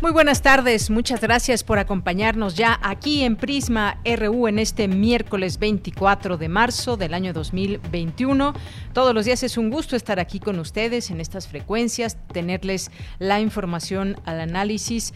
Muy buenas tardes, muchas gracias por acompañarnos ya aquí en Prisma RU en este miércoles 24 de marzo del año 2021. Todos los días es un gusto estar aquí con ustedes en estas frecuencias, tenerles la información al análisis,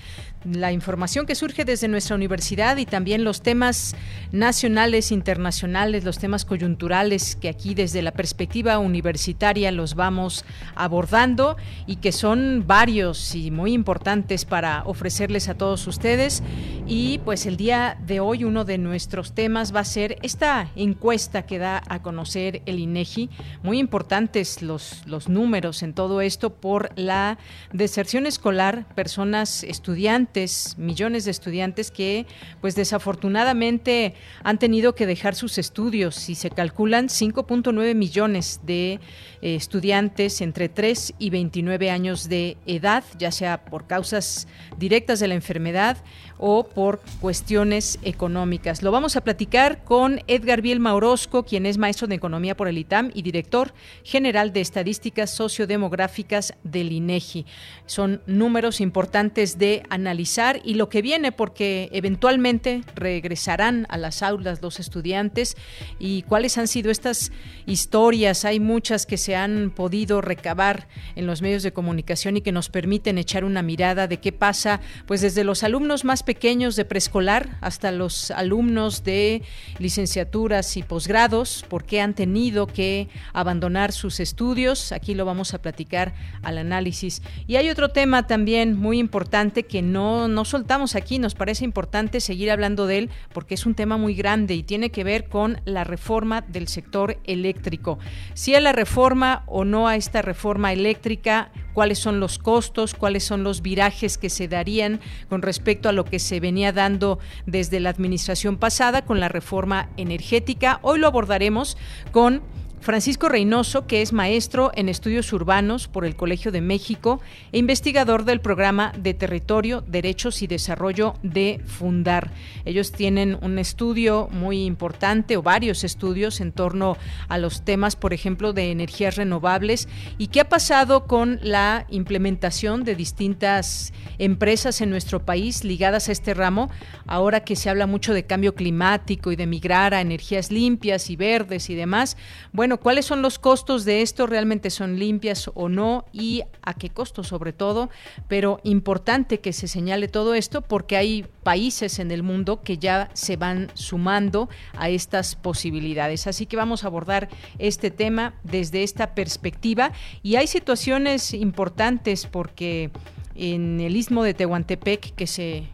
la información que surge desde nuestra universidad y también los temas nacionales, internacionales, los temas coyunturales que aquí desde la perspectiva universitaria los vamos abordando y que son varios y muy importantes para ofrecerles a todos ustedes. Y pues el día de hoy uno de nuestros temas va a ser esta encuesta que da a conocer el INEGI, muy importantes los números en todo esto por la deserción escolar, personas, estudiantes, millones de estudiantes que pues desafortunadamente han tenido que dejar sus estudios y se calculan 5.9 millones de estudiantes entre 3 y 29 años de edad, ya sea por causas directas de la enfermedad o por cuestiones económicas. Lo vamos a platicar con Edgar Vielma Orozco, quien es maestro de Economía por el ITAM y director general de Estadísticas Sociodemográficas del INEGI. Son números importantes de analizar y lo que viene, porque eventualmente regresarán a las aulas los estudiantes y cuáles han sido estas historias. Hay muchas que se han podido recabar en los medios de comunicación y que nos permiten echar una mirada de qué pasa, pues desde los alumnos más pequeños de preescolar hasta los alumnos de licenciaturas y posgrados, por qué han tenido que abandonar sus estudios. Aquí lo vamos a platicar al análisis. Y hay otro tema también muy importante que no soltamos aquí, nos parece importante seguir hablando de él porque es un tema muy grande y tiene que ver con la reforma del sector eléctrico. Si a la reforma o no a esta reforma eléctrica, cuáles son los costos, cuáles son los virajes que se darían con respecto a lo que se venía dando desde la administración pasada con la reforma energética. Hoy lo abordaremos con Francisco Reynoso, que es maestro en estudios urbanos por el Colegio de México e investigador del programa de Territorio, Derechos y Desarrollo de Fundar. Ellos tienen un estudio muy importante o varios estudios en torno a los temas, por ejemplo, de energías renovables y qué ha pasado con la implementación de distintas empresas en nuestro país ligadas a este ramo, ahora que se habla mucho de cambio climático y de migrar a energías limpias y verdes y demás. Bueno, ¿cuáles son los costos de esto? ¿Realmente son limpias o no? ¿Y a qué costo sobre todo? Pero importante que se señale todo esto porque hay países en el mundo que ya se van sumando a estas posibilidades. Así que vamos a abordar este tema desde esta perspectiva. Y hay situaciones importantes porque en el Istmo de Tehuantepec que se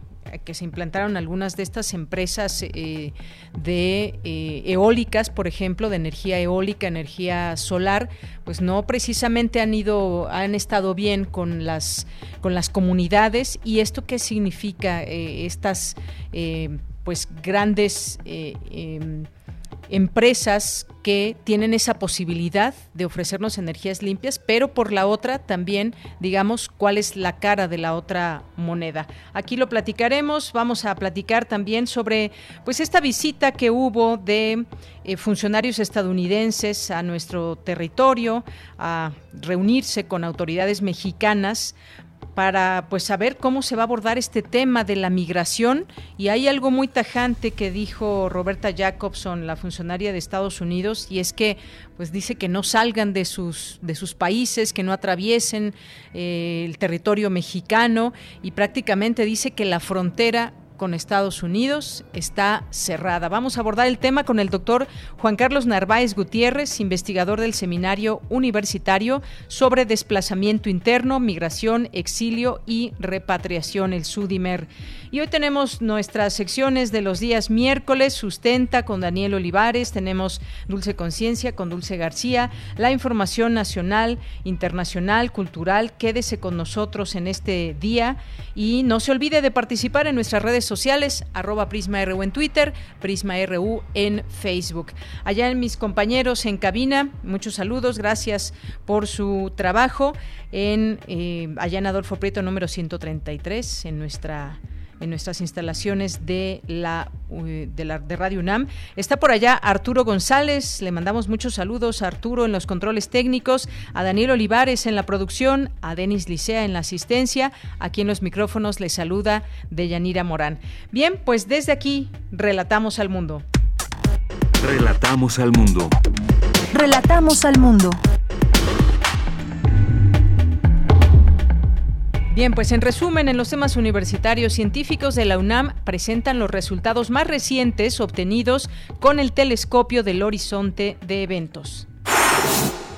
implantaron algunas de estas empresas eólicas, por ejemplo, de energía eólica, energía solar, pues no precisamente han estado bien con las comunidades. ¿Y esto qué significa? Estas grandes empresas que tienen esa posibilidad de ofrecernos energías limpias, pero por la otra también, digamos, cuál es la cara de la otra moneda. Aquí lo platicaremos. Vamos a platicar también sobre pues esta visita que hubo de funcionarios estadounidenses a nuestro territorio, a reunirse con autoridades mexicanas para pues saber cómo se va a abordar este tema de la migración. Y hay algo muy tajante que dijo Roberta Jacobson, la funcionaria de Estados Unidos, y es que pues dice que no salgan de sus países, que no atraviesen el territorio mexicano, y prácticamente dice que la frontera con Estados Unidos está cerrada. Vamos a abordar el tema con el doctor Juan Carlos Narváez Gutiérrez, investigador del Seminario Universitario sobre Desplazamiento Interno, Migración, Exilio y Repatriación, el Sudimer. Y hoy tenemos nuestras secciones de los días miércoles, Sustenta con Daniel Olivares, tenemos Dulce Conciencia con Dulce García, la información nacional, internacional, cultural. Quédese con nosotros en este día y no se olvide de participar en nuestras redes sociales, @PrismaRU en Twitter, PrismaRU en Facebook. Allá en mis compañeros en cabina, muchos saludos, gracias por su trabajo en allá en Adolfo Prieto número 133 en nuestras instalaciones de Radio UNAM. Está por allá Arturo González, le mandamos muchos saludos a Arturo en los controles técnicos, a Daniel Olivares en la producción, a Denis Licea en la asistencia, aquí en los micrófonos les saluda Deyanira Morán. Bien, pues desde aquí, relatamos al mundo. Relatamos al mundo. Relatamos al mundo. Bien, pues en resumen, en los temas universitarios, científicos de la UNAM presentan los resultados más recientes obtenidos con el telescopio del Horizonte de Eventos.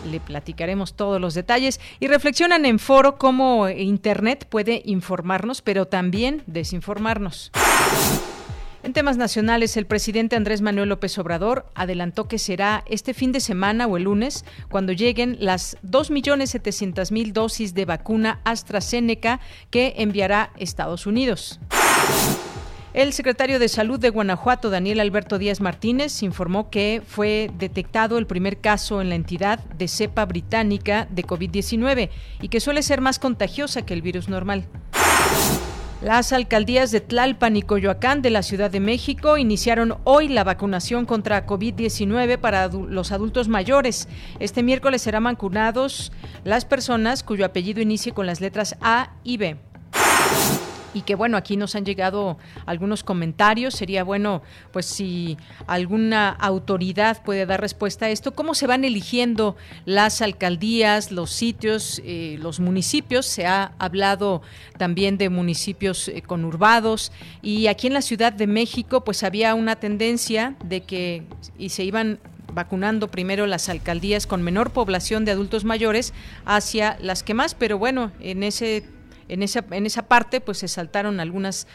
Le platicaremos todos los detalles y reflexionan en foro cómo Internet puede informarnos, pero también desinformarnos. En temas nacionales, el presidente Andrés Manuel López Obrador adelantó que será este fin de semana o el lunes cuando lleguen las 2.700.000 dosis de vacuna AstraZeneca que enviará Estados Unidos. El secretario de Salud de Guanajuato, Daniel Alberto Díaz Martínez, informó que fue detectado el primer caso en la entidad de cepa británica de COVID-19 y que suele ser más contagiosa que el virus normal. Las alcaldías de Tlalpan y Coyoacán de la Ciudad de México iniciaron hoy la vacunación contra COVID-19 para los adultos mayores. Este miércoles serán vacunados las personas cuyo apellido inicie con las letras A y B. Y que bueno, aquí nos han llegado algunos comentarios, sería bueno, pues si alguna autoridad puede dar respuesta a esto, cómo se van eligiendo las alcaldías, los sitios, los municipios. Se ha hablado también de municipios conurbados y aquí en la Ciudad de México pues había una tendencia de que se iban vacunando primero las alcaldías con menor población de adultos mayores hacia las que más, pero bueno, en esa parte pues se saltaron algunas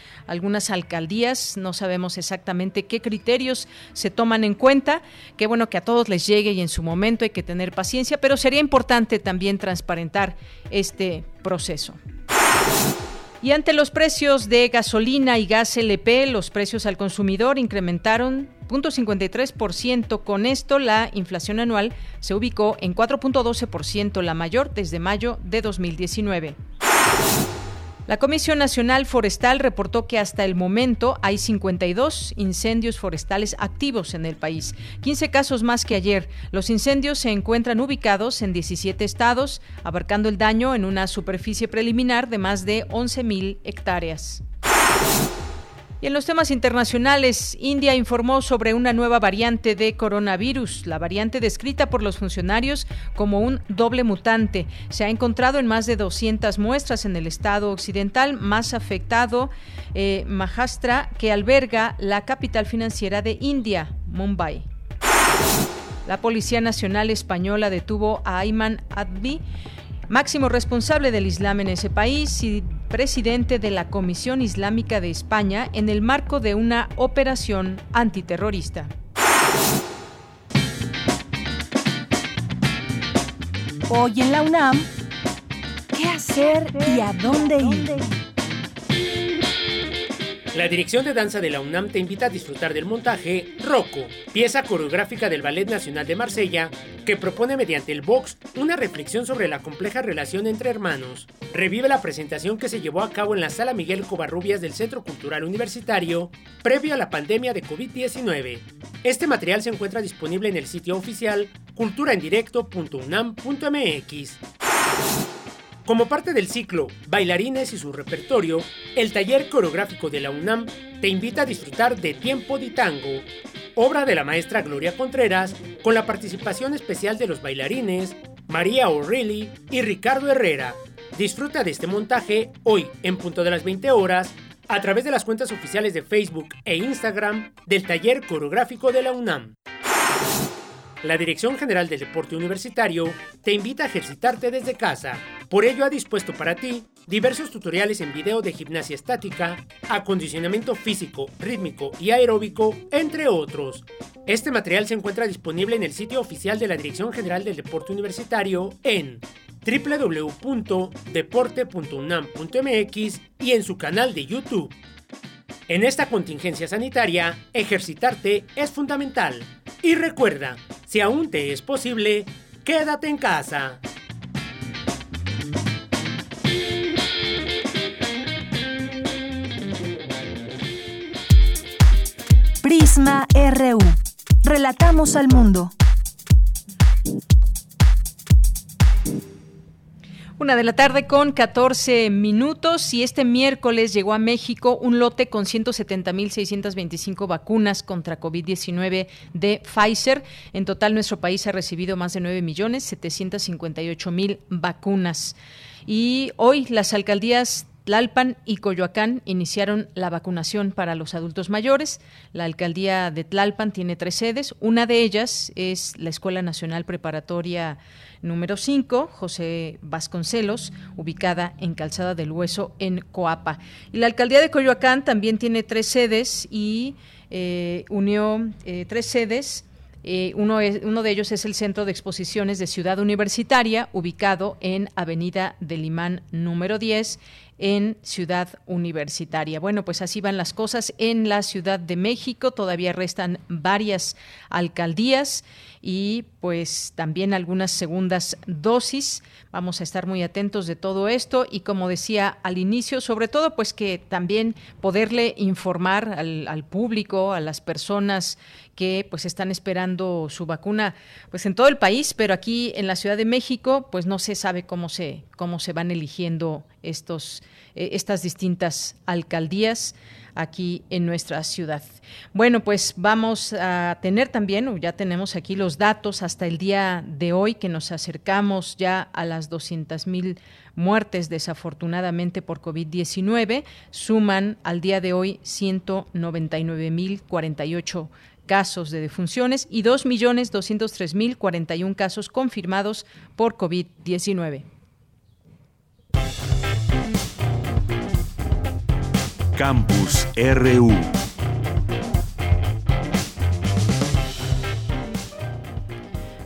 alcaldías, no sabemos exactamente qué criterios se toman en cuenta, qué bueno que a todos les llegue y en su momento hay que tener paciencia, pero sería importante también transparentar este proceso. Y ante los precios de gasolina y gas LP, los precios al consumidor incrementaron 0.53%. Con esto, la inflación anual se ubicó en 4.12%, la mayor desde mayo de 2019. La Comisión Nacional Forestal reportó que hasta el momento hay 52 incendios forestales activos en el país, 15 casos más que ayer. Los incendios se encuentran ubicados en 17 estados, abarcando el daño en una superficie preliminar de más de 11.000 hectáreas. Y en los temas internacionales, India informó sobre una nueva variante de coronavirus. La variante descrita por los funcionarios como un doble mutante se ha encontrado en más de 200 muestras en el estado occidental más afectado, Maharashtra, que alberga la capital financiera de India, Mumbai. La Policía Nacional Española detuvo a Ayman Advi, máximo responsable del Islam en ese país y presidente de la Comisión Islámica de España, en el marco de una operación antiterrorista. Hoy en la UNAM, ¿qué hacer y a dónde ir? La Dirección de Danza de la UNAM te invita a disfrutar del montaje Rocco, pieza coreográfica del Ballet Nacional de Marsella, que propone mediante el box una reflexión sobre la compleja relación entre hermanos. Revive la presentación que se llevó a cabo en la Sala Miguel Covarrubias del Centro Cultural Universitario, previo a la pandemia de COVID-19. Este material se encuentra disponible en el sitio oficial culturaendirecto.unam.mx. Como parte del ciclo Bailarines y su repertorio, el Taller Coreográfico de la UNAM te invita a disfrutar de Tiempo di Tango, obra de la maestra Gloria Contreras, con la participación especial de los bailarines María O'Reilly y Ricardo Herrera. Disfruta de este montaje hoy en punto de las 20 horas a través de las cuentas oficiales de Facebook e Instagram del Taller Coreográfico de la UNAM. La Dirección General del Deporte Universitario te invita a ejercitarte desde casa. Por ello ha dispuesto para ti diversos tutoriales en video de gimnasia estática, acondicionamiento físico, rítmico y aeróbico, entre otros. Este material se encuentra disponible en el sitio oficial de la Dirección General del Deporte Universitario en www.deporte.unam.mx y en su canal de YouTube. En esta contingencia sanitaria, ejercitarte es fundamental. Y recuerda, si aún te es posible, quédate en casa. Prisma RU. Relatamos al mundo. 1:14 p.m. y este miércoles llegó a México un lote con 170,625 vacunas contra COVID-19 de Pfizer. En total, nuestro país ha recibido más de 9,758,000 vacunas. Y hoy las alcaldías Tlalpan y Coyoacán iniciaron la vacunación para los adultos mayores. La alcaldía de Tlalpan tiene 3 sedes. Una de ellas es la Escuela Nacional Preparatoria número 5, José Vasconcelos, ubicada en Calzada del Hueso, en Coapa. Y la alcaldía de Coyoacán también tiene 3 sedes y unió 3 sedes. Uno de ellos es el Centro de Exposiciones de Ciudad Universitaria, ubicado en Avenida del Imán número 10, en Ciudad Universitaria. Bueno, pues así van las cosas en la Ciudad de México. Todavía restan varias alcaldías y pues también algunas segundas dosis. Vamos a estar muy atentos de todo esto y, como decía al inicio, sobre todo pues que también poderle informar al público, a las personas que pues están esperando su vacuna pues en todo el país, pero aquí en la Ciudad de México pues no se sabe cómo se van eligiendo estas distintas alcaldías aquí en nuestra ciudad. Bueno, pues vamos a tener también, ya tenemos aquí los datos hasta el día de hoy, que nos acercamos ya a las 200,000 muertes desafortunadamente por COVID-19. Suman al día de hoy 199,048 casos de defunciones y 2,203,041 casos confirmados por COVID-19. Campus RU.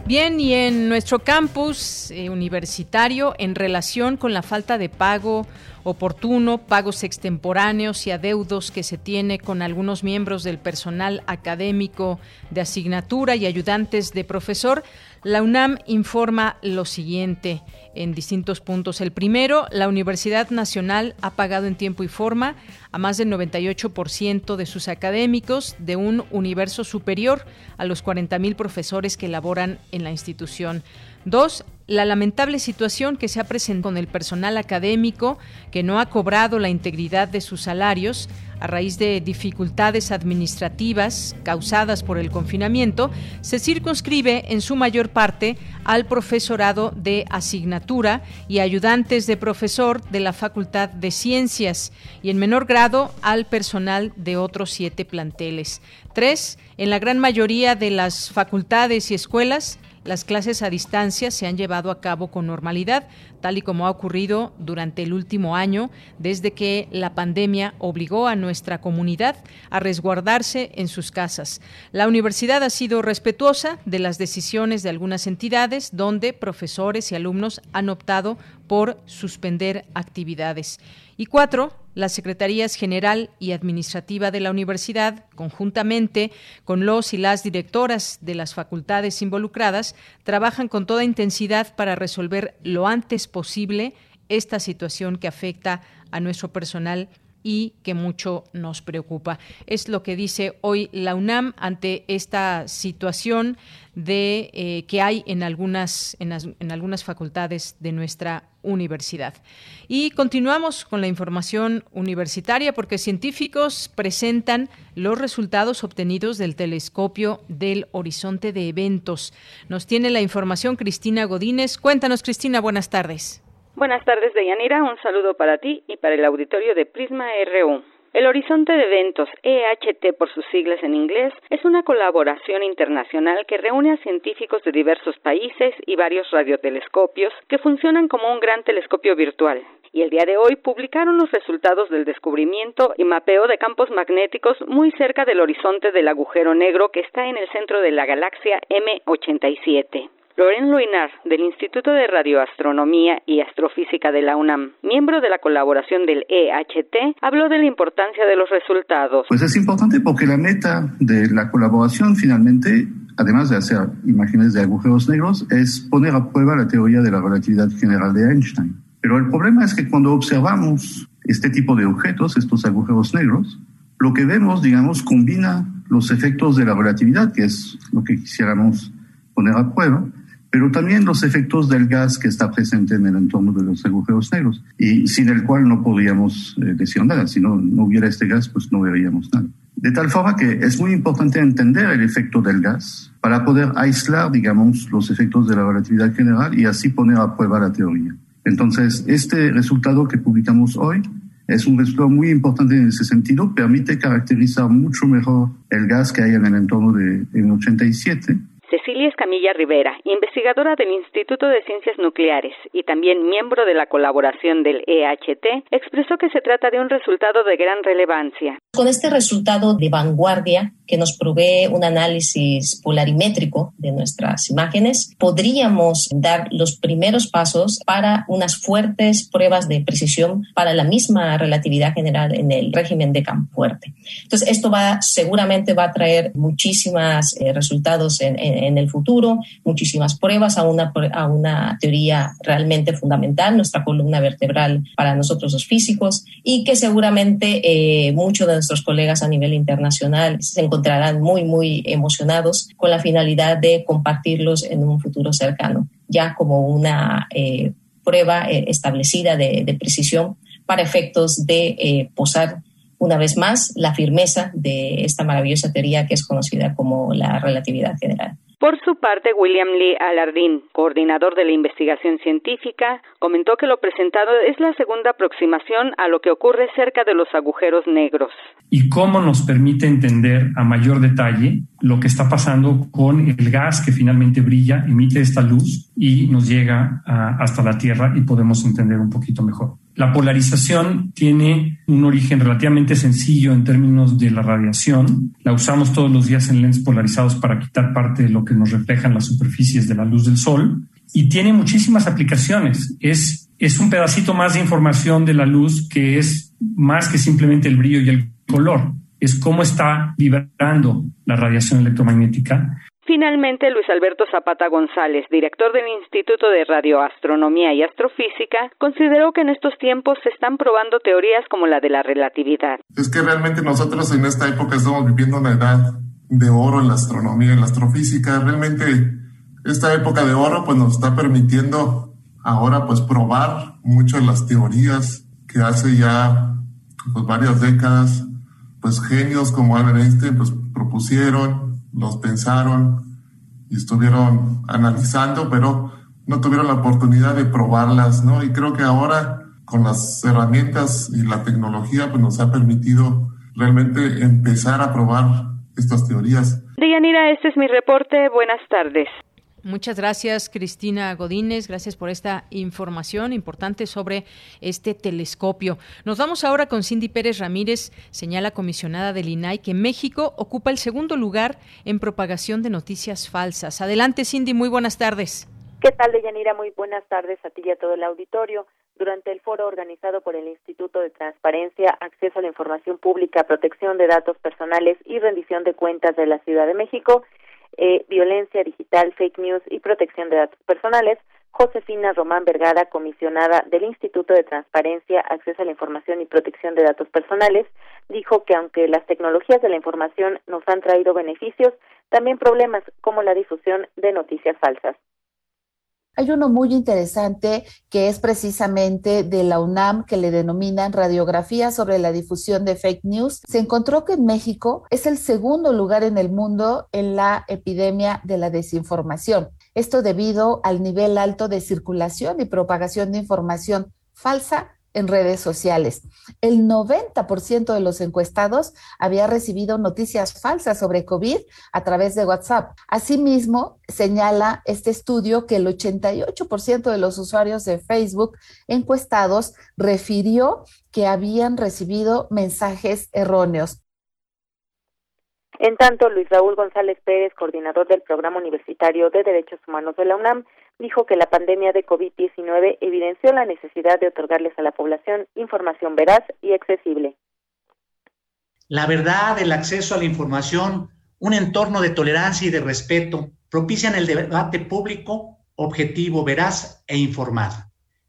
Bien, y en nuestro campus universitario, en relación con la falta de pago oportuno, pagos extemporáneos y adeudos que se tiene con algunos miembros del personal académico de asignatura y ayudantes de profesor, la UNAM informa lo siguiente en distintos puntos. El primero, la Universidad Nacional ha pagado en tiempo y forma a más del 98% de sus académicos de un universo superior a los 40,000 profesores que laboran en la institución. 2. La lamentable situación que se ha presentado con el personal académico que no ha cobrado la integridad de sus salarios a raíz de dificultades administrativas causadas por el confinamiento se circunscribe en su mayor parte al profesorado de asignatura y ayudantes de profesor de la Facultad de Ciencias y en menor grado al personal de otros 7 planteles. 3. En la gran mayoría de las facultades y escuelas, las clases a distancia se han llevado a cabo con normalidad, tal y como ha ocurrido durante el último año, desde que la pandemia obligó a nuestra comunidad a resguardarse en sus casas. La universidad ha sido respetuosa de las decisiones de algunas entidades, donde profesores y alumnos han optado por suspender actividades. Y 4, las Secretarías General y Administrativa de la Universidad, conjuntamente con los y las directoras de las facultades involucradas, trabajan con toda intensidad para resolver lo antes posible esta situación que afecta a nuestro personal y que mucho nos preocupa. Es lo que dice hoy la UNAM ante esta situación de que hay en algunas facultades de nuestra universidad. Y continuamos con la información universitaria, porque científicos presentan los resultados obtenidos del telescopio del Horizonte de Eventos. Nos tiene la información Cristina Godínez. Cuéntanos, Cristina, buenas tardes. Buenas tardes, Deyanira. Un saludo para ti y para el auditorio de Prisma RU. El Horizonte de Eventos, EHT por sus siglas en inglés, es una colaboración internacional que reúne a científicos de diversos países y varios radiotelescopios que funcionan como un gran telescopio virtual. Y el día de hoy publicaron los resultados del descubrimiento y mapeo de campos magnéticos muy cerca del horizonte del agujero negro que está en el centro de la galaxia M87. Loren Luinar, del Instituto de Radioastronomía y Astrofísica de la UNAM, miembro de la colaboración del EHT, habló de la importancia de los resultados. Pues es importante porque la meta de la colaboración finalmente, además de hacer imágenes de agujeros negros, es poner a prueba la teoría de la relatividad general de Einstein. Pero el problema es que cuando observamos este tipo de objetos, estos agujeros negros, lo que vemos, digamos, combina los efectos de la relatividad, que es lo que quisiéramos poner a prueba, pero también los efectos del gas que está presente en el entorno de los agujeros negros, y sin el cual no podríamos decir nada. Si no hubiera este gas, pues no veríamos nada. De tal forma que es muy importante entender el efecto del gas para poder aislar, digamos, los efectos de la relatividad general y así poner a prueba la teoría. Entonces, este resultado que publicamos hoy es un resultado muy importante en ese sentido. Permite caracterizar mucho mejor el gas que hay en el entorno de M87. Cecilia Escamilla Rivera, investigadora del Instituto de Ciencias Nucleares y también miembro de la colaboración del EHT, expresó que se trata de un resultado de gran relevancia. Con este resultado de vanguardia que nos provee un análisis polarimétrico de nuestras imágenes, podríamos dar los primeros pasos para unas fuertes pruebas de precisión para la misma relatividad general en el régimen de campo fuerte. Entonces, esto seguramente va a traer muchísimos resultados en el futuro, muchísimas pruebas a una teoría realmente fundamental, nuestra columna vertebral para nosotros los físicos, y que seguramente muchos de nuestros colegas a nivel internacional se encontrarán muy, muy emocionados con la finalidad de compartirlos en un futuro cercano, ya como una prueba establecida de precisión para efectos de posar una vez más la firmeza de esta maravillosa teoría que es conocida como la relatividad general. Por su parte, William Lee Alardín, coordinador de la investigación científica, comentó que lo presentado es la segunda aproximación a lo que ocurre cerca de los agujeros negros. Y cómo nos permite entender a mayor detalle lo que está pasando con el gas que finalmente brilla, emite esta luz y nos llega hasta la Tierra y podemos entender un poquito mejor. La polarización tiene un origen relativamente sencillo en términos de la radiación. La usamos todos los días en lentes polarizados para quitar parte de lo que nos reflejan las superficies de la luz del sol y tiene muchísimas aplicaciones. Es un pedacito más de información de la luz que es más que simplemente el brillo y el color. Es cómo está vibrando la radiación electromagnética. Finalmente, Luis Alberto Zapata González, director del Instituto de Radioastronomía y Astrofísica, consideró que en estos tiempos se están probando teorías como la de la relatividad. Es que realmente nosotros en esta época estamos viviendo una edad de oro en la astronomía y en la astrofísica. Realmente esta época de oro pues nos está permitiendo ahora pues probar mucho las teorías que hace ya pues varias décadas pues genios como Albert Einstein pues propusieron, los pensaron y estuvieron analizando, pero no tuvieron la oportunidad de probarlas, ¿no? Y creo que ahora, con las herramientas y la tecnología, pues nos ha permitido realmente empezar a probar estas teorías. Deyanira, este es mi reporte. Buenas tardes. Muchas gracias, Cristina Godínez. Gracias por esta información importante sobre este telescopio. Nos vamos ahora con Cindy Pérez Ramírez, señala comisionada del INAI que México ocupa el segundo lugar en propagación de noticias falsas. Adelante, Cindy, muy buenas tardes. ¿Qué tal, Deyanira? Muy buenas tardes a ti y a todo el auditorio. Durante el foro organizado por el Instituto de Transparencia, Acceso a la Información Pública, Protección de Datos Personales y Rendición de Cuentas de la Ciudad de México, Violencia Digital, Fake News y Protección de Datos Personales, Josefina Román Vergara, comisionada del Instituto de Transparencia, Acceso a la Información y Protección de Datos Personales, dijo que aunque las tecnologías de la información nos han traído beneficios, también problemas como la difusión de noticias falsas. Hay uno muy interesante que es precisamente de la UNAM que le denominan radiografía sobre la difusión de fake news. Se encontró que en México es el segundo lugar en el mundo en la epidemia de la desinformación. Esto debido al nivel alto de circulación y propagación de información falsa en redes sociales. El 90% de los encuestados había recibido noticias falsas sobre COVID a través de WhatsApp. Asimismo, señala este estudio que el 88% de los usuarios de Facebook encuestados refirió que habían recibido mensajes erróneos. En tanto, Luis Raúl González Pérez, coordinador del Programa Universitario de Derechos Humanos de la UNAM, dijo que la pandemia de COVID-19 evidenció la necesidad de otorgarles a la población información veraz y accesible. La verdad, el acceso a la información, un entorno de tolerancia y de respeto, propician el debate público, objetivo, veraz e informado.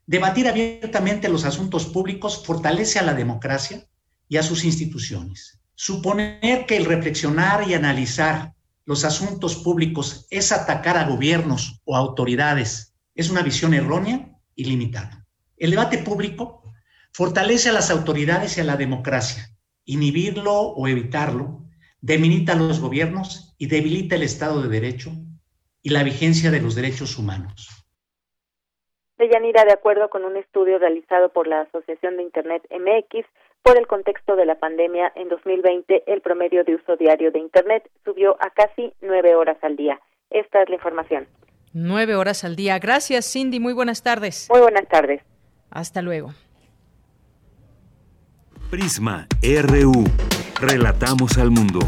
Debatir abiertamente los asuntos públicos fortalece a la democracia y a sus instituciones. Suponer que el reflexionar y analizar los asuntos públicos es atacar a gobiernos o autoridades es una visión errónea y limitada. El debate público fortalece a las autoridades y a la democracia. Inhibirlo o evitarlo debilita a los gobiernos y debilita el Estado de Derecho y la vigencia de los derechos humanos. Deyanira, de acuerdo con un estudio realizado por la Asociación de Internet MX, por el contexto de la pandemia, en 2020 el promedio de uso diario de Internet subió a casi 9 horas al día. Esta es la información. 9 horas al día. Gracias, Cindy. Muy buenas tardes. Muy buenas tardes. Hasta luego. Prisma RU. Relatamos al mundo.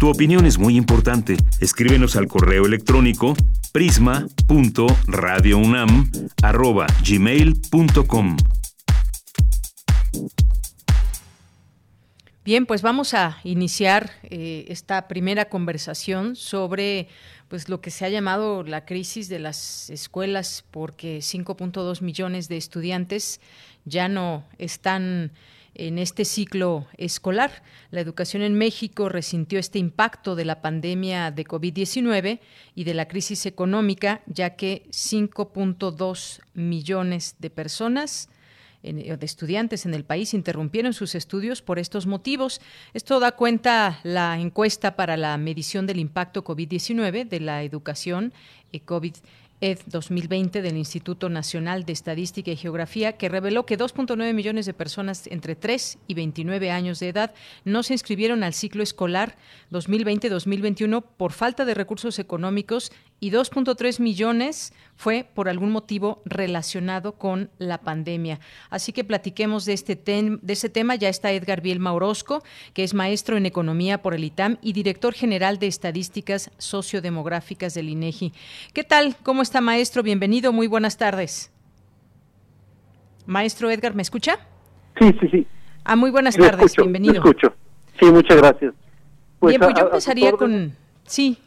Tu opinión es muy importante. Escríbenos al correo electrónico prisma.radiounam@gmail.com. Bien, pues vamos a iniciar esta primera conversación sobre pues lo que se ha llamado la crisis de las escuelas, porque 5.2 millones de estudiantes ya no están en este ciclo escolar. La educación en México resintió este impacto de la pandemia de COVID-19 y de la crisis económica, ya que 5.2 millones de personas, de estudiantes en el país, interrumpieron sus estudios por estos motivos. Esto da cuenta la encuesta para la medición del impacto COVID-19 de la educación COVID-19 2020 del Instituto Nacional de Estadística y Geografía, que reveló que 2.9 millones de personas entre 3 y 29 años de edad no se inscribieron al ciclo escolar 2020-2021 por falta de recursos económicos, y 2.3 millones fue por algún motivo relacionado con la pandemia. Así que platiquemos de este tema. Ya está Edgar Vielma Orozco, que es maestro en Economía por el ITAM y director general de Estadísticas Sociodemográficas del INEGI. ¿Qué tal? ¿Cómo está, maestro? Bienvenido. Muy buenas tardes. Maestro Edgar, ¿me escucha? Sí. Ah, muy buenas tardes. Escucho, bienvenido. Escucho. Sí, muchas gracias. Bien, pues yo empezaría con... Sí.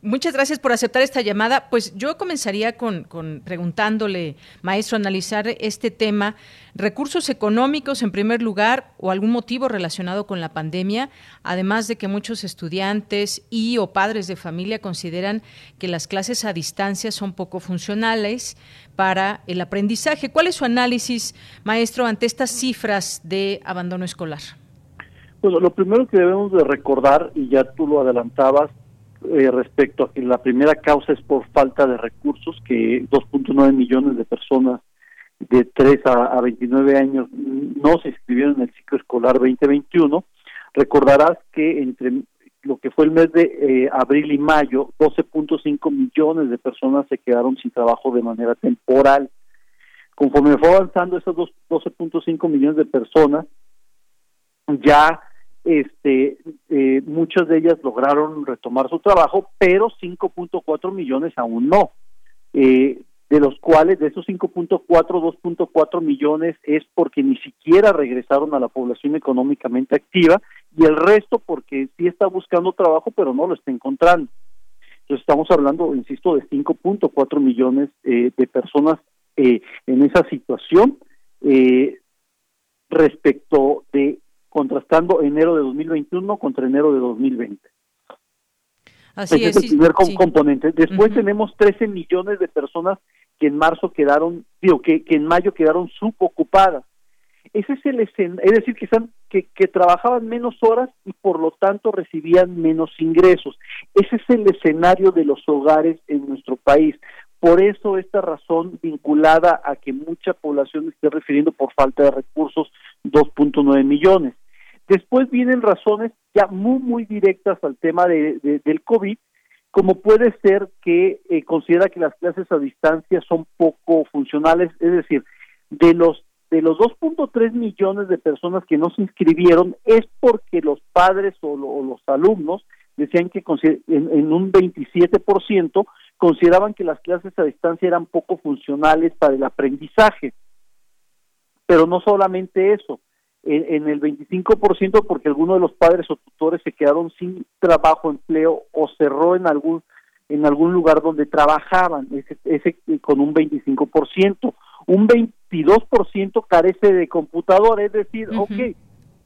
Muchas gracias por aceptar esta llamada. Pues yo comenzaría con preguntándole, maestro, analizar este tema. Recursos económicos, en primer lugar, o algún motivo relacionado con la pandemia, además de que muchos estudiantes y o padres de familia consideran que las clases a distancia son poco funcionales para el aprendizaje. ¿Cuál es su análisis, maestro, ante estas cifras de abandono escolar? Bueno, lo primero que debemos de recordar, y ya tú lo adelantabas, respecto a que la primera causa es por falta de recursos, que 2.9 millones de personas de 3 a 29 años no se inscribieron en el ciclo escolar 2021. Recordarás que entre lo que fue el mes de abril y mayo, 12.5 millones de personas se quedaron sin trabajo de manera temporal. Conforme fue avanzando, esos 12.5 millones de personas ya... muchas de ellas lograron retomar su trabajo, pero 5.4 millones aún no, de los cuales, de esos 5.4, 2.4 millones es porque ni siquiera regresaron a la población económicamente activa, y el resto porque sí está buscando trabajo, pero no lo está encontrando. Entonces estamos hablando, insisto, de 5.4 millones de personas en esa situación, respecto de contrastando enero de 2021 contra enero de 2020. Así es el primer componente. Después tenemos 13 millones de personas que en marzo quedaron, que en mayo quedaron subocupadas. Ese es el escenario, es decir, que trabajaban menos horas y por lo tanto recibían menos ingresos. Ese es el escenario de los hogares en nuestro país. Por eso esta razón vinculada a que mucha población esté refiriendo por falta de recursos 2.9 millones. Después vienen razones ya muy directas al tema del COVID, como puede ser que considera que las clases a distancia son poco funcionales, es decir, de los 2.3 millones de personas que no se inscribieron es porque los padres o los alumnos decían que en un 27% consideraban que las clases a distancia eran poco funcionales para el aprendizaje. Pero no solamente eso, en el 25% porque algunos de los padres o tutores se quedaron sin trabajo, empleo o cerró en algún lugar donde trabajaban, ese con un 25%. Un 22% carece de computador, es decir, uh-huh. Okay,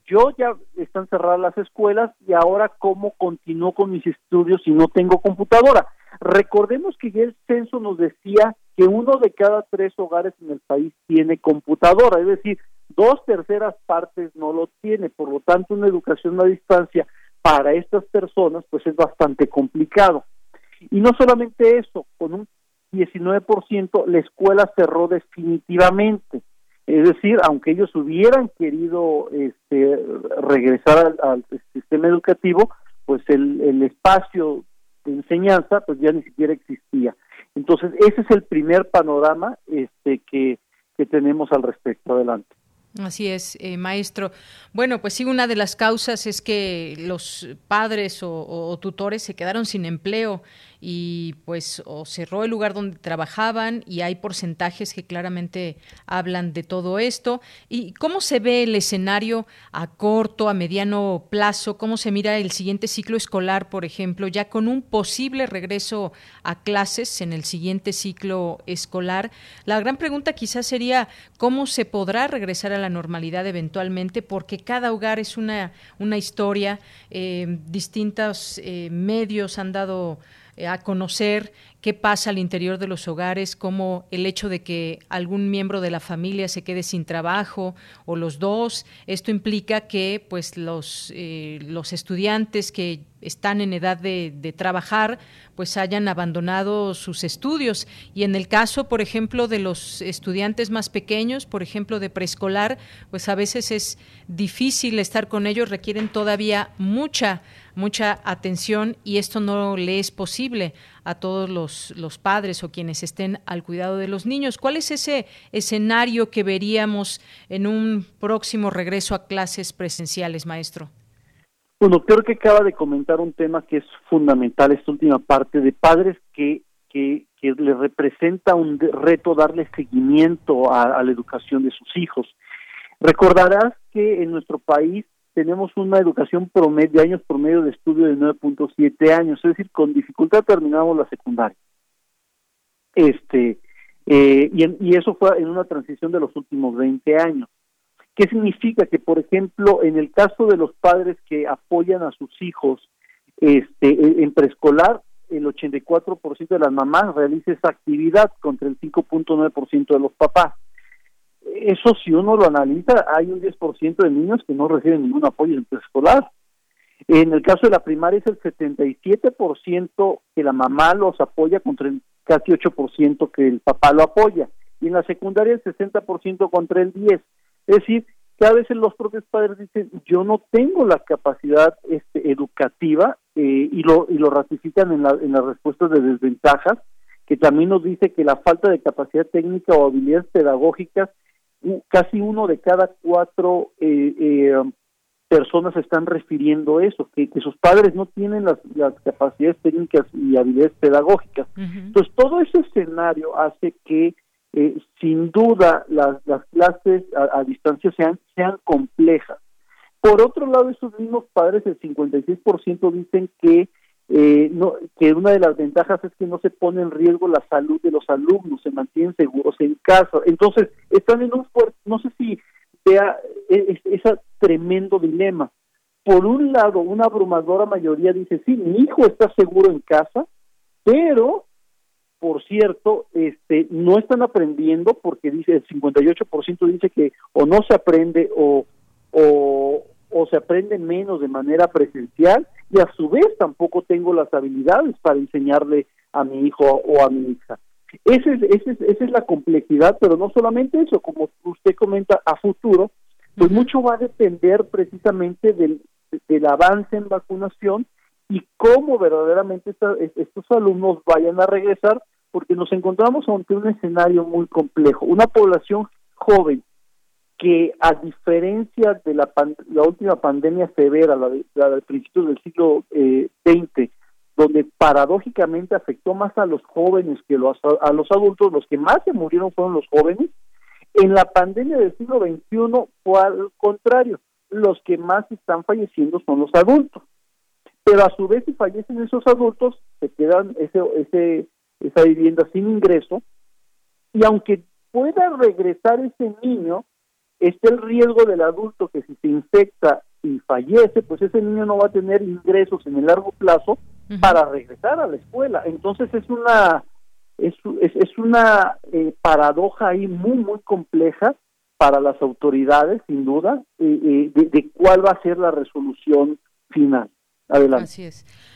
yo ya están cerradas las escuelas y ahora ¿cómo continúo con mis estudios si no tengo computadora? Recordemos que ya el censo nos decía que 1 de cada 3 hogares en el país tiene computadora, es decir, 2/3 no lo tiene, por lo tanto una educación a distancia para estas personas pues es bastante complicado. Y no solamente eso, con un 19% la escuela cerró definitivamente, es decir, aunque ellos hubieran querido regresar al sistema educativo, pues el espacio de enseñanza pues ya ni siquiera existía. Entonces ese es el primer panorama que tenemos al respecto. Adelante. Así es, maestro. Bueno, pues sí, una de las causas es que los padres o tutores se quedaron sin empleo y pues o cerró el lugar donde trabajaban, y hay porcentajes que claramente hablan de todo esto. ¿Y cómo se ve el escenario a corto, a mediano plazo? ¿Cómo se mira el siguiente ciclo escolar, por ejemplo, ya con un posible regreso a clases en el siguiente ciclo escolar? La gran pregunta quizás sería ¿cómo se podrá regresar a la normalidad eventualmente, porque cada hogar es una historia, distintos medios han dado a conocer qué pasa al interior de los hogares, como el hecho de que algún miembro de la familia se quede sin trabajo o los dos. Esto implica que pues los estudiantes que están en edad de trabajar pues hayan abandonado sus estudios, y en el caso, por ejemplo, de los estudiantes más pequeños, por ejemplo de preescolar, pues a veces es difícil estar con ellos, requieren todavía mucha atención, y esto no le es posible a todos los padres o quienes estén al cuidado de los niños. ¿Cuál es ese escenario que veríamos en un próximo regreso a clases presenciales, maestro? Bueno, creo que acaba de comentar un tema que es fundamental, esta última parte, de padres que les representa un reto darle seguimiento a la educación de sus hijos. Recordarás que en nuestro país tenemos una educación promedio, años promedio de estudio de 9.7 años, es decir, con dificultad terminamos la secundaria. Y eso fue en una transición de los últimos 20 años. ¿Qué significa? Que, por ejemplo, en el caso de los padres que apoyan a sus hijos en preescolar, el 84% de las mamás realiza esa actividad contra el 5.9% de los papás. Eso, si uno lo analiza, hay un 10% de niños que no reciben ningún apoyo en preescolar. En el caso de la primaria es el 77% que la mamá los apoya contra el casi 8% que el papá lo apoya. Y en la secundaria el 60% contra el 10%. Es decir, que a veces los propios padres dicen, yo no tengo la capacidad educativa, y lo ratifican en las respuestas de desventajas, que también nos dice que la falta de capacidad técnica o habilidades pedagógicas, casi 1 de cada 4 personas están refiriendo eso, que sus padres no tienen las capacidades técnicas y habilidades pedagógicas. Uh-huh. Entonces, todo ese escenario hace que, sin duda, las clases a distancia sean complejas. Por otro lado, esos mismos padres, el 56% dicen que una de las ventajas es que no se pone en riesgo la salud de los alumnos, se mantienen seguros en casa. Entonces, están en un fuerte, no sé si sea ese tremendo dilema. Por un lado, una abrumadora mayoría dice, sí, mi hijo está seguro en casa, pero, por cierto, no están aprendiendo, porque dice el 58% dice que o no se aprende o se aprende menos de manera presencial, y a su vez tampoco tengo las habilidades para enseñarle a mi hijo o a mi hija. Esa es la complejidad, pero no solamente eso, como usted comenta, a futuro, pues mucho va a depender precisamente del avance en vacunación y cómo verdaderamente estos alumnos vayan a regresar, porque nos encontramos ante un escenario muy complejo, una población joven que, a diferencia de la última pandemia severa, la de principios del siglo XX, donde paradójicamente afectó más a los jóvenes que a los adultos, los que más se murieron fueron los jóvenes. En la pandemia del siglo XXI fue al contrario, los que más están falleciendo son los adultos. Pero a su vez, si fallecen esos adultos, se quedan esa vivienda sin ingreso, y aunque pueda regresar ese niño, está el riesgo del adulto que si se infecta y fallece, pues ese niño no va a tener ingresos en el largo plazo para regresar a la escuela. Entonces es una paradoja ahí muy, muy compleja para las autoridades, sin duda, de cuál va a ser la resolución final. Adelante.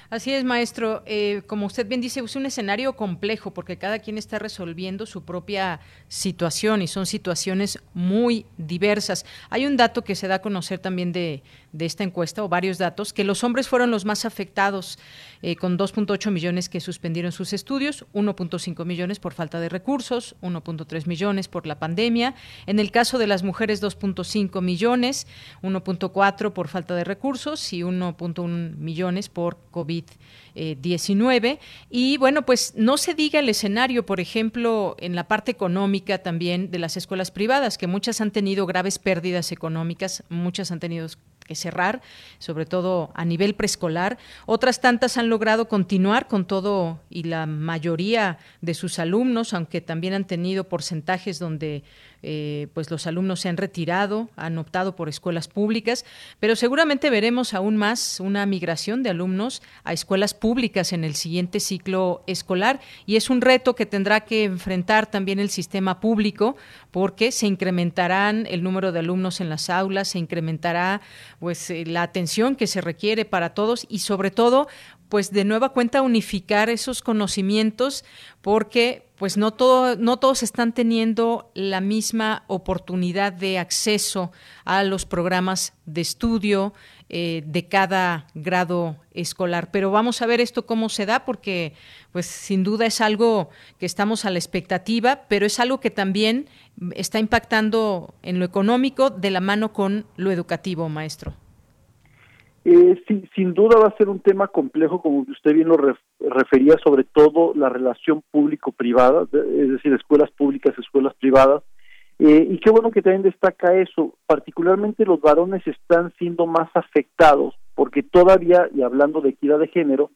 Así es, maestro. Como usted bien dice, es un escenario complejo porque cada quien está resolviendo su propia situación y son situaciones muy diversas. Hay un dato que se da a conocer también de esta encuesta, o varios datos, que los hombres fueron los más afectados, con 2.8 millones que suspendieron sus estudios, 1.5 millones por falta de recursos, 1.3 millones por la pandemia. En el caso de las mujeres, 2.5 millones, 1.4 por falta de recursos y 1.1 millones por COVID-19. Y bueno, pues no se diga el escenario, por ejemplo, en la parte económica también de las escuelas privadas, que muchas han tenido graves pérdidas económicas, muchas han tenido que cerrar, sobre todo a nivel preescolar. Otras tantas han logrado continuar con todo y la mayoría de sus alumnos, aunque también han tenido porcentajes donde pues los alumnos se han retirado, han optado por escuelas públicas, pero seguramente veremos aún más una migración de alumnos a escuelas públicas en el siguiente ciclo escolar, y es un reto que tendrá que enfrentar también el sistema público, porque se incrementarán el número de alumnos en las aulas, se incrementará pues la atención que se requiere para todos y sobre todo pues de nueva cuenta unificar esos conocimientos, porque pues no todos están teniendo la misma oportunidad de acceso a los programas de estudio de cada grado escolar. Pero vamos a ver esto cómo se da, porque pues sin duda es algo que estamos a la expectativa, pero es algo que también está impactando en lo económico de la mano con lo educativo, maestro. Sin duda va a ser un tema complejo, como usted bien lo refería, sobre todo la relación público-privada, es decir, escuelas públicas, escuelas privadas, y qué bueno que también destaca eso. Particularmente los varones están siendo más afectados, porque todavía, y hablando de equidad de género,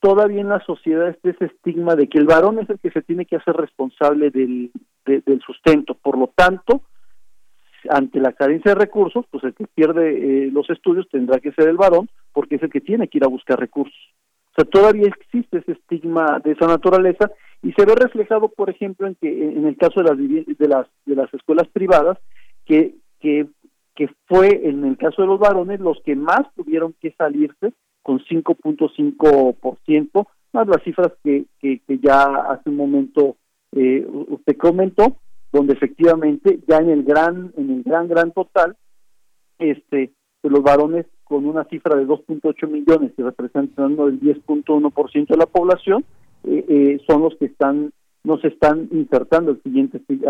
todavía en la sociedad está ese estigma de que el varón es el que se tiene que hacer responsable del sustento, por lo tanto, ante la carencia de recursos, pues el que pierde los estudios tendrá que ser el varón, porque es el que tiene que ir a buscar recursos. O sea, todavía existe ese estigma de esa naturaleza y se ve reflejado, por ejemplo, en que en el caso de las escuelas privadas, que fue en el caso de los varones los que más tuvieron que salirse, con 5.5%, más las cifras que ya hace un momento usted comentó, donde efectivamente ya en el gran total, los varones con una cifra de 2.8 millones y representando el 10.1% de la población, son los que no se están insertando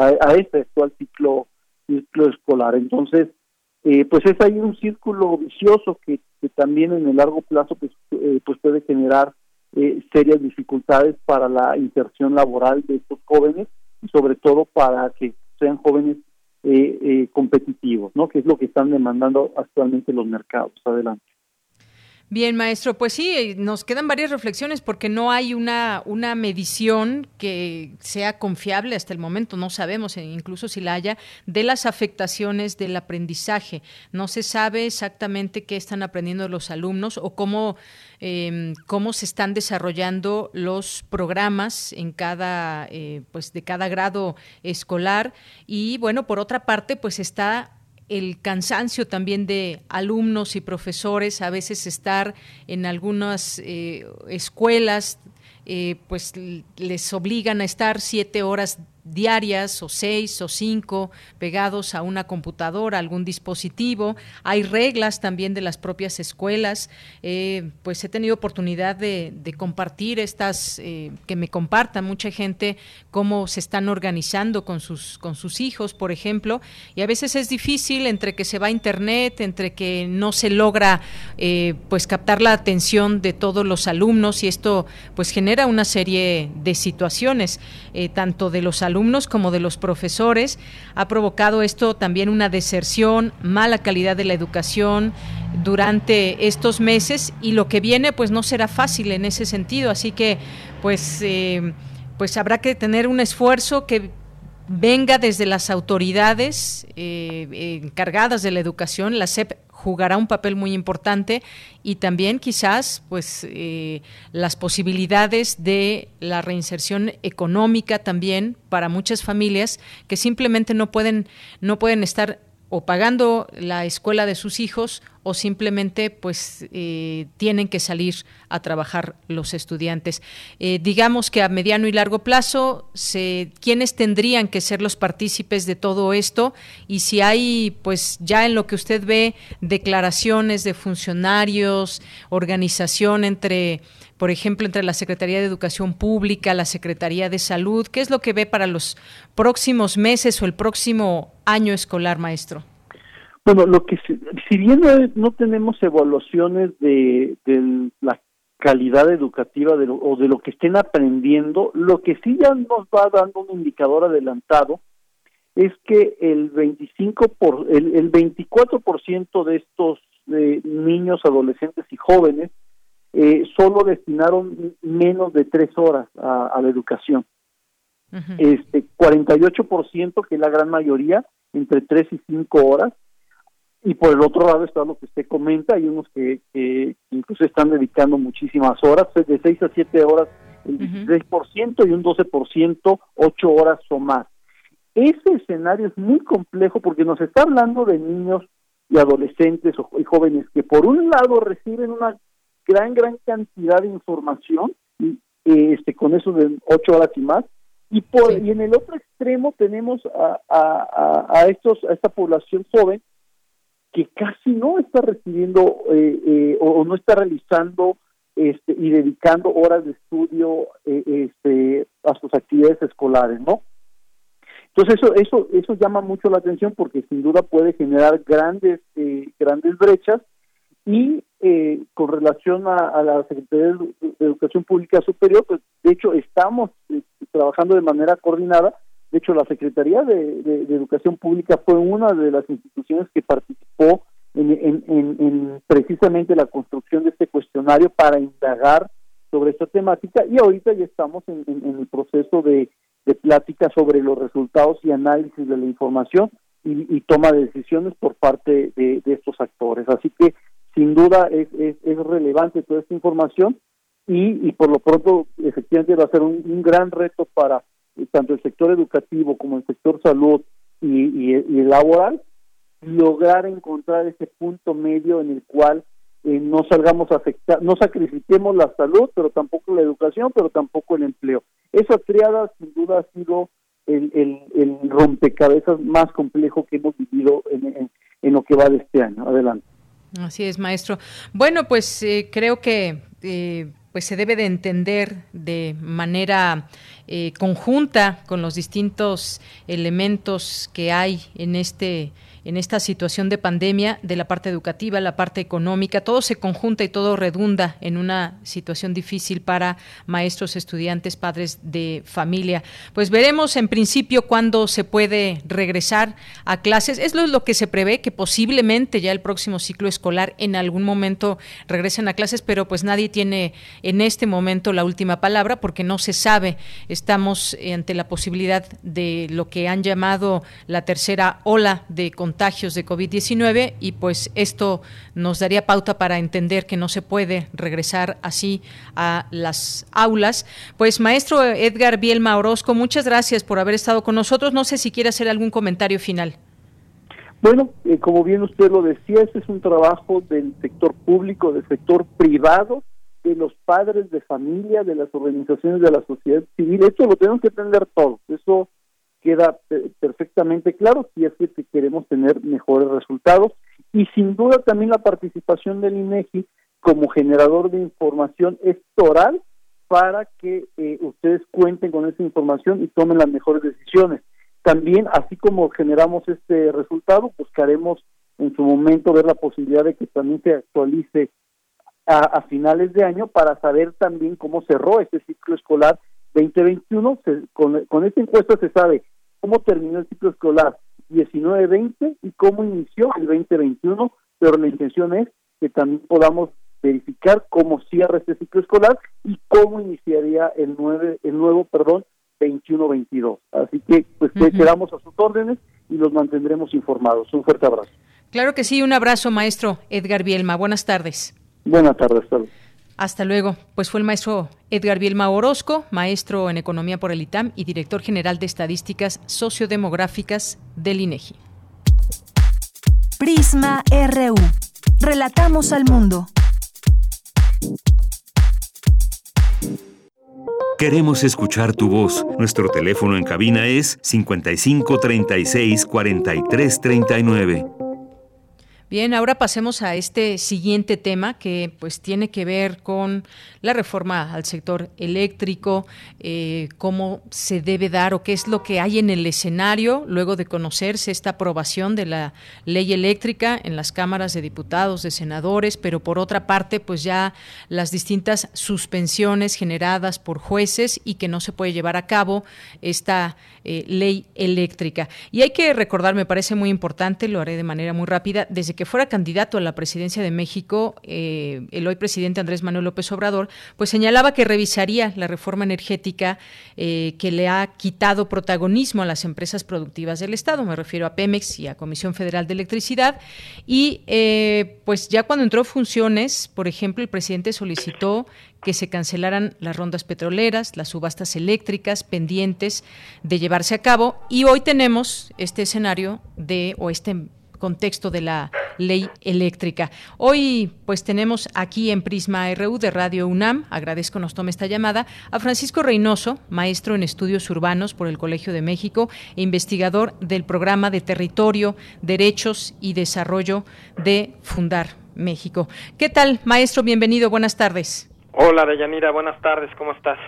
a este actual ciclo escolar. Entonces, pues es ahí un círculo vicioso que también en el largo plazo pues puede generar serias dificultades para la inserción laboral de estos jóvenes, sobre todo para que sean jóvenes competitivos, ¿no? Que es lo que están demandando actualmente los mercados. Adelante. Bien, maestro, pues sí, nos quedan varias reflexiones porque no hay una medición que sea confiable hasta el momento, no sabemos incluso si la haya, de las afectaciones del aprendizaje. No se sabe exactamente qué están aprendiendo los alumnos o cómo se están desarrollando los programas en cada de cada grado escolar. Y bueno, por otra parte, pues está el cansancio también de alumnos y profesores, a veces estar en algunas escuelas pues les obligan a estar 7 horas diarias o 6 o 5 pegados a una computadora, algún dispositivo. Hay reglas también de las propias escuelas. Pues he tenido oportunidad de compartir estas, que me compartan mucha gente cómo se están organizando con sus hijos, por ejemplo, y a veces es difícil entre que se va a internet, entre que no se logra pues captar la atención de todos los alumnos, y esto pues genera una serie de situaciones, tanto de los alumnos como de los profesores. Ha provocado esto también una deserción, mala calidad de la educación durante estos meses, y lo que viene pues no será fácil en ese sentido, así que pues habrá que tener un esfuerzo que venga desde las autoridades encargadas de la educación. La SEP jugará un papel muy importante, y también quizás pues las posibilidades de la reinserción económica también para muchas familias que simplemente no pueden estar o pagando la escuela de sus hijos, o simplemente pues tienen que salir a trabajar los estudiantes. Digamos que a mediano y largo plazo, ¿quiénes tendrían que ser los partícipes de todo esto? Y si hay, pues ya en lo que usted ve, declaraciones de funcionarios, organización entre… por ejemplo, entre la Secretaría de Educación Pública, la Secretaría de Salud, ¿qué es lo que ve para los próximos meses o el próximo año escolar, maestro? Bueno, lo que si bien no tenemos evaluaciones de la calidad educativa o de lo que estén aprendiendo, lo que sí ya nos va dando un indicador adelantado es que el 24% de estos niños, adolescentes y jóvenes solo destinaron menos de 3 horas a la educación. Uh-huh. 48%, que es la gran mayoría, entre 3 y 5 horas. Y por el otro lado está lo que usted comenta, hay unos que incluso están dedicando muchísimas horas, de 6 a 7 horas, el 16%, uh-huh, y un 12%, 8 horas o más. Ese escenario es muy complejo porque nos está hablando de niños y adolescentes y jóvenes que por un lado reciben una gran cantidad de información, con eso de 8 horas y más, y en el otro extremo tenemos a esta población joven que casi no está recibiendo o no está realizando y dedicando horas de estudio a sus actividades escolares, ¿no? Entonces eso llama mucho la atención porque sin duda puede generar grandes brechas. Y con relación a la Secretaría de Educación Pública Superior, pues de hecho estamos trabajando de manera coordinada. De hecho, la Secretaría de Educación Pública fue una de las instituciones que participó en precisamente la construcción de este cuestionario para indagar sobre esta temática, y ahorita ya estamos en el proceso de plática sobre los resultados y análisis de la información y toma de decisiones por parte de estos actores. Así que sin duda es relevante toda esta información y por lo pronto efectivamente va a ser un gran reto para tanto el sector educativo como el sector salud y laboral lograr encontrar ese punto medio en el cual no salgamos afectados, no sacrifiquemos la salud, pero tampoco la educación, pero tampoco el empleo. Esa triada sin duda ha sido el rompecabezas más complejo que hemos vivido en lo que va de este año. Adelante. Así es, maestro. Bueno, pues creo que pues se debe de entender de manera conjunta con los distintos elementos que hay en esta situación de pandemia, de la parte educativa, la parte económica, todo se conjunta y todo redunda en una situación difícil para maestros, estudiantes, padres de familia. Pues veremos en principio cuándo se puede regresar a clases. Es lo que se prevé, que posiblemente ya el próximo ciclo escolar en algún momento regresen a clases, pero pues nadie tiene en este momento la última palabra porque no se sabe. Estamos ante la posibilidad de lo que han llamado la tercera ola de contagios de COVID-19, y pues esto nos daría pauta para entender que no se puede regresar así a las aulas. Pues maestro Edgar Vielma Orozco, muchas gracias por haber estado con nosotros. No sé si quiere hacer algún comentario final. Bueno, como bien usted lo decía, este es un trabajo del sector público, del sector privado, de los padres de familia, de las organizaciones de la sociedad civil. Esto lo tenemos que atender todos. Eso queda perfectamente claro si es que queremos tener mejores resultados. Y sin duda también la participación del INEGI como generador de información electoral para que ustedes cuenten con esa información y tomen las mejores decisiones. También, así como generamos este resultado, buscaremos en su momento ver la posibilidad de que también se actualice a finales de año para saber también cómo cerró este ciclo escolar 2021. Con esta encuesta se sabe cómo terminó el ciclo escolar 19-20 y cómo inició el 2021, pero la intención es que también podamos verificar cómo cierra este ciclo escolar y cómo iniciaría el nuevo 21-22. Así que pues quedamos a sus órdenes y los mantendremos informados. Un fuerte abrazo. Claro que sí, un abrazo, maestro Edgar Vielma. Buenas tardes. Buenas tardes, salud. Hasta luego. Pues fue el maestro Edgar Vielma Orozco, maestro en Economía por el ITAM y director general de Estadísticas Sociodemográficas del INEGI. Prisma RU. Relatamos al mundo. Queremos escuchar tu voz. Nuestro teléfono en cabina es 55 36 43 39. Bien, ahora pasemos a este siguiente tema que pues tiene que ver con la reforma al sector eléctrico, cómo se debe dar o qué es lo que hay en el escenario luego de conocerse esta aprobación de la ley eléctrica en las cámaras de diputados, de senadores, pero por otra parte pues ya las distintas suspensiones generadas por jueces y que no se puede llevar a cabo esta ley eléctrica. Y hay que recordar, me parece muy importante, lo haré de manera muy rápida, desde que fuera candidato a la presidencia de México, el hoy presidente Andrés Manuel López Obrador, pues señalaba que revisaría la reforma energética que le ha quitado protagonismo a las empresas productivas del Estado, me refiero a Pemex y a Comisión Federal de Electricidad, y pues ya cuando entró funciones, por ejemplo, el presidente solicitó que se cancelaran las rondas petroleras, las subastas eléctricas pendientes de llevarse a cabo, y hoy tenemos este escenario este contexto de la ley eléctrica. Hoy pues tenemos aquí en Prisma RU de Radio UNAM, agradezco nos tome esta llamada, a Francisco Reynoso, maestro en estudios urbanos por el Colegio de México e investigador del programa de Territorio, Derechos y Desarrollo de Fundar México. ¿Qué tal, maestro? Bienvenido, buenas tardes. Hola, Deyanira, buenas tardes, ¿cómo estás?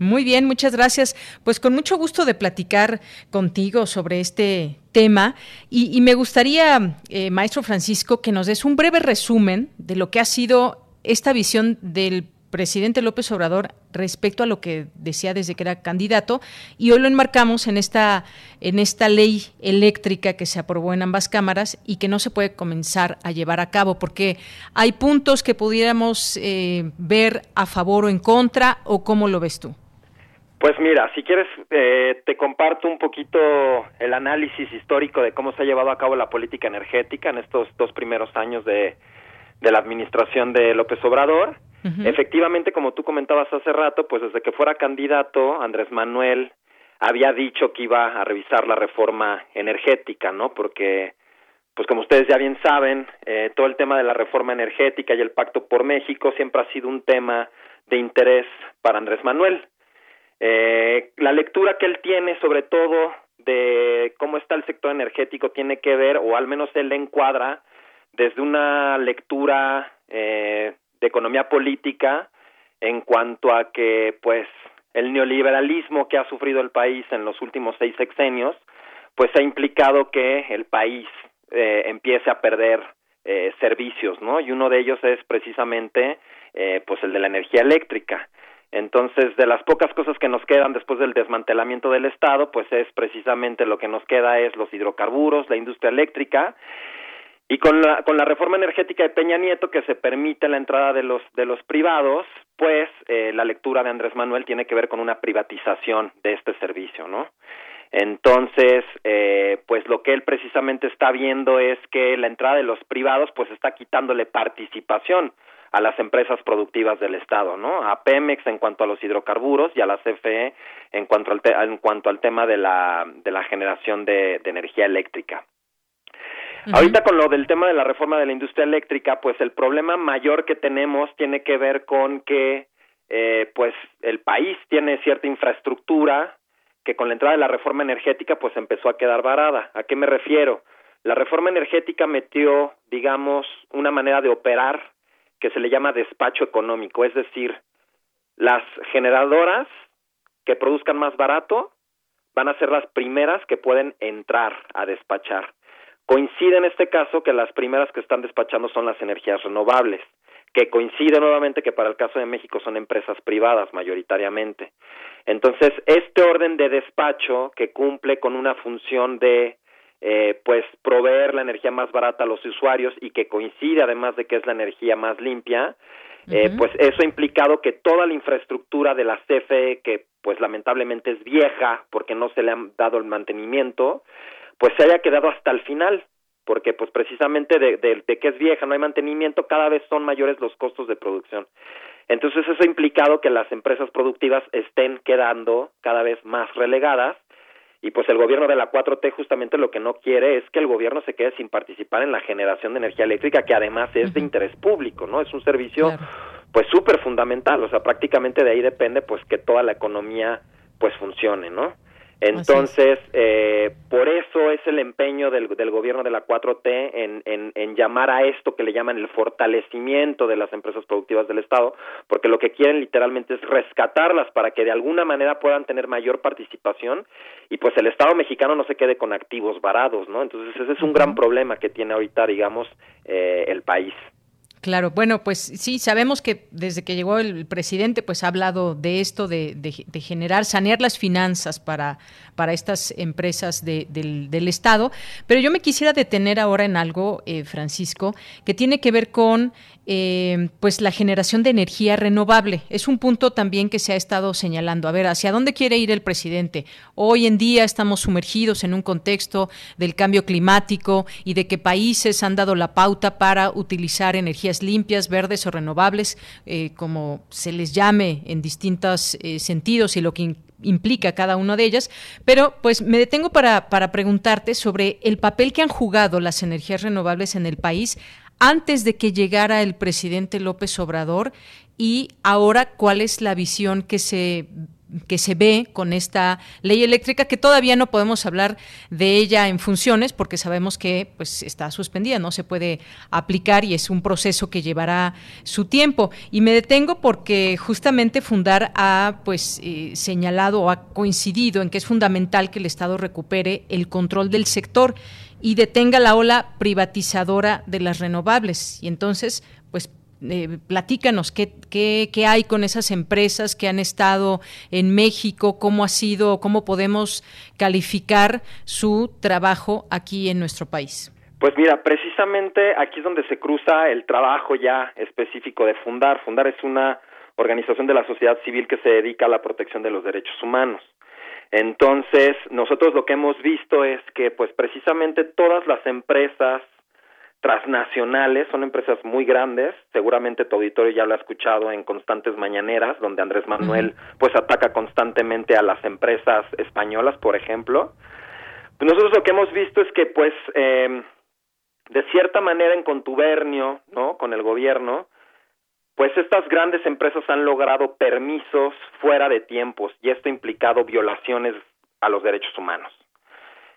Muy bien, muchas gracias. Pues con mucho gusto de platicar contigo sobre este tema y me gustaría, maestro Francisco, que nos des un breve resumen de lo que ha sido esta visión del presidente López Obrador respecto a lo que decía desde que era candidato y hoy lo enmarcamos en esta ley eléctrica que se aprobó en ambas cámaras y que no se puede comenzar a llevar a cabo porque hay puntos que pudiéramos ver a favor o en contra, o ¿cómo lo ves tú? Pues mira, si quieres te comparto un poquito el análisis histórico de cómo se ha llevado a cabo la política energética en estos dos primeros años de la administración de López Obrador. Uh-huh. Efectivamente, como tú comentabas hace rato, pues desde que fuera candidato, Andrés Manuel había dicho que iba a revisar la reforma energética, ¿no? Porque, pues como ustedes ya bien saben, todo el tema de la reforma energética y el Pacto por México siempre ha sido un tema de interés para Andrés Manuel. La lectura que él tiene, sobre todo, de cómo está el sector energético tiene que ver, o al menos él le encuadra, desde una lectura de economía política en cuanto a que, pues, el neoliberalismo que ha sufrido el país en los últimos 6 sexenios, pues ha implicado que el país empiece a perder servicios, ¿no? Y uno de ellos es precisamente, pues, el de la energía eléctrica. Entonces, de las pocas cosas que nos quedan después del desmantelamiento del Estado, pues es precisamente lo que nos queda es los hidrocarburos, la industria eléctrica. Y con la reforma energética de Peña Nieto, que se permite la entrada de los privados, pues la lectura de Andrés Manuel tiene que ver con una privatización de este servicio, ¿no? Entonces, pues lo que él precisamente está viendo es que la entrada de los privados, pues está quitándole participación a las empresas productivas del Estado, ¿no? A Pemex en cuanto a los hidrocarburos y a la CFE en cuanto al tema de la generación de energía eléctrica. Uh-huh. Ahorita con lo del tema de la reforma de la industria eléctrica, pues el problema mayor que tenemos tiene que ver con que pues el país tiene cierta infraestructura que con la entrada de la reforma energética pues empezó a quedar varada. ¿A qué me refiero? La reforma energética metió, digamos, una manera de operar que se le llama despacho económico, es decir, las generadoras que produzcan más barato van a ser las primeras que pueden entrar a despachar. Coincide en este caso que las primeras que están despachando son las energías renovables, que coincide nuevamente que para el caso de México son empresas privadas mayoritariamente. Entonces, este orden de despacho que cumple con una función de pues proveer la energía más barata a los usuarios y que coincide además de que es la energía más limpia, pues eso ha implicado que toda la infraestructura de la CFE, que pues lamentablemente es vieja porque no se le han dado el mantenimiento, pues se haya quedado hasta el final, porque pues precisamente de que es vieja, no hay mantenimiento, cada vez son mayores los costos de producción. Entonces eso ha implicado que las empresas productivas estén quedando cada vez más relegadas, y pues el gobierno de la 4T justamente lo que no quiere es que el gobierno se quede sin participar en la generación de energía eléctrica, que además es de interés público, ¿no? Es un servicio, claro, pues súper fundamental, o sea, prácticamente de ahí depende pues que toda la economía pues funcione, ¿no? Entonces, por eso es el empeño del gobierno de la 4T en llamar a esto que le llaman el fortalecimiento de las empresas productivas del Estado, porque lo que quieren literalmente es rescatarlas para que de alguna manera puedan tener mayor participación y pues el Estado mexicano no se quede con activos varados, ¿no? Entonces ese es un gran problema que tiene ahorita, digamos, el país. Claro, bueno, pues sí, sabemos que desde que llegó el presidente, pues ha hablado de esto, de generar, sanear las finanzas para estas empresas del Estado, pero yo me quisiera detener ahora en algo, Francisco, que tiene que ver con pues la generación de energía renovable. Es un punto también que se ha estado señalando. A ver, ¿hacia dónde quiere ir el presidente? Hoy en día estamos sumergidos en un contexto del cambio climático y de que países han dado la pauta para utilizar energías limpias, verdes o renovables, como se les llame en distintos sentidos y lo que implica cada una de ellas, pero pues me detengo para preguntarte sobre el papel que han jugado las energías renovables en el país antes de que llegara el presidente López Obrador y ahora cuál es la visión que se ve con esta ley eléctrica, que todavía no podemos hablar de ella en funciones porque sabemos que pues está suspendida, no se puede aplicar y es un proceso que llevará su tiempo. Y me detengo porque justamente Fundar ha pues señalado o ha coincidido en que es fundamental que el Estado recupere el control del sector y detenga la ola privatizadora de las renovables. Y entonces, pues platícanos qué hay con esas empresas que han estado en México, cómo podemos calificar su trabajo aquí en nuestro país. Pues mira, precisamente aquí es donde se cruza el trabajo ya específico de Fundar. Fundar es una organización de la sociedad civil que se dedica a la protección de los derechos humanos. Entonces, nosotros lo que hemos visto es que pues precisamente todas las empresas transnacionales, son empresas muy grandes, seguramente tu auditorio ya lo ha escuchado en constantes mañaneras, donde Andrés Manuel pues ataca constantemente a las empresas españolas, por ejemplo. Pues nosotros lo que hemos visto es que pues de cierta manera en contubernio, ¿no?, con el gobierno, pues estas grandes empresas han logrado permisos fuera de tiempos y esto ha implicado violaciones a los derechos humanos.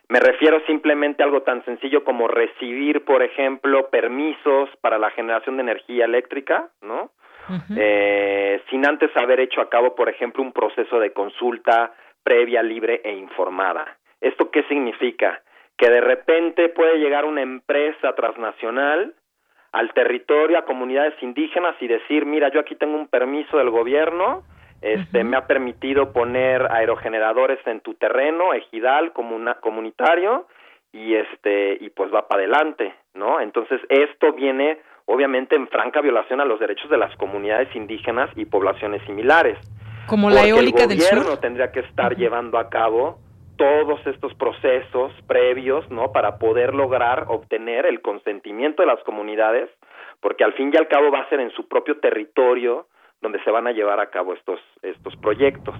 Me refiero simplemente a algo tan sencillo como recibir, por ejemplo, permisos para la generación de energía eléctrica, ¿no? Uh-huh. Sin antes haber hecho a cabo, por ejemplo, un proceso de consulta previa, libre e informada. ¿Esto qué significa? Que de repente puede llegar una empresa transnacional al territorio, a comunidades indígenas y decir, mira, yo aquí tengo un permiso del gobierno, me ha permitido poner aerogeneradores en tu terreno, ejidal, comunitario, y pues va para adelante, ¿no? Entonces esto viene obviamente en franca violación a los derechos de las comunidades indígenas y poblaciones similares. Como la eólica del sur. El gobierno tendría que estar llevando a cabo todos estos procesos previos, ¿no?, para poder lograr obtener el consentimiento de las comunidades, porque al fin y al cabo va a ser en su propio territorio donde se van a llevar a cabo estos proyectos.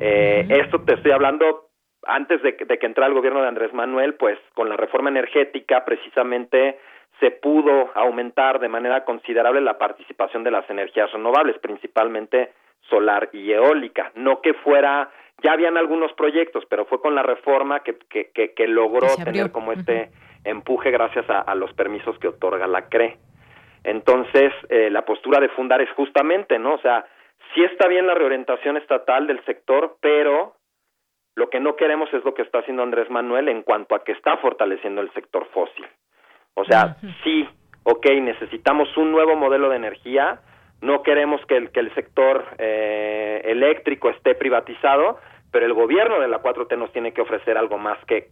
Esto te estoy hablando antes de que entrara el gobierno de Andrés Manuel, pues con la reforma energética precisamente se pudo aumentar de manera considerable la participación de las energías renovables, principalmente solar y eólica. No que fuera, ya habían algunos proyectos, pero fue con la reforma que logró tener como este empuje gracias a los permisos que otorga la CRE. Entonces, la postura de Fundar es justamente, ¿no? O sea, sí está bien la reorientación estatal del sector, pero lo que no queremos es lo que está haciendo Andrés Manuel en cuanto a que está fortaleciendo el sector fósil. O sea, sí, okay, necesitamos un nuevo modelo de energía, no queremos que el sector eléctrico esté privatizado, pero el gobierno de la 4T nos tiene que ofrecer algo más que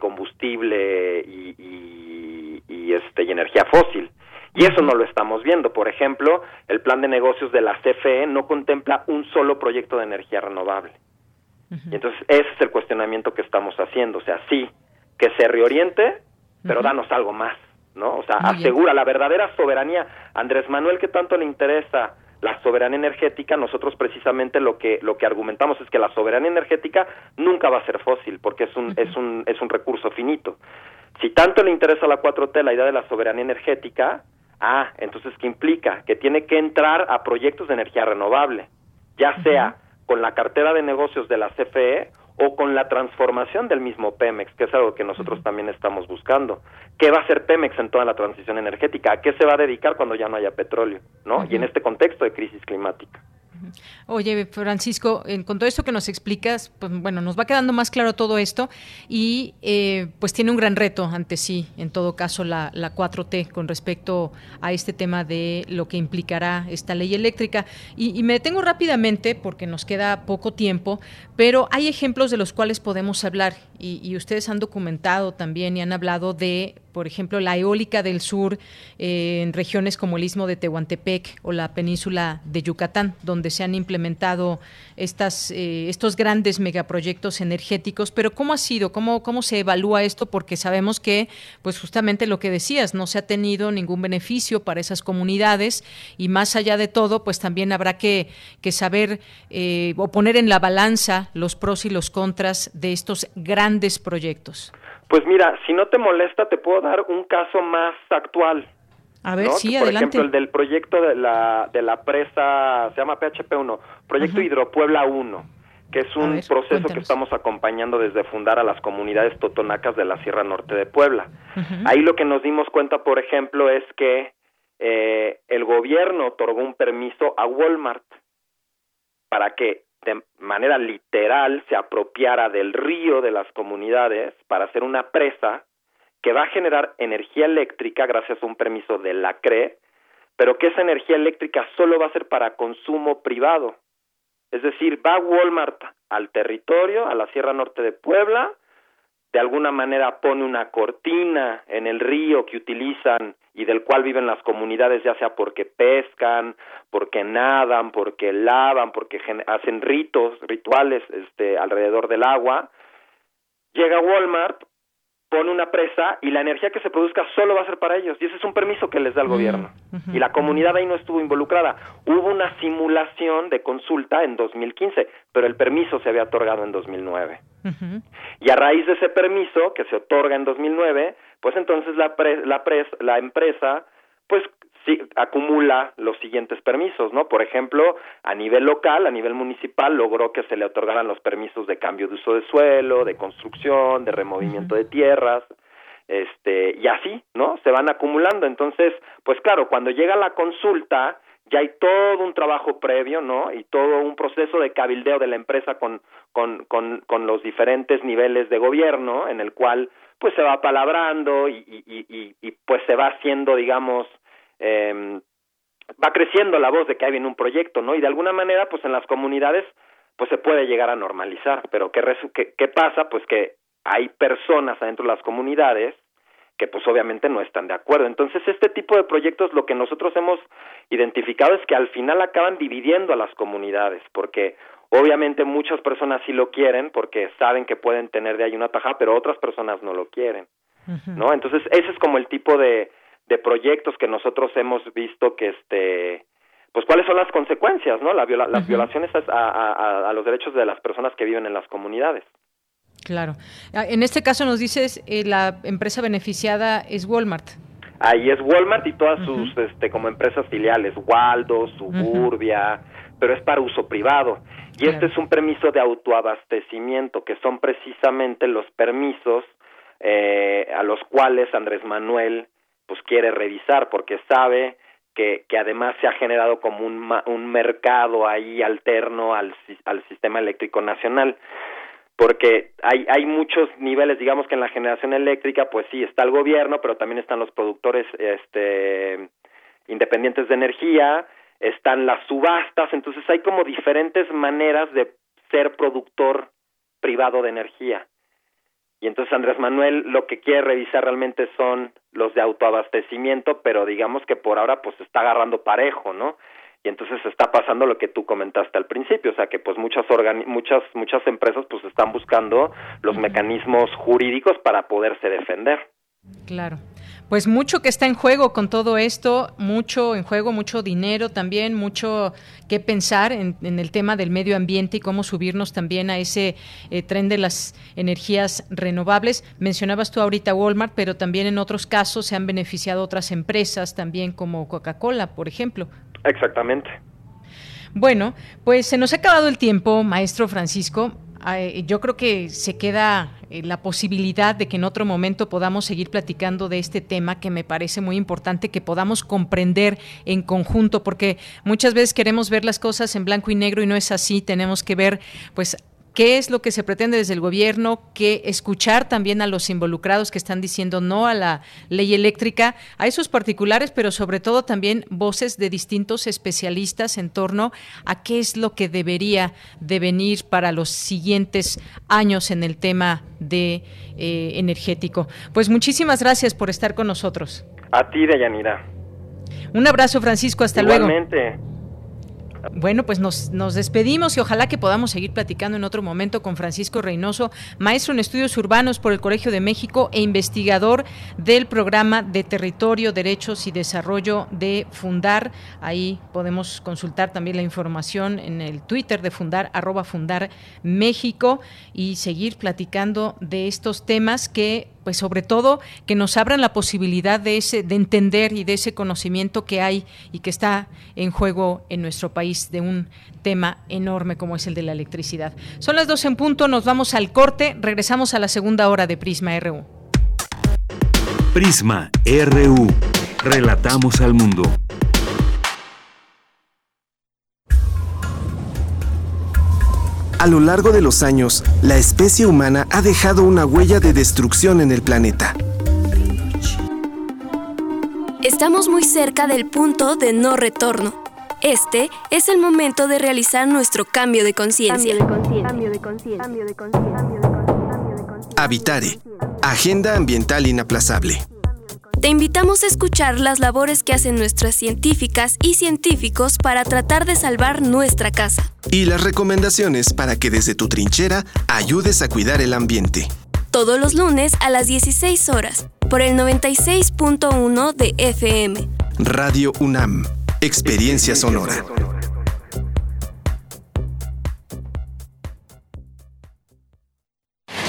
combustible y energía fósil. Y eso no lo estamos viendo. Por ejemplo, el plan de negocios de la CFE no contempla un solo proyecto de energía renovable. Y entonces ese es el cuestionamiento que estamos haciendo. O sea, sí, que se reoriente, pero danos algo más, ¿no? O sea, asegura la verdadera soberanía. Andrés Manuel, que tanto le interesa la soberanía energética, nosotros precisamente lo que argumentamos es que la soberanía energética nunca va a ser fósil, porque es un recurso finito. Si tanto le interesa a la 4T la idea de la soberanía energética, entonces ¿qué implica? Que tiene que entrar a proyectos de energía renovable, ya sea con la cartera de negocios de la CFE o con la transformación del mismo Pemex, que es algo que nosotros también estamos buscando. ¿Qué va a hacer Pemex en toda la transición energética? ¿A qué se va a dedicar cuando ya no haya petróleo, no? Y en este contexto de crisis climática. Oye, Francisco, con todo esto que nos explicas, pues bueno, nos va quedando más claro todo esto y pues tiene un gran reto ante sí, en todo caso, la 4T con respecto a este tema de lo que implicará esta ley eléctrica. Y me detengo rápidamente porque nos queda poco tiempo, pero hay ejemplos de los cuales podemos hablar y ustedes han documentado también y han hablado de, por ejemplo, la eólica del sur en regiones como el Istmo de Tehuantepec o la península de Yucatán, donde se han implementado estos grandes megaproyectos energéticos. Pero ¿cómo ha sido? ¿Cómo se evalúa esto? Porque sabemos que, pues justamente lo que decías, no se ha tenido ningún beneficio para esas comunidades y más allá de todo, pues también habrá que saber o poner en la balanza los pros y los contras de estos grandes proyectos. Pues mira, si no te molesta, te puedo dar un caso más actual. A ver, ¿no? Sí, por adelante. Por ejemplo, el del proyecto de la presa, se llama PHP1, Proyecto Hidropuebla 1, que es un proceso que estamos acompañando desde Fundar a las comunidades totonacas de la Sierra Norte de Puebla. Ahí lo que nos dimos cuenta, por ejemplo, es que el gobierno otorgó un permiso a Walmart para que de manera literal se apropiara del río de las comunidades para hacer una presa que va a generar energía eléctrica gracias a un permiso de la CRE, pero que esa energía eléctrica solo va a ser para consumo privado. Es decir, va Walmart al territorio, a la Sierra Norte de Puebla, de alguna manera pone una cortina en el río que utilizan y del cual viven las comunidades, ya sea porque pescan, porque nadan, porque lavan, porque hacen rituales alrededor del agua. Llega Walmart, pone una presa y la energía que se produzca solo va a ser para ellos. Y ese es un permiso que les da el gobierno. Y la comunidad ahí no estuvo involucrada. Hubo una simulación de consulta en 2015, pero el permiso se había otorgado en 2009. Y a raíz de ese permiso que se otorga en 2009, pues entonces la empresa pues sí acumula los siguientes permisos, ¿no? Por ejemplo, a nivel local, a nivel municipal, logró que se le otorgaran los permisos de cambio de uso de suelo, de construcción, de removimiento de tierras, y así, ¿no? Se van acumulando. Entonces, pues claro, cuando llega la consulta, ya hay todo un trabajo previo, ¿no? Y todo un proceso de cabildeo de la empresa con los diferentes niveles de gobierno, en el cual pues se va palabrando y pues se va haciendo, digamos, va creciendo la voz de que ahí viene un proyecto, ¿no? Y de alguna manera, pues en las comunidades, pues se puede llegar a normalizar, pero ¿qué pasa? Pues que hay personas adentro de las comunidades que pues obviamente no están de acuerdo. Entonces este tipo de proyectos, lo que nosotros hemos identificado es que al final acaban dividiendo a las comunidades, porque obviamente muchas personas sí lo quieren porque saben que pueden tener de ahí una tajada, pero otras personas no lo quieren, ¿no? Entonces ese es como el tipo de proyectos que nosotros hemos visto que pues cuáles son las consecuencias, ¿no? Las violaciones a los derechos de las personas que viven en las comunidades. Claro. En este caso nos dices, la empresa beneficiada es Walmart. Ahí es Walmart y todas sus como empresas filiales, Waldo, Suburbia, pero es para uso privado. Y este es un permiso de autoabastecimiento, que son precisamente los permisos a los cuales Andrés Manuel pues quiere revisar, porque sabe que además se ha generado como un mercado ahí alterno al sistema eléctrico nacional, porque hay muchos niveles, digamos que en la generación eléctrica, pues sí, está el gobierno, pero también están los productores independientes de energía, están las subastas, entonces hay como diferentes maneras de ser productor privado de energía. Y entonces Andrés Manuel lo que quiere revisar realmente son los de autoabastecimiento, pero digamos que por ahora pues está agarrando parejo, ¿no? Y entonces está pasando lo que tú comentaste al principio, o sea que pues muchas empresas pues están buscando los mecanismos jurídicos para poderse defender. Claro. Pues mucho que está en juego con todo esto, mucho en juego, mucho dinero también, mucho que pensar en el tema del medio ambiente y cómo subirnos también a ese tren de las energías renovables. Mencionabas tú ahorita Walmart, pero también en otros casos se han beneficiado otras empresas también como Coca-Cola, por ejemplo. Exactamente. Bueno, pues se nos ha acabado el tiempo, maestro Francisco. Yo creo que se queda la posibilidad de que en otro momento podamos seguir platicando de este tema, que me parece muy importante que podamos comprender en conjunto, porque muchas veces queremos ver las cosas en blanco y negro y no es así. Tenemos que ver pues qué es lo que se pretende desde el gobierno, que escuchar también a los involucrados que están diciendo no a la ley eléctrica, a esos particulares, pero sobre todo también voces de distintos especialistas en torno a qué es lo que debería de venir para los siguientes años en el tema de energético. Pues muchísimas gracias por estar con nosotros. A ti, Deyanira. Un abrazo, Francisco. Hasta Igualmente. Luego. Igualmente. Bueno, pues nos despedimos y ojalá que podamos seguir platicando en otro momento con Francisco Reynoso, maestro en estudios urbanos por el Colegio de México e investigador del programa de Territorio, Derechos y Desarrollo de Fundar. Ahí podemos consultar también la información en el Twitter de Fundar, @FundarMéxico, y seguir platicando de estos temas que, pues sobre todo, que nos abran la posibilidad de entender y de ese conocimiento que hay y que está en juego en nuestro país de un tema enorme como es el de la electricidad. Son las 12 en punto, nos vamos al corte, regresamos a la segunda hora de Prisma RU. Prisma RU, relatamos al mundo. A lo largo de los años, la especie humana ha dejado una huella de destrucción en el planeta. Estamos muy cerca del punto de no retorno. Este es el momento de realizar nuestro cambio de conciencia. Habitare, agenda ambiental inaplazable. Te invitamos a escuchar las labores que hacen nuestras científicas y científicos para tratar de salvar nuestra casa. Y las recomendaciones para que desde tu trinchera ayudes a cuidar el ambiente. Todos los lunes a las 16 horas, por el 96.1 de FM. Radio UNAM, Experiencia Sonora.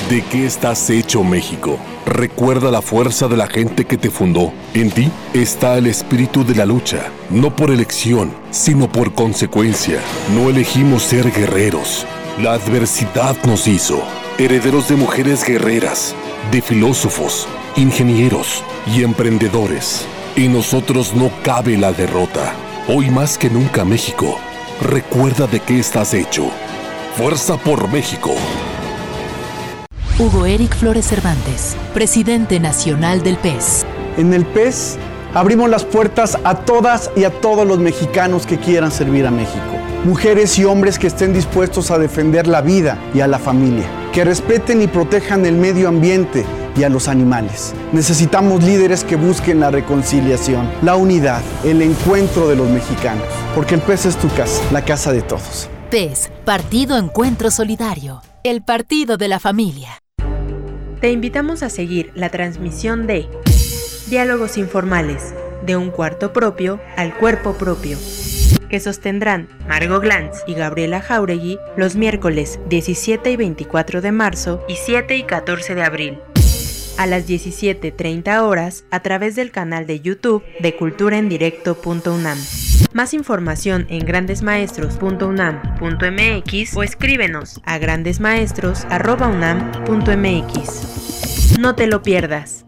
¿De qué estás hecho, México? Recuerda la fuerza de la gente que te fundó. En ti está el espíritu de la lucha, no por elección, sino por consecuencia. No elegimos ser guerreros. La adversidad nos hizo herederos de mujeres guerreras, de filósofos, ingenieros y emprendedores. En nosotros no cabe la derrota. Hoy más que nunca, México, recuerda de qué estás hecho. Fuerza por México. Hugo Eric Flores Cervantes, presidente nacional del PES. En el PES abrimos las puertas a todas y a todos los mexicanos que quieran servir a México. Mujeres y hombres que estén dispuestos a defender la vida y a la familia, que respeten y protejan el medio ambiente y a los animales. Necesitamos líderes que busquen la reconciliación, la unidad, el encuentro de los mexicanos, porque el PES es tu casa, la casa de todos. PES, Partido Encuentro Solidario, el partido de la familia. Te invitamos a seguir la transmisión de Diálogos Informales, de un cuarto propio al cuerpo propio. que sostendrán Margo Glantz y Gabriela Jáuregui los miércoles 17 y 24 de marzo y 7 y 14 de abril. A las 17:30 horas a través del canal de YouTube de culturaendirecto.unam. Más información en grandesmaestros.unam.mx o escríbenos a grandesmaestros@unam.mx. No te lo pierdas.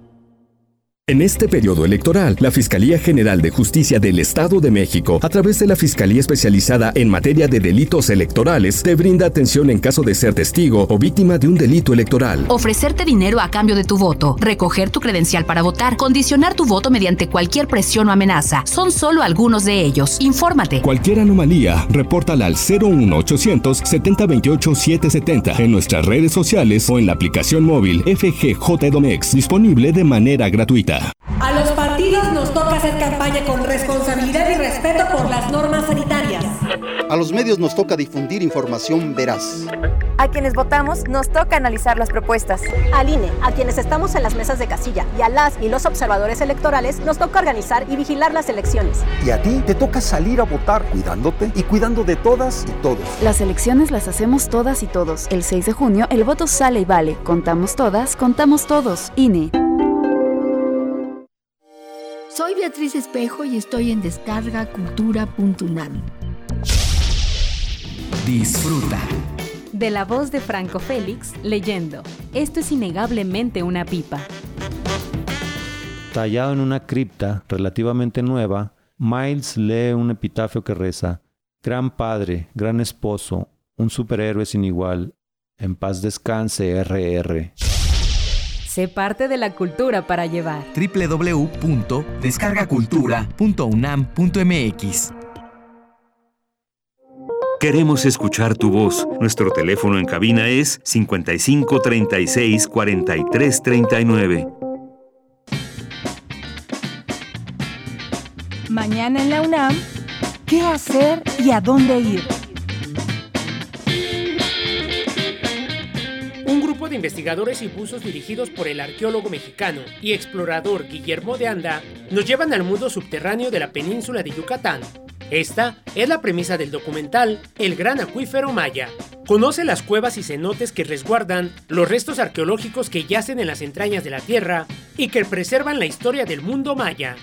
En este periodo electoral, la Fiscalía General de Justicia del Estado de México, a través de la Fiscalía Especializada en Materia de Delitos Electorales, te brinda atención en caso de ser testigo o víctima de un delito electoral. Ofrecerte dinero a cambio de tu voto, recoger tu credencial para votar, condicionar tu voto mediante cualquier presión o amenaza, son solo algunos de ellos. Infórmate. Cualquier anomalía, repórtala al 01800 7028 770 en nuestras redes sociales o en la aplicación móvil FGJDomex, disponible de manera gratuita. A los partidos nos toca hacer campaña con responsabilidad y respeto por las normas sanitarias. A los medios nos toca difundir información veraz. A quienes votamos nos toca analizar las propuestas. Al INE, a quienes estamos en las mesas de casilla, y a las y los observadores electorales nos toca organizar y vigilar las elecciones. Y a ti te toca salir a votar cuidándote y cuidando de todas y todos. Las elecciones las hacemos todas y todos. El 6 de junio el voto sale y vale. Contamos todas, contamos todos. INE. Soy Beatriz Espejo y estoy en descargacultura.unam. Disfruta. De la voz de Franco Félix, leyendo. Esto es innegablemente una pipa. Tallado en una cripta relativamente nueva, Miles lee un epitafio que reza: Gran padre, gran esposo, un superhéroe sin igual. En paz descanse, RR. Sé parte de la cultura para llevar. www.descargacultura.unam.mx. Queremos escuchar tu voz. Nuestro teléfono en cabina es 55 36 43 39. Mañana en la UNAM, ¿qué hacer y a dónde ir? De investigadores y buzos dirigidos por el arqueólogo mexicano y explorador Guillermo de Anda nos llevan al mundo subterráneo de la península de Yucatán. Esta es la premisa del documental El Gran Acuífero Maya. Conoce las cuevas y cenotes que resguardan los restos arqueológicos que yacen en las entrañas de la tierra y que preservan la historia del mundo maya.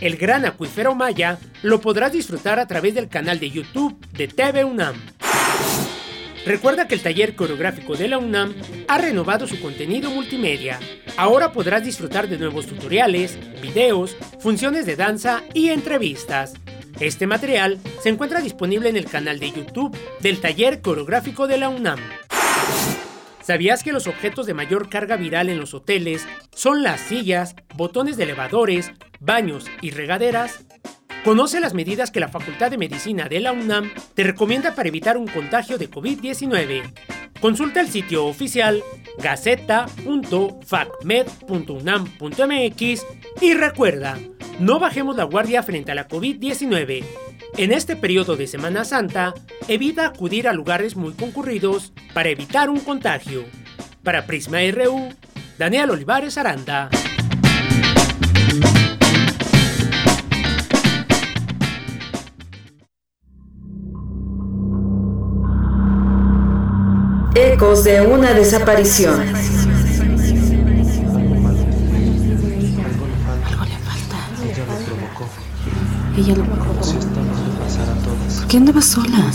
El Gran Acuífero Maya lo podrás disfrutar a través del canal de YouTube de TV UNAM. Recuerda que el Taller Coreográfico de la UNAM ha renovado su contenido multimedia. Ahora podrás disfrutar de nuevos tutoriales, videos, funciones de danza y entrevistas. Este material se encuentra disponible en el canal de YouTube del Taller Coreográfico de la UNAM. ¿Sabías que los objetos de mayor carga viral en los hoteles son las sillas, botones de elevadores, baños y regaderas? Conoce las medidas que la Facultad de Medicina de la UNAM te recomienda para evitar un contagio de COVID-19. Consulta el sitio oficial gaceta.facmed.unam.mx y recuerda, no bajemos la guardia frente a la COVID-19. En este periodo de Semana Santa, evita acudir a lugares muy concurridos para evitar un contagio. Para Prisma RU, Daniel Olivares Aranda. Ecos de una desaparición. Algo le falta. Ella lo provocó. ¿Por qué andaba sola?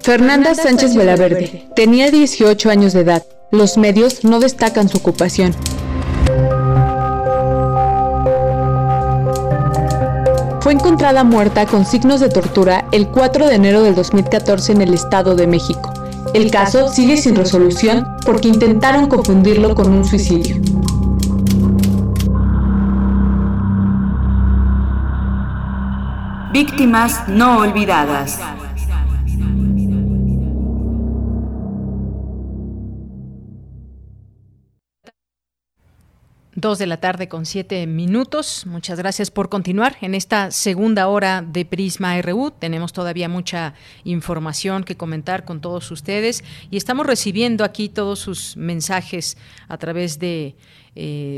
Fernanda Sánchez Velaverde tenía 18 años de edad. Los medios no destacan su ocupación. Fue encontrada muerta con signos de tortura el 4 de enero del 2014 en el Estado de México. El caso sigue sin resolución porque intentaron confundirlo con un suicidio. Víctimas no olvidadas. 2:07 p.m. Muchas gracias por continuar en esta segunda hora de Prisma RU. Tenemos todavía mucha información que comentar con todos ustedes y estamos recibiendo aquí todos sus mensajes a través de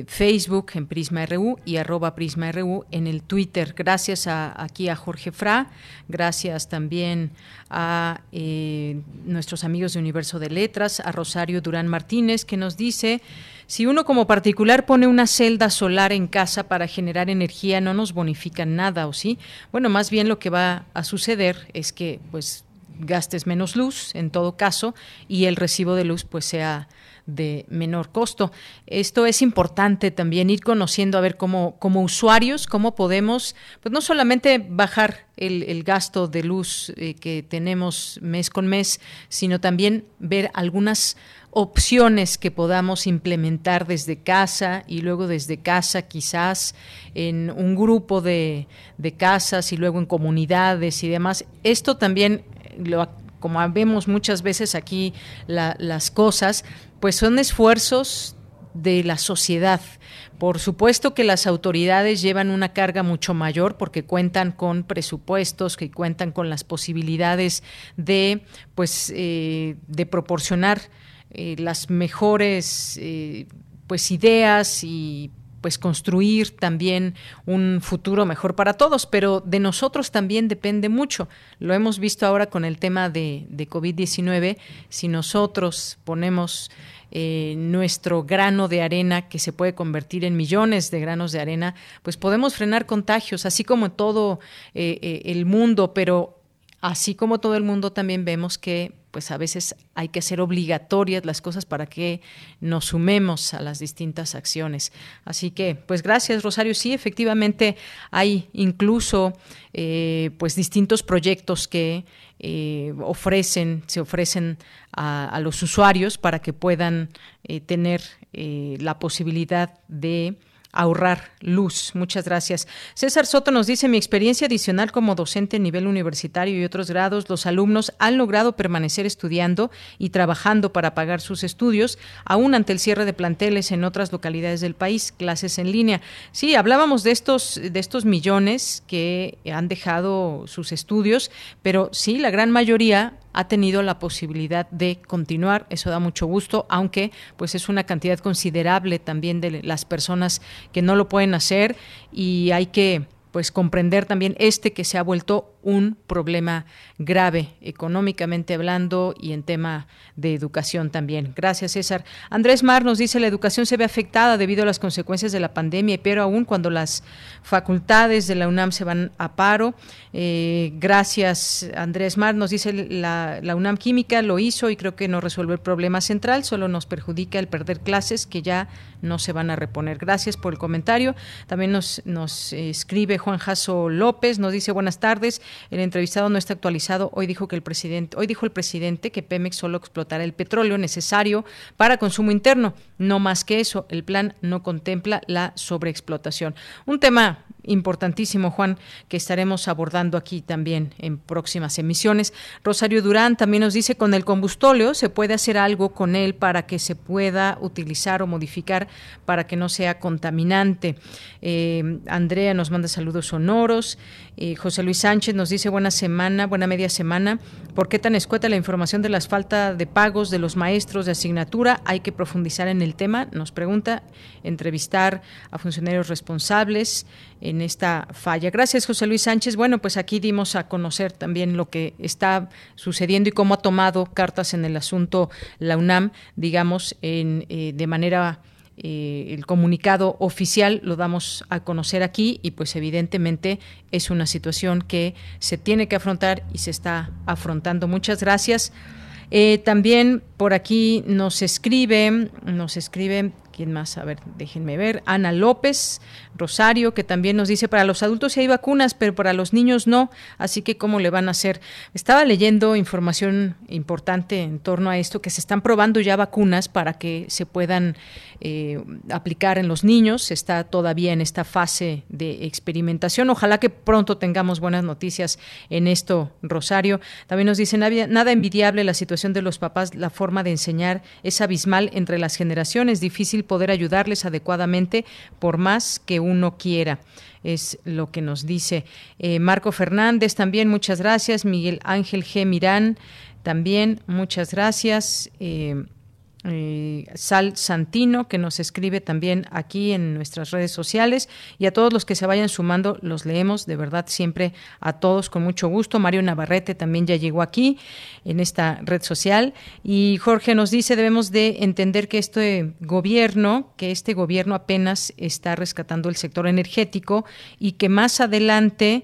Facebook en Prisma RU y @Prisma RU en el Twitter. Gracias a Jorge Fra, gracias también a nuestros amigos de Universo de Letras, a Rosario Durán Martínez, que nos dice: si uno como particular pone una celda solar en casa para generar energía, no nos bonifican nada, ¿o sí? Bueno, más bien lo que va a suceder es que pues gastes menos luz en todo caso y el recibo de luz pues sea de menor costo. Esto es importante también ir conociendo, a ver como usuarios, cómo podemos, pues no solamente bajar el gasto de luz que tenemos mes con mes, sino también ver algunas opciones que podamos implementar desde casa y luego desde casa quizás en un grupo de casas y luego en comunidades y demás. Esto también, como vemos muchas veces aquí las cosas, pues son esfuerzos de la sociedad. Por supuesto que las autoridades llevan una carga mucho mayor porque cuentan con presupuestos, que cuentan con las posibilidades de proporcionar las mejores ideas y pues construir también un futuro mejor para todos, pero de nosotros también depende mucho. Lo hemos visto ahora con el tema de COVID-19, si nosotros ponemos nuestro grano de arena, que se puede convertir en millones de granos de arena, pues podemos frenar contagios, así como todo el mundo, pero así como todo el mundo también vemos que pues a veces hay que hacer obligatorias las cosas para que nos sumemos a las distintas acciones. Así que, pues gracias, Rosario. Sí, efectivamente hay incluso distintos proyectos que se ofrecen a los usuarios para que puedan tener la posibilidad de ahorrar luz. Muchas gracias. César Soto nos dice: mi experiencia adicional como docente en nivel universitario y otros grados, los alumnos han logrado permanecer estudiando y trabajando para pagar sus estudios, aún ante el cierre de planteles en otras localidades del país, clases en línea. Sí, hablábamos de estos millones que han dejado sus estudios, pero sí, la gran mayoría ha tenido la posibilidad de continuar. Eso da mucho gusto, aunque pues es una cantidad considerable también de las personas que no lo pueden hacer, y hay que pues comprender también que se ha vuelto un problema grave económicamente hablando y en tema de educación también. Gracias, César. Andrés Mar nos dice: la educación se ve afectada debido a las consecuencias de la pandemia, pero aún cuando las facultades de la UNAM se van a paro. Gracias, Andrés Mar. Nos dice: la UNAM Química lo hizo y creo que no resuelve el problema central, solo nos perjudica el perder clases que ya no se van a reponer. Gracias por el comentario. También nos escribe Juan Jasso López, nos dice: buenas tardes, el entrevistado no está actualizado. Hoy dijo el presidente que Pemex solo explotará el petróleo necesario para consumo interno, no más que eso. El plan no contempla la sobreexplotación. Un tema importantísimo, Juan, que estaremos abordando aquí también en próximas emisiones. Rosario Durán también nos dice: con el combustóleo se puede hacer algo con él para que se pueda utilizar o modificar para que no sea contaminante. Andrea nos manda saludos sonoros. José Luis Sánchez nos dice: buena media semana. ¿Por qué tan escueta la información de las falta de pagos de los maestros de asignatura? Hay que profundizar en el tema, nos pregunta, entrevistar a funcionarios responsables en esta falla. Gracias, José Luis Sánchez. Bueno, pues aquí dimos a conocer también lo que está sucediendo y cómo ha tomado cartas en el asunto la UNAM, digamos, de manera... el comunicado oficial lo damos a conocer aquí, y pues evidentemente es una situación que se tiene que afrontar y se está afrontando. Muchas gracias. También por aquí nos escribe, ¿quién más? A ver, déjenme ver. Ana López Rosario, que también nos dice: para los adultos sí hay vacunas, pero para los niños no, así que ¿cómo le van a hacer? Estaba leyendo información importante en torno a esto, que se están probando ya vacunas para que se puedan aplicar en los niños. Está todavía en esta fase de experimentación. Ojalá que pronto tengamos buenas noticias en esto, Rosario. También nos dice: nada envidiable la situación de los papás, la forma de enseñar es abismal entre las generaciones, difícil poder ayudarles adecuadamente por más que uno quiera. Es lo que nos dice Marco Fernández, también muchas gracias. Miguel Ángel G. Mirán, también muchas gracias. Sal Santino, que nos escribe también aquí en nuestras redes sociales, y a todos los que se vayan sumando los leemos, de verdad, siempre a todos con mucho gusto. Mario Navarrete también ya llegó aquí en esta red social, y Jorge nos dice: debemos de entender que este gobierno apenas está rescatando el sector energético y que más adelante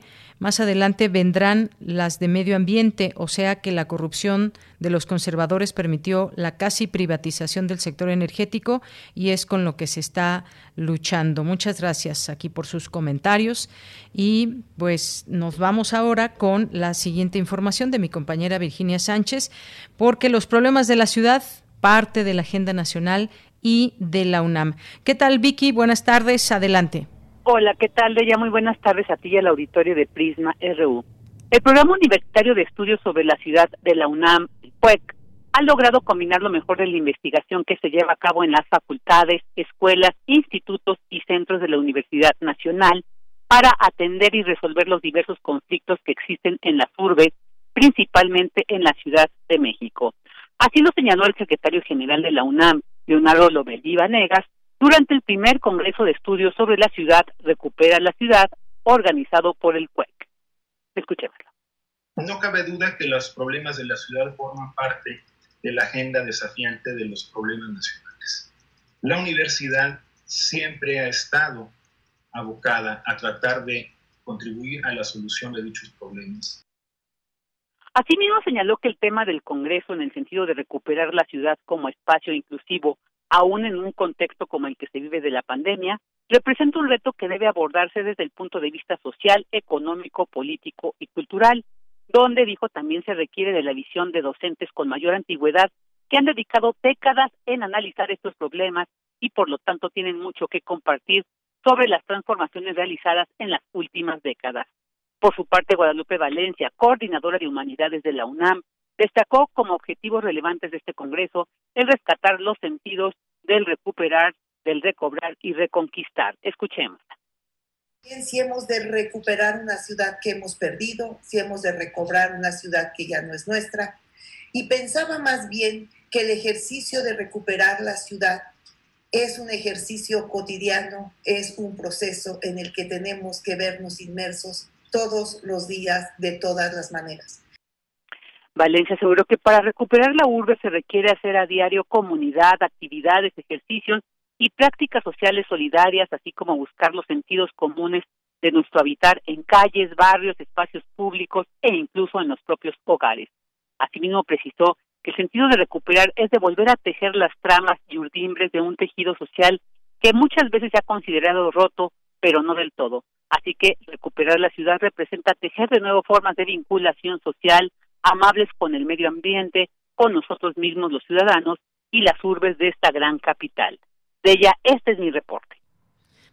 vendrán las de medio ambiente, o sea que la corrupción de los conservadores permitió la casi privatización del sector energético y es con lo que se está luchando. Muchas gracias aquí por sus comentarios, y pues nos vamos ahora con la siguiente información de mi compañera Virginia Sánchez, porque los problemas de la ciudad, parte de la agenda nacional y de la UNAM. ¿Qué tal, Vicky? Buenas tardes, adelante. Hola, ¿qué tal, Deya? Muy buenas tardes a ti y al auditorio de Prisma RU. El Programa Universitario de Estudios sobre la Ciudad de la UNAM, el PUEC, ha logrado combinar lo mejor de la investigación que se lleva a cabo en las facultades, escuelas, institutos y centros de la Universidad Nacional para atender y resolver los diversos conflictos que existen en las urbes, principalmente en la Ciudad de México. Así lo señaló el secretario general de la UNAM, Leonardo Lomelí Vanegas, durante el primer Congreso de Estudios sobre la Ciudad, Recupera la Ciudad, organizado por el CUEC. Escuchémoslo. No cabe duda que los problemas de la ciudad forman parte de la agenda desafiante de los problemas nacionales. La universidad siempre ha estado abocada a tratar de contribuir a la solución de dichos problemas. Asimismo, señaló que el tema del Congreso, en el sentido de recuperar la ciudad como espacio inclusivo, aún en un contexto como el que se vive de la pandemia, representa un reto que debe abordarse desde el punto de vista social, económico, político y cultural, donde, dijo, también se requiere de la visión de docentes con mayor antigüedad que han dedicado décadas en analizar estos problemas y por lo tanto tienen mucho que compartir sobre las transformaciones realizadas en las últimas décadas. Por su parte, Guadalupe Valencia, coordinadora de Humanidades de la UNAM, destacó como objetivos relevantes de este Congreso el rescatar los sentidos del recuperar, del recobrar y reconquistar. Escuchemos. Si hemos de recuperar una ciudad que hemos perdido, si hemos de recobrar una ciudad que ya no es nuestra. Y pensaba más bien que el ejercicio de recuperar la ciudad es un ejercicio cotidiano, es un proceso en el que tenemos que vernos inmersos todos los días, de todas las maneras. Valencia aseguró que para recuperar la urbe se requiere hacer a diario comunidad, actividades, ejercicios y prácticas sociales solidarias, así como buscar los sentidos comunes de nuestro habitar en calles, barrios, espacios públicos e incluso en los propios hogares. Asimismo, precisó que el sentido de recuperar es de volver a tejer las tramas y urdimbres de un tejido social que muchas veces se ha considerado roto, pero no del todo. Así que recuperar la ciudad representa tejer de nuevo formas de vinculación social, amables con el medio ambiente, con nosotros mismos los ciudadanos y las urbes de esta gran capital. De ella, este es mi reporte.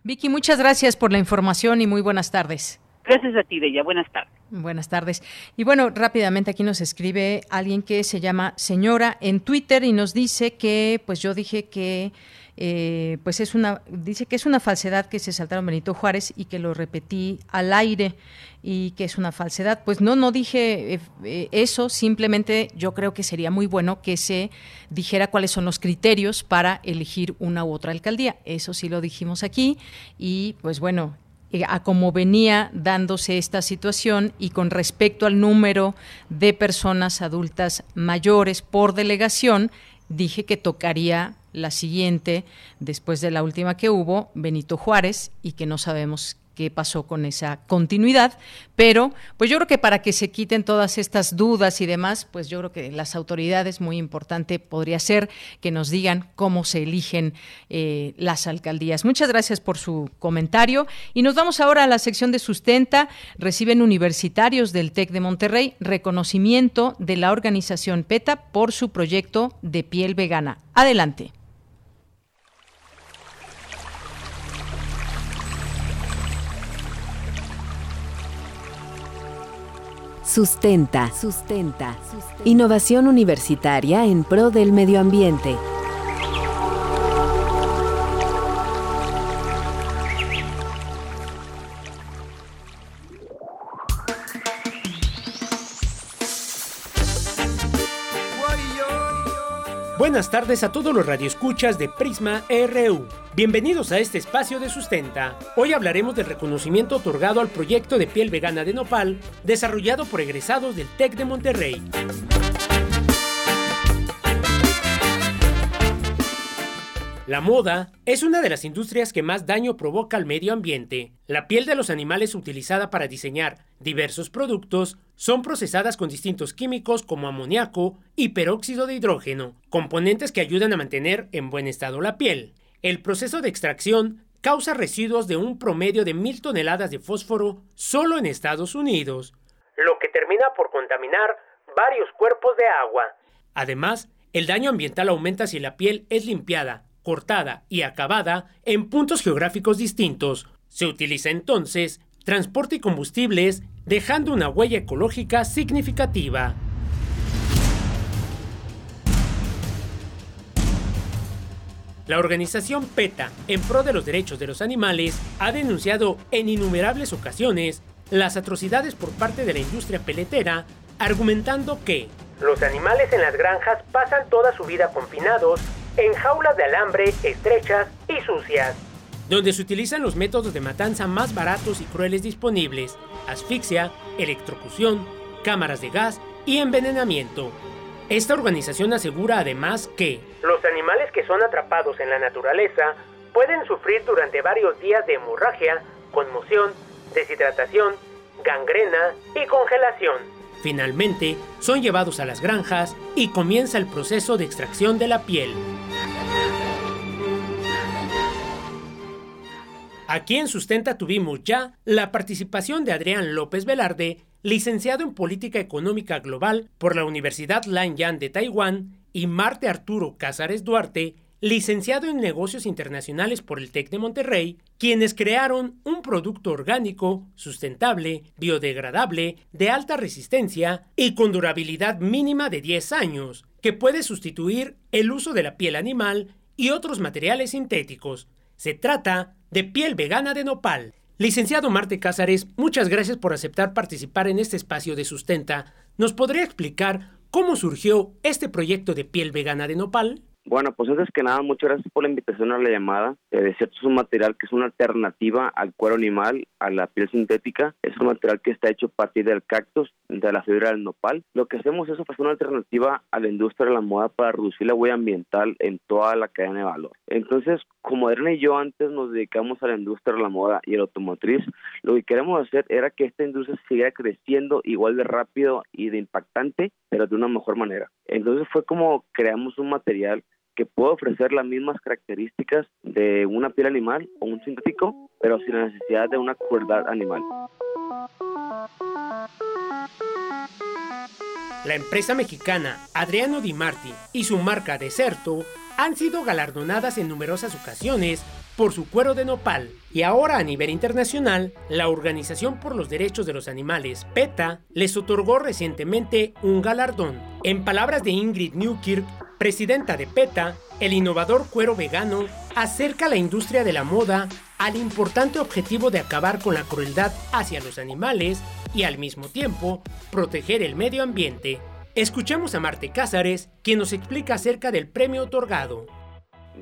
Vicky, muchas gracias por la información y muy buenas tardes. Gracias a ti, Deya. Buenas tardes. Buenas tardes. Y bueno, rápidamente aquí nos escribe alguien que se llama Señora en Twitter y nos dice que, pues yo dije que, dice que es una falsedad que se saltaron Benito Juárez y que lo repetí al aire y que es una falsedad. Pues no dije eso, simplemente yo creo que sería muy bueno que se dijera cuáles son los criterios para elegir una u otra alcaldía. Eso sí lo dijimos aquí y pues bueno, a cómo venía dándose esta situación y con respecto al número de personas adultas mayores por delegación, dije que tocaría la siguiente, después de la última que hubo, Benito Juárez, y que no sabemos qué pasó con esa continuidad, pero pues yo creo que para que se quiten todas estas dudas y demás, pues yo creo que las autoridades, muy importante podría ser que nos digan cómo se eligen las alcaldías. Muchas gracias por su comentario y nos vamos ahora a la sección de Sustenta. Reciben universitarios del TEC de Monterrey reconocimiento de la organización PETA por su proyecto de piel vegana. Adelante. Sustenta. Innovación universitaria en pro del medio ambiente. Buenas tardes a todos los radioescuchas de Prisma RU. Bienvenidos a este espacio de Sustenta. Hoy hablaremos del reconocimiento otorgado al proyecto de piel vegana de nopal, desarrollado por egresados del TEC de Monterrey. La moda es una de las industrias que más daño provoca al medio ambiente. La piel de los animales utilizada para diseñar diversos productos son procesadas con distintos químicos como amoníaco y peróxido de hidrógeno, componentes que ayudan a mantener en buen estado la piel. El proceso de extracción causa residuos de un promedio de 1,000 toneladas de fósforo solo en Estados Unidos, lo que termina por contaminar varios cuerpos de agua. Además, el daño ambiental aumenta si la piel es limpiada, cortada y acabada en puntos geográficos distintos. Se utiliza entonces transporte y combustibles, dejando una huella ecológica significativa. La organización PETA, en pro de los derechos de los animales, ha denunciado en innumerables ocasiones las atrocidades por parte de la industria peletera, argumentando que los animales en las granjas pasan toda su vida confinados en jaulas de alambre estrechas y sucias, donde se utilizan los métodos de matanza más baratos y crueles disponibles: asfixia, electrocución, cámaras de gas y envenenamiento. Esta organización asegura además que los animales que son atrapados en la naturaleza pueden sufrir durante varios días de hemorragia, conmoción, deshidratación, gangrena y congelación. Finalmente, son llevados a las granjas y comienza el proceso de extracción de la piel. Aquí en Sustenta tuvimos ya la participación de Adrián López Velarde, licenciado en Política Económica Global por la Universidad Lanyang de Taiwán, y Marte Arturo Cázares Duarte, licenciado en Negocios Internacionales por el TEC de Monterrey, quienes crearon un producto orgánico, sustentable, biodegradable, de alta resistencia y con durabilidad mínima de 10 años, que puede sustituir el uso de la piel animal y otros materiales sintéticos. Se trata de piel vegana de nopal. Licenciado Marte Cázares, muchas gracias por aceptar participar en este espacio de Sustenta. ¿Nos podría explicar cómo surgió este proyecto de piel vegana de nopal? Bueno, pues antes que nada, muchas gracias por la invitación a la llamada. De cierto, es un material que es una alternativa al cuero animal, a la piel sintética. Es un material que está hecho a partir del cactus, de la fibra del nopal. Lo que hacemos es ofrecer una alternativa a la industria de la moda para reducir la huella ambiental en toda la cadena de valor. Entonces, como Adriana y yo antes nos dedicamos a la industria de la moda y a la automotriz, lo que queremos hacer era que esta industria siguiera creciendo igual de rápido y de impactante, pero de una mejor manera. Entonces fue como creamos un material que puede ofrecer las mismas características de una piel animal o un sintético, pero sin la necesidad de una crueldad animal. La empresa mexicana Adriano Di Marti y su marca Deserto han sido galardonadas en numerosas ocasiones por su cuero de nopal, y ahora a nivel internacional, la Organización por los Derechos de los Animales, PETA, les otorgó recientemente un galardón. En palabras de Ingrid Newkirk, presidenta de PETA, el innovador cuero vegano acerca la industria de la moda al importante objetivo de acabar con la crueldad hacia los animales y al mismo tiempo proteger el medio ambiente. Escuchemos a Marte Cázares, quien nos explica acerca del premio otorgado.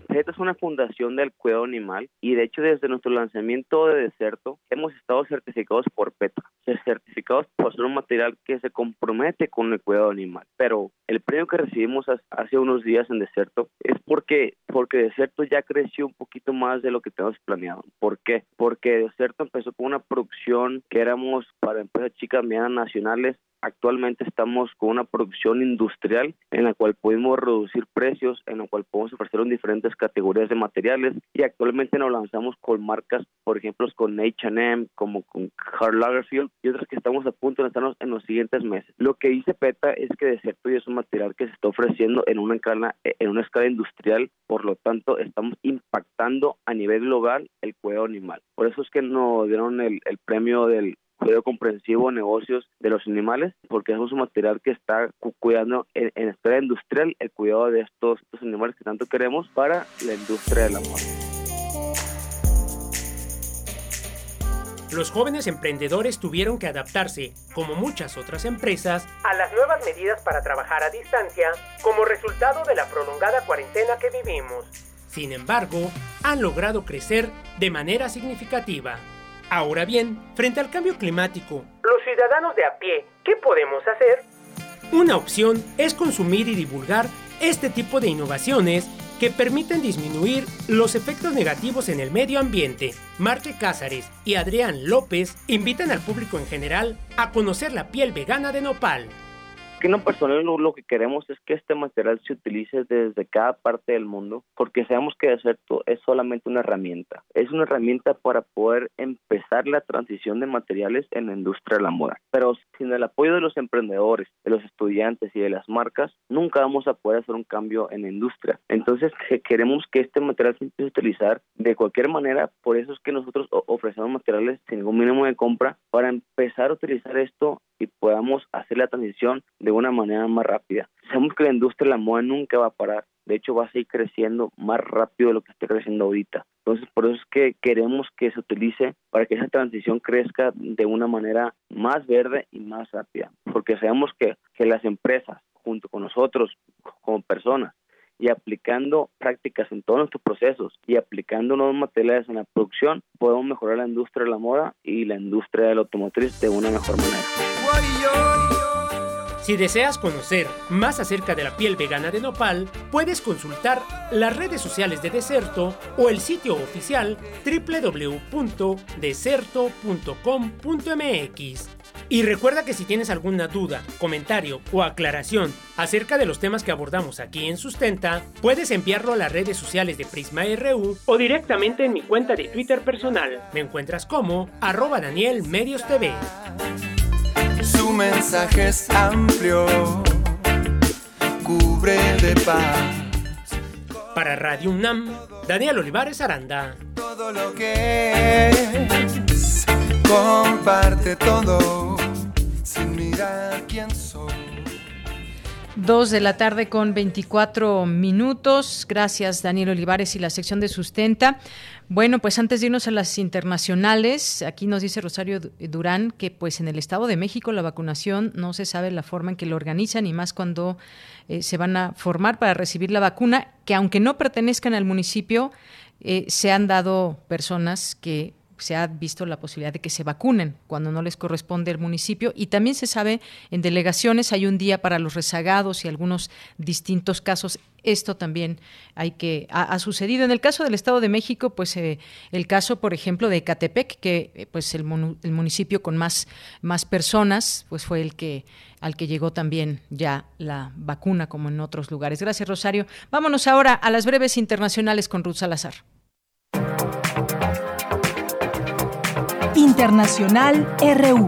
PETA es una fundación del cuidado animal y de hecho desde nuestro lanzamiento de Deserto hemos estado certificados por PETA, certificados por ser un material que se compromete con el cuidado animal. Pero el premio que recibimos hace unos días en Deserto es porque Deserto ya creció un poquito más de lo que teníamos planeado. ¿Por qué? Porque Deserto empezó con una producción que éramos para empresas chicas, medianas, nacionales. Actualmente estamos con una producción industrial en la cual pudimos reducir precios, en la cual podemos ofrecer en diferentes categorías de materiales, y actualmente nos lanzamos con marcas, por ejemplo, con H&M, como con Karl Lagerfeld y otras que estamos a punto de lanzarnos en los siguientes meses. Lo que dice PETA es que Deserto ya es un material que se está ofreciendo en una escala industrial, por lo tanto estamos impactando a nivel global el cuidado animal. Por eso es que nos dieron el premio del cuidado comprensivo negocios de los animales, porque es un material que está cuidando en escala industrial el cuidado de estos animales que tanto queremos para la industria de la moda. Los jóvenes emprendedores tuvieron que adaptarse, como muchas otras empresas, a las nuevas medidas para trabajar a distancia como resultado de la prolongada cuarentena que vivimos. Sin embargo, han logrado crecer de manera significativa. Ahora bien, frente al cambio climático, los ciudadanos de a pie, ¿qué podemos hacer? Una opción es consumir y divulgar este tipo de innovaciones que permiten disminuir los efectos negativos en el medio ambiente. Marte Cázares y Adrián López invitan al público en general a conocer la piel vegana de nopal. En lo personal, lo que queremos es que este material se utilice desde cada parte del mundo, porque sabemos que de cierto es solamente una herramienta. Es una herramienta para poder empezar la transición de materiales en la industria de la moda. Pero sin el apoyo de los emprendedores, de los estudiantes y de las marcas, nunca vamos a poder hacer un cambio en la industria. Entonces, queremos que este material se empiece a utilizar de cualquier manera. Por eso es que nosotros ofrecemos materiales sin ningún mínimo de compra para empezar a utilizar esto y podamos hacer la transición de una manera más rápida. Sabemos que la industria de la moda nunca va a parar, de hecho va a seguir creciendo más rápido de lo que está creciendo ahorita. Entonces, por eso es que queremos que se utilice para que esa transición crezca de una manera más verde y más rápida, porque sabemos que las empresas, junto con nosotros como personas, y aplicando prácticas en todos nuestros procesos y aplicando nuevos materiales en la producción, podemos mejorar la industria de la moda y la industria de la automotriz de una mejor manera. Si deseas conocer más acerca de la piel vegana de nopal, puedes consultar las redes sociales de Deserto o el sitio oficial www.deserto.com.mx. Y recuerda que si tienes alguna duda, comentario o aclaración acerca de los temas que abordamos aquí en Sustenta, puedes enviarlo a las redes sociales de Prisma RU o directamente en mi cuenta de Twitter personal. Me encuentras como @DanielMediosTV. Su mensaje es amplio, cubre de paz. Para Radio UNAM, Daniel Olivares Aranda. Todo lo que es, comparte todo, sin mirar quién soy. 2:24 PM. Gracias, Daniel Olivares, y la sección de Sustenta. Bueno, pues antes de irnos a las internacionales, aquí nos dice Rosario Durán que pues en el Estado de México la vacunación no se sabe la forma en que lo organizan, y más cuando se van a formar para recibir la vacuna, que aunque no pertenezcan al municipio, se han dado personas que se ha visto la posibilidad de que se vacunen cuando no les corresponde el municipio. Y también se sabe, en delegaciones hay un día para los rezagados y algunos distintos casos. Esto también ha sucedido. En el caso del Estado de México, pues el caso, por ejemplo, de Ecatepec, que pues el municipio con más personas, pues fue al que llegó también ya la vacuna, como en otros lugares. Gracias, Rosario. Vámonos ahora a las breves internacionales con Ruth Salazar. Internacional RU.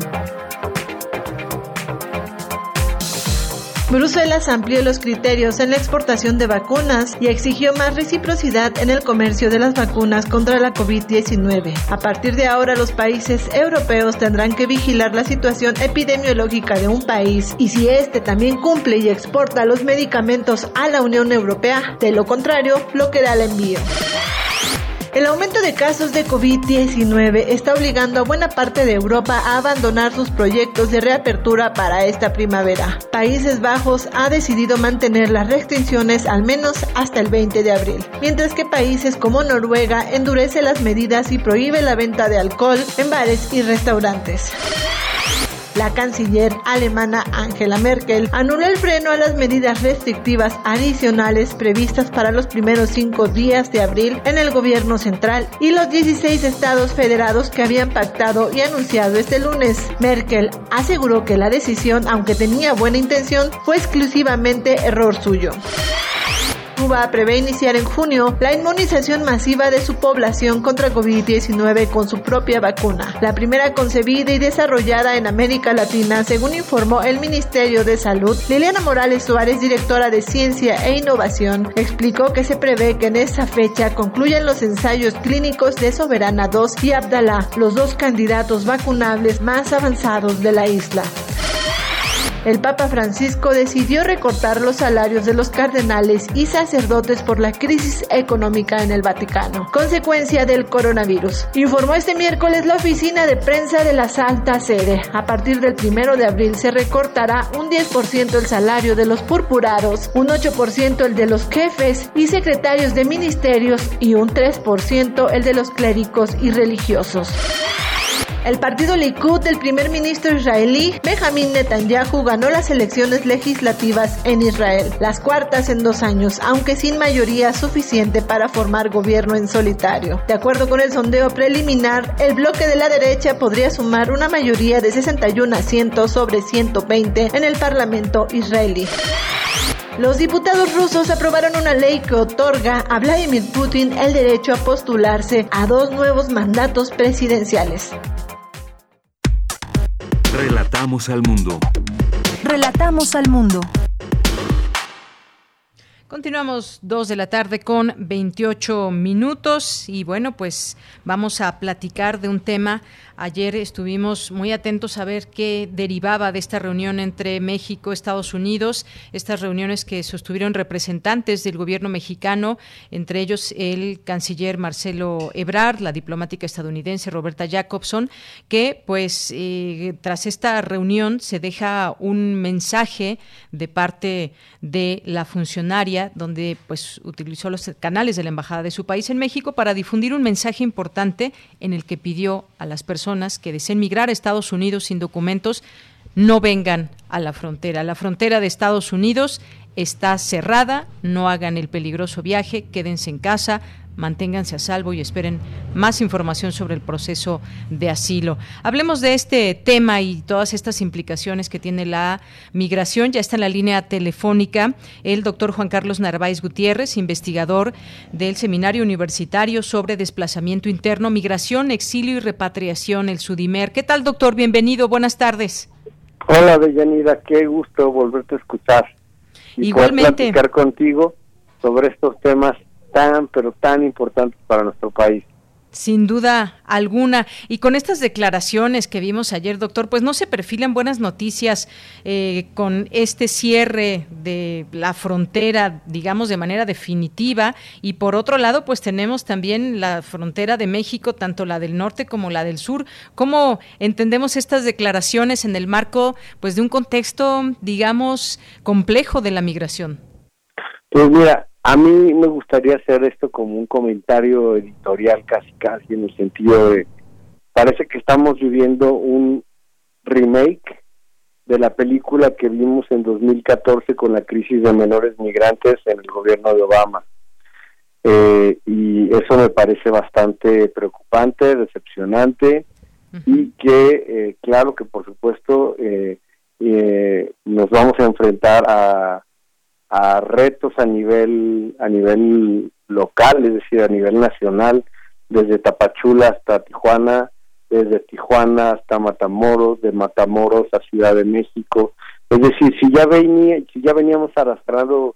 Bruselas amplió los criterios en la exportación de vacunas y exigió más reciprocidad en el comercio de las vacunas contra la COVID-19. A partir de ahora, los países europeos tendrán que vigilar la situación epidemiológica de un país y si éste también cumple y exporta los medicamentos a la Unión Europea. De lo contrario, bloqueará el envío. El aumento de casos de COVID-19 está obligando a buena parte de Europa a abandonar sus proyectos de reapertura para esta primavera. Países Bajos ha decidido mantener las restricciones al menos hasta el 20 de abril, mientras que países como Noruega endurece las medidas y prohíbe la venta de alcohol en bares y restaurantes. La canciller alemana Angela Merkel anuló el freno a las medidas restrictivas adicionales previstas para los primeros 5 días de abril en el gobierno central y los 16 estados federados que habían pactado y anunciado este lunes. Merkel aseguró que la decisión, aunque tenía buena intención, fue exclusivamente error suyo. Cuba prevé iniciar en junio la inmunización masiva de su población contra COVID-19 con su propia vacuna, la primera concebida y desarrollada en América Latina, según informó el Ministerio de Salud. Liliana Morales Suárez, directora de Ciencia e Innovación, explicó que se prevé que en esa fecha concluyan los ensayos clínicos de Soberana 2 y Abdalá, los dos candidatos vacunables más avanzados de la isla. el Papa Francisco decidió recortar los salarios de los cardenales y sacerdotes por la crisis económica en el Vaticano, consecuencia del coronavirus, informó este miércoles la oficina de prensa de la Santa Sede. A partir del 1 de abril se recortará un 10% el salario de los purpurados, un 8% el de los jefes y secretarios de ministerios y un 3% el de los clérigos y religiosos. El partido Likud del primer ministro israelí Benjamín Netanyahu ganó las elecciones legislativas en Israel, las cuartas en 2 años, aunque sin mayoría suficiente para formar gobierno en solitario. De acuerdo con el sondeo preliminar, el bloque de la derecha podría sumar una mayoría de 61 asientos sobre 120 en el parlamento israelí. Los diputados rusos aprobaron una ley que otorga a Vladimir Putin el derecho a postularse a 2 nuevos mandatos presidenciales. Relatamos al mundo. Relatamos al mundo. Continuamos 2:28 PM y bueno, pues vamos a platicar de un tema. Ayer estuvimos muy atentos a ver qué derivaba de esta reunión entre México, Estados Unidos, estas reuniones que sostuvieron representantes del gobierno mexicano, entre ellos el canciller Marcelo Ebrard, la diplomática estadounidense Roberta Jacobson, que pues tras esta reunión se deja un mensaje de parte de la funcionaria, donde pues utilizó los canales de la embajada de su país en México para difundir un mensaje importante en el que pidió a las personas que deseen migrar a Estados Unidos sin documentos no vengan a la frontera. La frontera de Estados Unidos está cerrada, no hagan el peligroso viaje, quédense en casa, manténganse a salvo y esperen más información sobre el proceso de asilo. Hablemos de este tema y todas estas implicaciones que tiene la migración. Ya está en la línea telefónica el doctor Juan Carlos Narváez Gutiérrez, investigador del Seminario Universitario sobre Desplazamiento Interno, Migración, Exilio y Repatriación, el Sudimer. ¿Qué tal, doctor? Bienvenido, buenas tardes. Hola, Deyanira, qué gusto volverte a escuchar. Y igualmente poder platicar contigo sobre estos temas tan, pero tan importantes para nuestro país. Sin duda alguna. Y con estas declaraciones que vimos ayer, doctor, pues no se perfilan buenas noticias con este cierre de la frontera, digamos, de manera definitiva. Y por otro lado, pues tenemos también la frontera de México, tanto la del norte como la del sur. ¿Cómo entendemos estas declaraciones en el marco, pues, de un contexto, digamos, complejo de la migración? Pues mira, a mí me gustaría hacer esto como un comentario editorial casi en el sentido de, parece que estamos viviendo un remake de la película que vimos en 2014 con la crisis de menores migrantes en el gobierno de Obama. Y eso me parece bastante preocupante, decepcionante, y que claro que por supuesto nos vamos a enfrentar a retos a nivel local, es decir, a nivel nacional, desde Tapachula hasta Tijuana, desde Tijuana hasta Matamoros, de Matamoros a Ciudad de México. Es decir, si ya veníamos arrastrando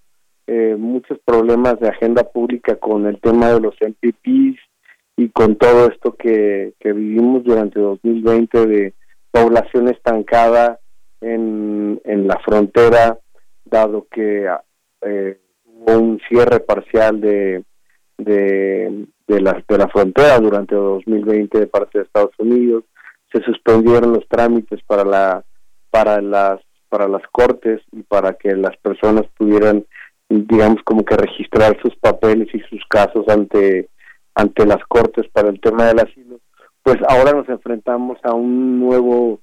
muchos problemas de agenda pública con el tema de los MPPs y con todo esto que vivimos durante 2020 de población estancada en la frontera, dado que hubo un cierre parcial de la frontera durante 2020 de parte de Estados Unidos, se suspendieron los trámites para las cortes y para que las personas pudieran, digamos, como que registrar sus papeles y sus casos ante las cortes para el tema del asilo. Pues ahora nos enfrentamos a un nuevo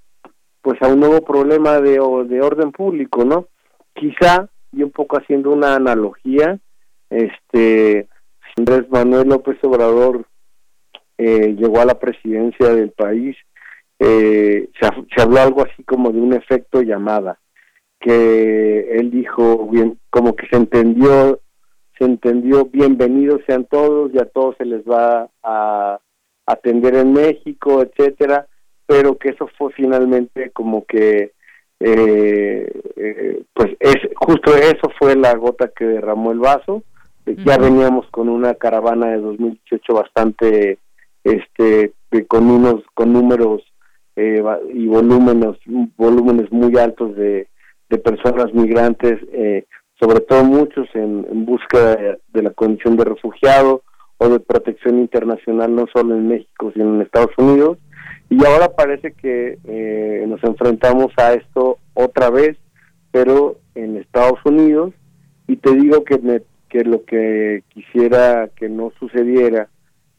problema de orden público, ¿no? Quizá, y un poco haciendo una analogía, Andrés Manuel López Obrador llegó a la presidencia del país, se habló algo así como de un efecto llamada, que él dijo, bien, como que se entendió, bienvenidos sean todos y a todos se les va a atender en México, etcétera, pero que eso fue finalmente como que pues justo eso fue la gota que derramó el vaso. Ya veníamos con una caravana de 2018 bastante con números y volúmenes muy altos de de personas migrantes, sobre todo muchos en busca de la condición de refugiado o de protección internacional, no solo en México, sino en Estados Unidos. Y ahora parece que nos enfrentamos a esto otra vez, pero en Estados Unidos. Y te digo que lo que quisiera que no sucediera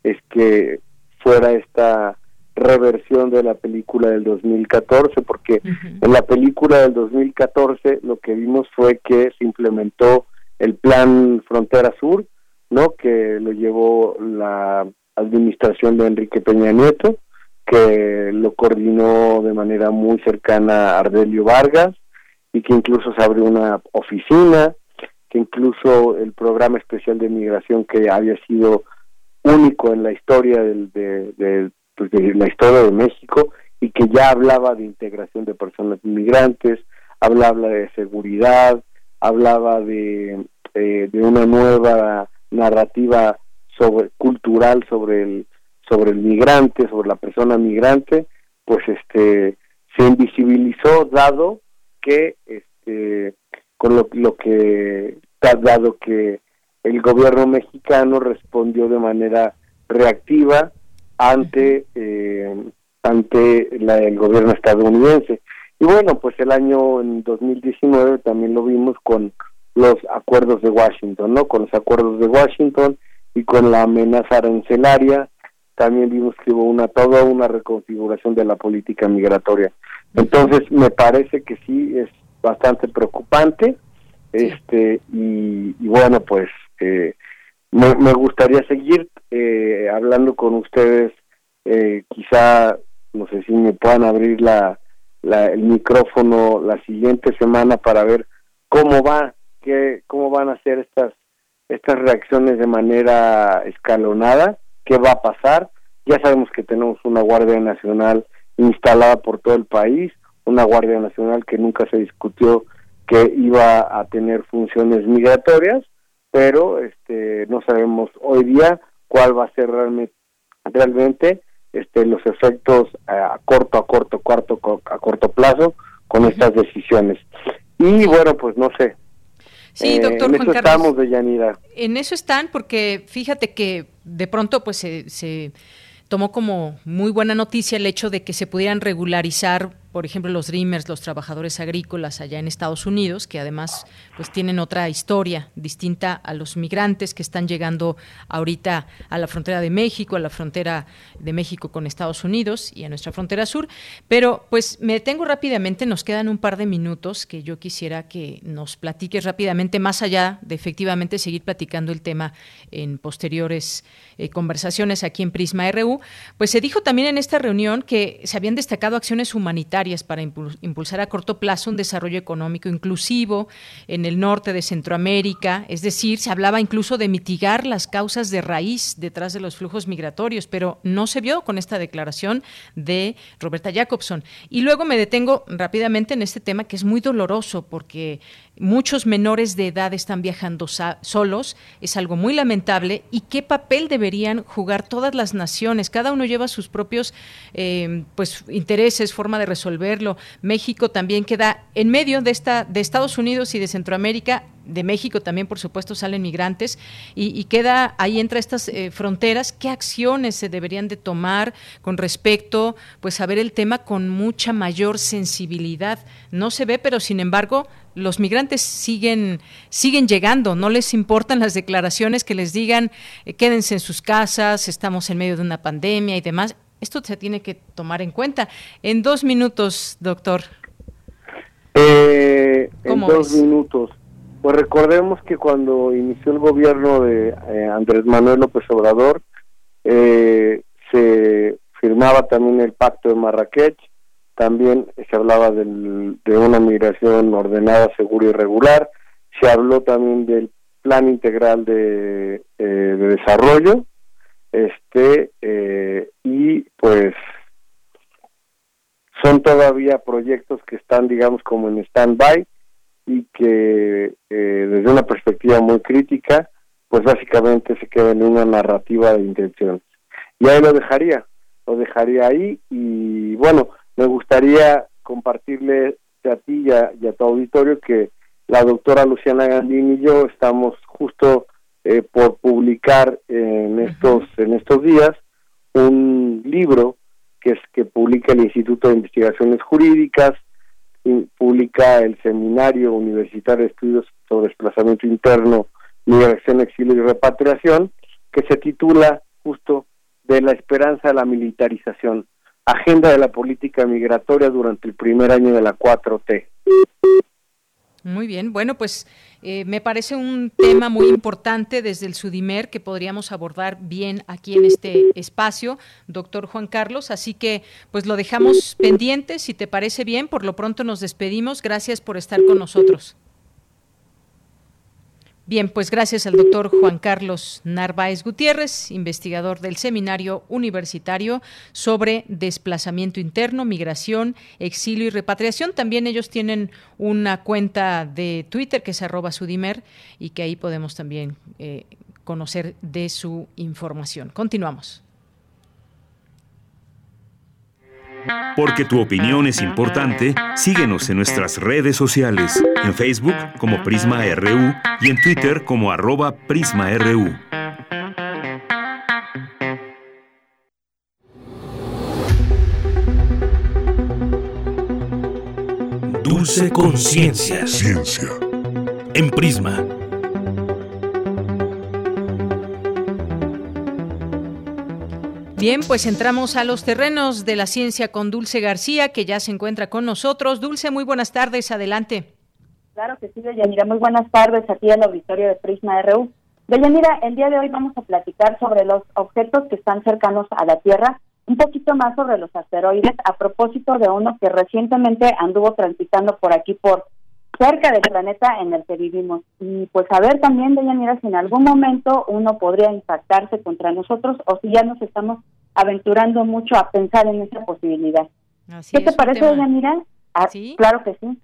es que fuera esta reversión de la película del 2014, porque uh-huh. en la película del 2014 lo que vimos fue que se implementó el Plan Frontera Sur, ¿no?, que lo llevó la administración de Enrique Peña Nieto, que lo coordinó de manera muy cercana a Ardelio Vargas, y que incluso se abrió una oficina, que incluso el programa especial de migración, que había sido único en la historia de la historia de México, y que ya hablaba de integración de personas inmigrantes, hablaba de seguridad, hablaba de una nueva narrativa cultural sobre el migrante, sobre la persona migrante, pues se invisibilizó, dado que dado que el gobierno mexicano respondió de manera reactiva ante el gobierno estadounidense. Y bueno, pues el año en 2019 también lo vimos con los acuerdos de Washington, ¿no? Con los acuerdos de Washington y con la amenaza arancelaria, también vimos que hubo toda una reconfiguración de la política migratoria. Entonces, me parece que sí es bastante preocupante, y bueno, pues me gustaría seguir hablando con ustedes, quizá, no sé si me puedan abrir el micrófono la siguiente semana para ver cómo van a ser estas reacciones de manera escalonada. ¿Qué va a pasar? Ya sabemos que tenemos una Guardia Nacional instalada por todo el país, una Guardia Nacional que nunca se discutió que iba a tener funciones migratorias, pero no sabemos hoy día cuál va a ser realmente los efectos a corto plazo con uh-huh. estas decisiones. Y bueno, pues no sé. Sí, doctor Juan Carlos. En eso estamos, Deyanira. En eso están, porque fíjate que de pronto pues se tomó como muy buena noticia el hecho de que se pudieran regularizar, por ejemplo, los dreamers, los trabajadores agrícolas allá en Estados Unidos, que además pues tienen otra historia distinta a los migrantes que están llegando ahorita a la frontera de México, con Estados Unidos y a nuestra frontera sur. Pero pues me detengo rápidamente, nos quedan un par de minutos que yo quisiera que nos platiques rápidamente, más allá de efectivamente seguir platicando el tema en posteriores conversaciones aquí en Prisma RU. Pues se dijo también en esta reunión que se habían destacado acciones humanitarias para impulsar a corto plazo un desarrollo económico inclusivo en el norte de Centroamérica, es decir, se hablaba incluso de mitigar las causas de raíz detrás de los flujos migratorios, pero no se vio con esta declaración de Roberta Jacobson. Y luego me detengo rápidamente en este tema que es muy doloroso, porque muchos menores de edad están viajando solos, es algo muy lamentable. ¿Y qué papel deberían jugar todas las naciones? Cada uno lleva sus propios intereses, forma de resolverlo. México también queda en medio de Estados Unidos y de Centroamérica. De México también, por supuesto, salen migrantes y queda ahí entre estas fronteras. ¿Qué acciones se deberían de tomar con respecto, pues, a ver el tema con mucha mayor sensibilidad? No se ve, pero sin embargo los migrantes siguen llegando. No les importan las declaraciones que les digan quédense en sus casas, estamos en medio de una pandemia y demás. Esto se tiene que tomar en cuenta. En 2 minutos, doctor. En 2 minutos. Pues recordemos que cuando inició el gobierno de Andrés Manuel López Obrador, se firmaba también el Pacto de Marrakech, también se hablaba de una migración ordenada, segura y regular, se habló también del Plan Integral de Desarrollo, y pues son todavía proyectos que están, digamos, como en stand-by, y que desde una perspectiva muy crítica, pues básicamente se queda en una narrativa de intenciones. Y ahí lo dejaría ahí, y bueno, me gustaría compartirle a ti y a tu auditorio que la doctora Luciana Gandini y yo estamos justo por publicar en estos días un libro que publica el Instituto de Investigaciones Jurídicas, publica el Seminario Universitario de Estudios sobre Desplazamiento Interno, Migración, Exilio y Repatriación, que se titula justo De la Esperanza a la Militarización, Agenda de la Política Migratoria durante el primer año de la 4T. Muy bien, bueno, pues me parece un tema muy importante desde el Sudimer que podríamos abordar bien aquí en este espacio, doctor Juan Carlos, así que pues lo dejamos pendiente, si te parece bien, por lo pronto nos despedimos, gracias por estar con nosotros. Bien, pues gracias al doctor Juan Carlos Narváez Gutiérrez, investigador del Seminario Universitario sobre Desplazamiento Interno, Migración, Exilio y Repatriación. También ellos tienen una cuenta de Twitter que es @Sudimer y que ahí podemos también conocer de su información. Continuamos. Porque tu opinión es importante, síguenos en nuestras redes sociales, en Facebook como Prisma RU y en Twitter como @PrismaRU. Dulce Conciencia. Ciencia. En Prisma. Bien, pues entramos a los terrenos de la ciencia con Dulce García, que ya se encuentra con nosotros. Dulce, muy buenas tardes, adelante. Claro que sí, Deyanira, muy buenas tardes aquí al auditorio de Prisma RU. Deyanira, el día de hoy vamos a platicar sobre los objetos que están cercanos a la Tierra, un poquito más sobre los asteroides, a propósito de uno que recientemente anduvo transitando por aquí, por cerca del planeta en el que vivimos. Y pues a ver también, Deyanira, si en algún momento uno podría impactarse contra nosotros o si ya nos estamos aventurando mucho a pensar en esa posibilidad. Así ¿Qué te parece, Deyanira? Ah, ¿sí? Claro que sí.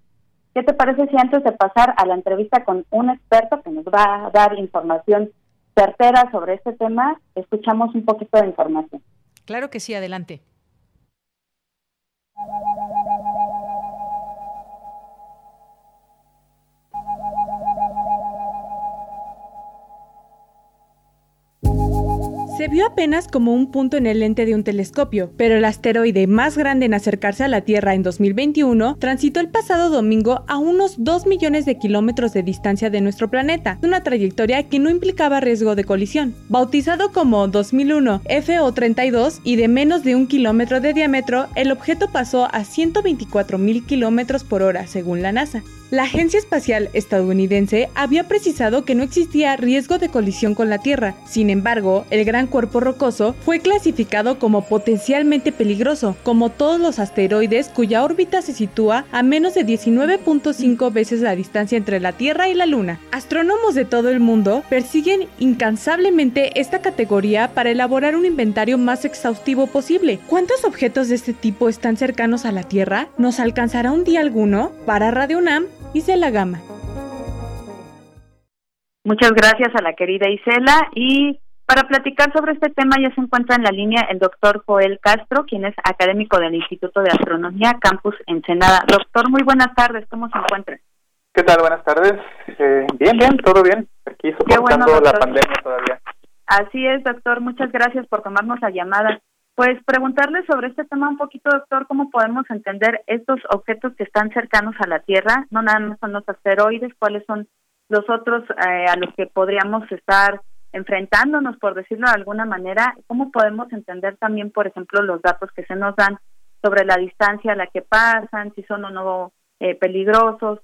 ¿Qué te parece si antes de pasar a la entrevista con un experto que nos va a dar información certera sobre este tema, escuchamos un poquito de información? Claro que sí, adelante. Se vio apenas como un punto en el lente de un telescopio, pero el asteroide más grande en acercarse a la Tierra en 2021 transitó el pasado domingo a unos 2 millones de kilómetros de distancia de nuestro planeta, una trayectoria que no implicaba riesgo de colisión. Bautizado como 2001 FO32 y de menos de un kilómetro de diámetro, el objeto pasó a 124.000 kilómetros por hora, según la NASA. La Agencia Espacial Estadounidense había precisado que no existía riesgo de colisión con la Tierra. Sin embargo, el gran cuerpo rocoso fue clasificado como potencialmente peligroso, como todos los asteroides cuya órbita se sitúa a menos de 19.5 veces la distancia entre la Tierra y la Luna. Astrónomos de todo el mundo persiguen incansablemente esta categoría para elaborar un inventario más exhaustivo posible. ¿Cuántos objetos de este tipo están cercanos a la Tierra? ¿Nos alcanzará un día alguno? Para Radio UNAM, Isela Gama. Muchas gracias a la querida Isela, y para platicar sobre este tema ya se encuentra en la línea el doctor Joel Castro, quien es académico del Instituto de Astronomía, Campus Ensenada. Doctor, muy buenas tardes, ¿cómo se encuentra? ¿Qué tal? Buenas tardes. Bien, todo bien. Aquí soportando la pandemia todavía. Así es, doctor, muchas gracias por tomarnos la llamada. Pues preguntarle sobre este tema un poquito, doctor, ¿cómo podemos entender estos objetos que están cercanos a la Tierra? No nada más son los asteroides, ¿cuáles son los otros a los que podríamos estar enfrentándonos, por decirlo de alguna manera? ¿Cómo podemos entender también, por ejemplo, los datos que se nos dan sobre la distancia a la que pasan, si son o no peligrosos?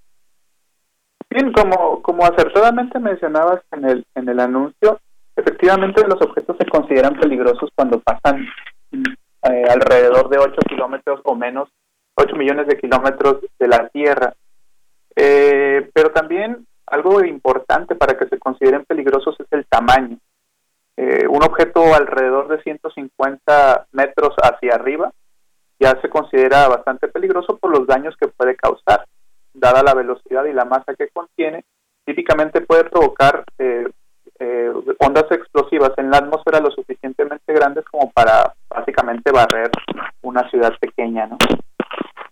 Bien, como acertadamente mencionabas en el anuncio, efectivamente los objetos se consideran peligrosos cuando pasan alrededor de 8 kilómetros o menos, 8 millones de kilómetros de la Tierra. Pero también algo importante para que se consideren peligrosos es el tamaño. Un objeto alrededor de 150 metros hacia arriba ya se considera bastante peligroso por los daños que puede causar, dada la velocidad y la masa que contiene. Típicamente puede provocar ondas explosivas en la atmósfera lo suficientemente grandes como para básicamente barrer una ciudad pequeña, ¿no?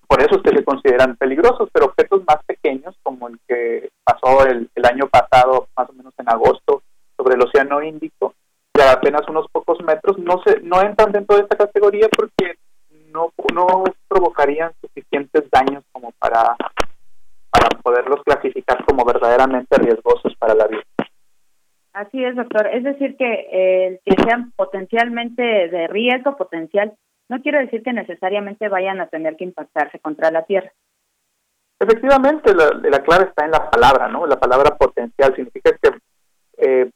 Por eso es que se consideran peligrosos, pero objetos más pequeños, como el que pasó el año pasado, más o menos en agosto, sobre el Océano Índico, de apenas unos pocos metros, no entran dentro de esta categoría porque no provocarían suficientes daños como para poderlos clasificar como verdaderamente riesgosos para la vida. Así es, doctor. Es decir, que el que sean potencialmente de riesgo potencial, no quiere decir que necesariamente vayan a tener que impactarse contra la Tierra. Efectivamente, la clave está en la palabra, ¿no? La palabra potencial significa que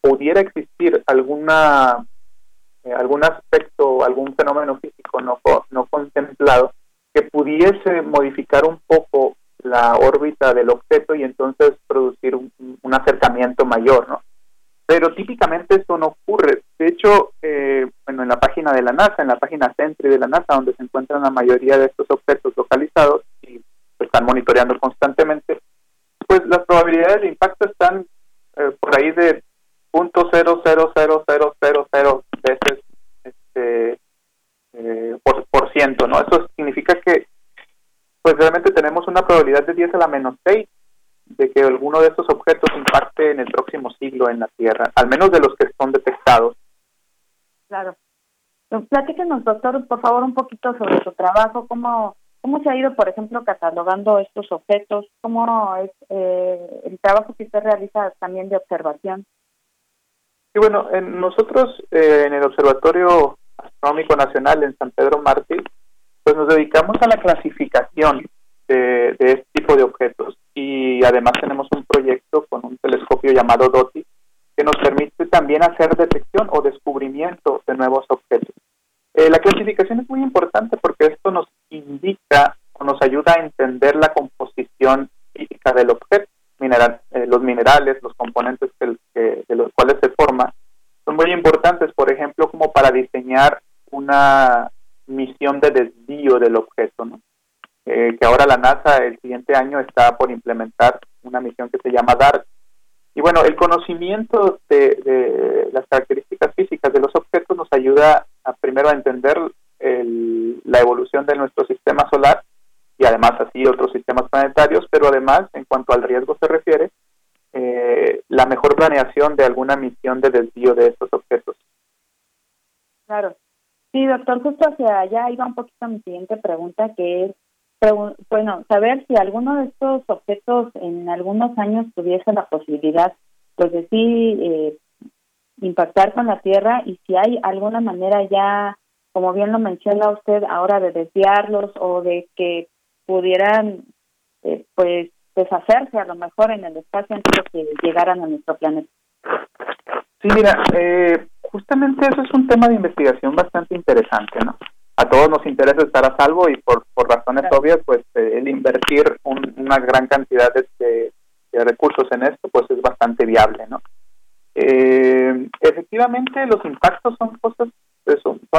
pudiera existir algún aspecto, algún fenómeno físico no contemplado que pudiese modificar un poco la órbita del objeto y entonces producir un acercamiento mayor, ¿no? Pero típicamente eso no ocurre. De hecho, en la página de la NASA, en la página Sentry de la NASA, donde se encuentran la mayoría de estos objetos localizados y se están monitoreando constantemente, pues las probabilidades de impacto están por ahí de 0.00000 veces por ciento, ¿no? Eso significa que pues realmente tenemos una probabilidad de 10⁻⁶ de que alguno de estos objetos impacte en el próximo siglo en la Tierra, al menos de los que son detectados. Claro. Pues platíquenos, doctor, por favor, un poquito sobre su trabajo, cómo se ha ido, por ejemplo, catalogando estos objetos, cómo es el trabajo que usted realiza también de observación. Y bueno, nosotros en el Observatorio Astronómico Nacional en San Pedro Mártir, pues nos dedicamos a la clasificación de este tipo de objetos, y además tenemos un proyecto con un telescopio llamado DOTI que nos permite también hacer detección o descubrimiento de nuevos objetos. La clasificación es muy importante porque esto nos indica o nos ayuda a entender la composición física del objeto. Los minerales, los componentes de los cuales se forma, son muy importantes, por ejemplo, como para diseñar una misión de desvío del objeto, ¿no? Que ahora la NASA el siguiente año está por implementar una misión que se llama DART. Y bueno, el conocimiento de las características físicas de los objetos nos ayuda primero a entender la evolución de nuestro sistema solar y además así otros sistemas planetarios, pero además, en cuanto al riesgo se refiere, la mejor planeación de alguna misión de desvío de estos objetos. Claro. Sí, doctor, justo hacia allá iba un poquito mi siguiente pregunta, que es, bueno, saber si alguno de estos objetos en algunos años tuviese la posibilidad, pues, de sí impactar con la Tierra, y si hay alguna manera ya, como bien lo menciona usted ahora, de desviarlos o de que pudieran, pues, deshacerse a lo mejor en el espacio antes de que llegaran a nuestro planeta. Sí, mira, justamente eso es un tema de investigación bastante interesante, ¿no? A todos nos interesa estar a salvo y por razones obvias, pues el invertir una gran cantidad de recursos en esto, pues es bastante viable, ¿no? Efectivamente, los impactos son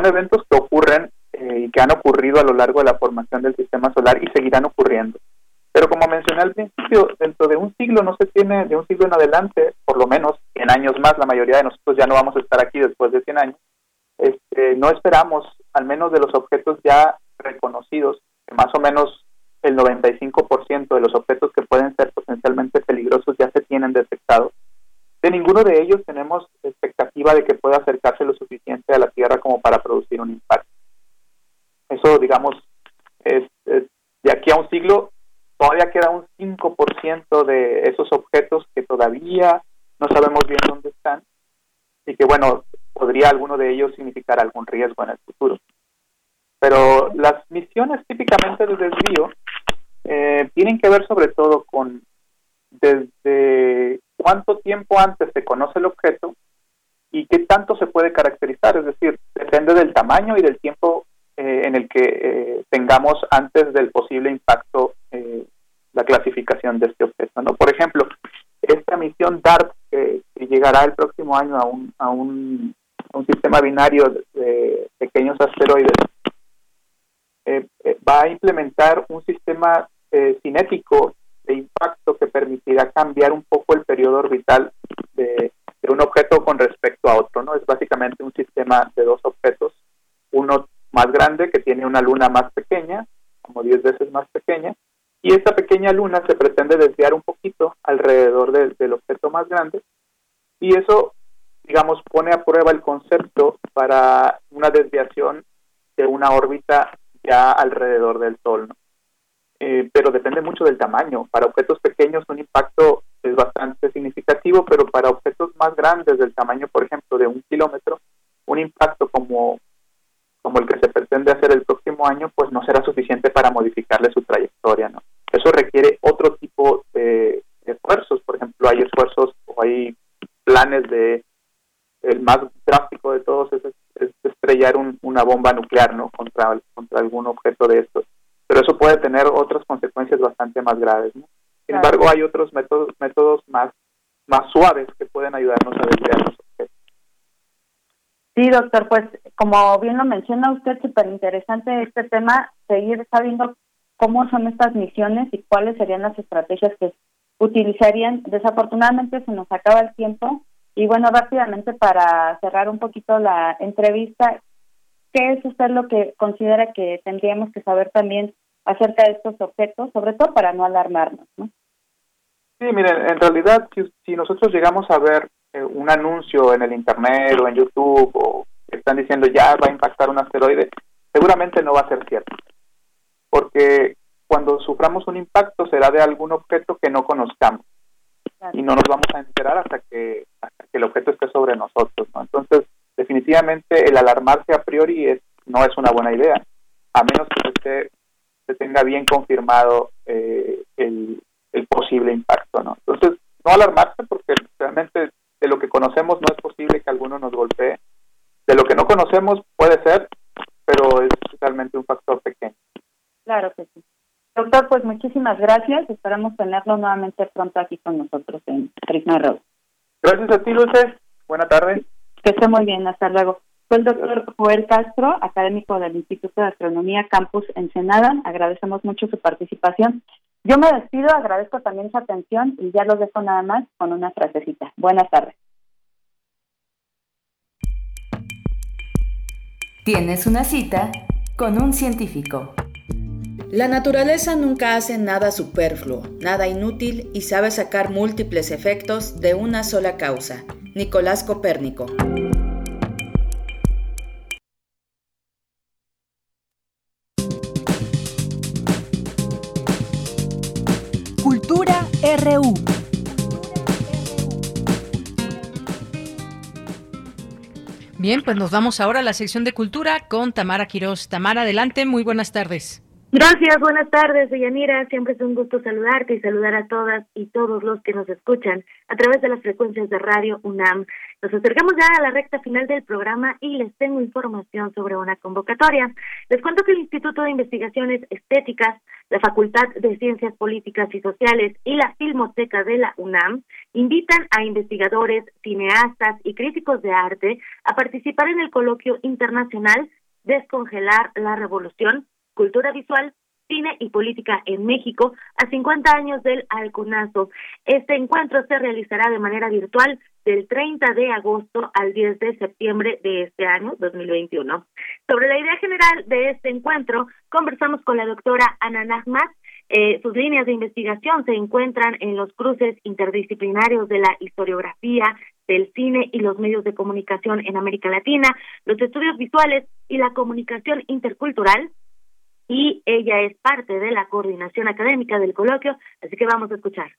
eventos que ocurren y que han ocurrido a lo largo de la formación del sistema solar y seguirán ocurriendo. Pero como mencioné al principio, dentro de un siglo de un siglo en adelante, por lo menos 100 años más, la mayoría de nosotros ya no vamos a estar aquí después de 100 años, no esperamos, al menos de los objetos ya reconocidos, que más o menos el 95% de los objetos que pueden ser potencialmente peligrosos ya se tienen detectados. De ninguno de ellos tenemos expectativa de que pueda acercarse lo suficiente a la Tierra como para producir un impacto. Eso, digamos, es de aquí a un siglo. Todavía queda un 5% de esos objetos que todavía no sabemos bien dónde están y que, bueno, podría alguno de ellos significar algún riesgo en el futuro. Pero las misiones típicamente de desvío tienen que ver sobre todo con desde cuánto tiempo antes se conoce el objeto y qué tanto se puede caracterizar, es decir, depende del tamaño y del tiempo en el que tengamos antes del posible impacto la clasificación de este objeto, ¿no? Por ejemplo, esta misión DART que llegará el próximo año a un sistema binario de pequeños asteroides va a implementar un sistema cinético de impacto que permitirá cambiar un poco el periodo orbital de un objeto con respecto a otro, ¿no? Es básicamente un sistema de dos objetos, uno más grande que tiene una luna más pequeña, como 10 veces más pequeña, y esta pequeña luna se pretende desviar un poquito alrededor del objeto más grande, y eso, digamos, pone a prueba el concepto para una desviación de una órbita ya alrededor del Sol, ¿no? Pero depende mucho del tamaño. Para objetos pequeños un impacto es bastante significativo, pero para objetos más grandes del tamaño, por ejemplo, de 1 kilómetro, un impacto como el que se pretende hacer el próximo año, pues no será suficiente para modificarle su trayectoria, ¿no? Eso requiere otro tipo de esfuerzos. Por ejemplo, hay esfuerzos o hay planes de... El más drástico de todos es estrellar una bomba nuclear, ¿no? Contra algún objeto de estos. Pero eso puede tener otras consecuencias bastante más graves, ¿no? Sin embargo, hay otros métodos más suaves que pueden ayudarnos a desviar los objetos. Sí, doctor, pues como bien lo menciona usted, súper interesante este tema, seguir sabiendo cómo son estas misiones y cuáles serían las estrategias que utilizarían. Desafortunadamente se nos acaba el tiempo. Y bueno, rápidamente para cerrar un poquito la entrevista, ¿qué es usted lo que considera que tendríamos que saber también acerca de estos objetos, sobre todo para no alarmarnos, ¿no? Sí, miren, en realidad, si nosotros llegamos a ver un anuncio en el internet o en YouTube, o están diciendo ya va a impactar un asteroide, seguramente no va a ser cierto, porque cuando suframos un impacto será de algún objeto que no conozcamos. Y no nos vamos a enterar hasta que el objeto esté sobre nosotros, ¿no? Entonces, definitivamente el alarmarse a priori no es una buena idea, a menos que se tenga bien confirmado el posible impacto, ¿no? Entonces, no alarmarse, porque realmente de lo que conocemos no es posible que alguno nos golpee. De lo que no conocemos puede ser, pero es realmente un factor pequeño. Claro que sí. Doctor, pues muchísimas gracias. Esperamos tenerlo nuevamente pronto aquí con nosotros en Prisma RU. Gracias a ti, Luces. Buenas tardes. Que esté muy bien. Hasta luego. Soy el doctor Joel Castro, académico del Instituto de Astronomía Campus Ensenada. Agradecemos mucho su participación. Yo me despido, agradezco también su atención y ya los dejo nada más con una frasecita. Buenas tardes. Tienes una cita con un científico. La naturaleza nunca hace nada superfluo, nada inútil y sabe sacar múltiples efectos de una sola causa. Nicolás Copérnico. Cultura RU. Bien, pues nos vamos ahora a la sección de Cultura con Tamara Quirós. Tamara, adelante, muy buenas tardes. Gracias, buenas tardes, Deyanira. Siempre es un gusto saludarte y saludar a todas y todos los que nos escuchan a través de las frecuencias de Radio UNAM. Nos acercamos ya a la recta final del programa y les tengo información sobre una convocatoria. Les cuento que el Instituto de Investigaciones Estéticas, la Facultad de Ciencias Políticas y Sociales y la Filmoteca de la UNAM invitan a investigadores, cineastas y críticos de arte a participar en el coloquio internacional Descongelar la Revolución, Cultura Visual, Cine y Política en México, a 50 años del Halconazo. Este encuentro se realizará de manera virtual del 30 de agosto al 10 de septiembre de este año 2021. Sobre la idea general de este encuentro, conversamos con la doctora Ana Nahmat. Sus líneas de investigación se encuentran en los cruces interdisciplinarios de la historiografía, del cine y los medios de comunicación en América Latina, los estudios visuales y la comunicación intercultural, y ella es parte de la coordinación académica del coloquio, así que vamos a escuchar.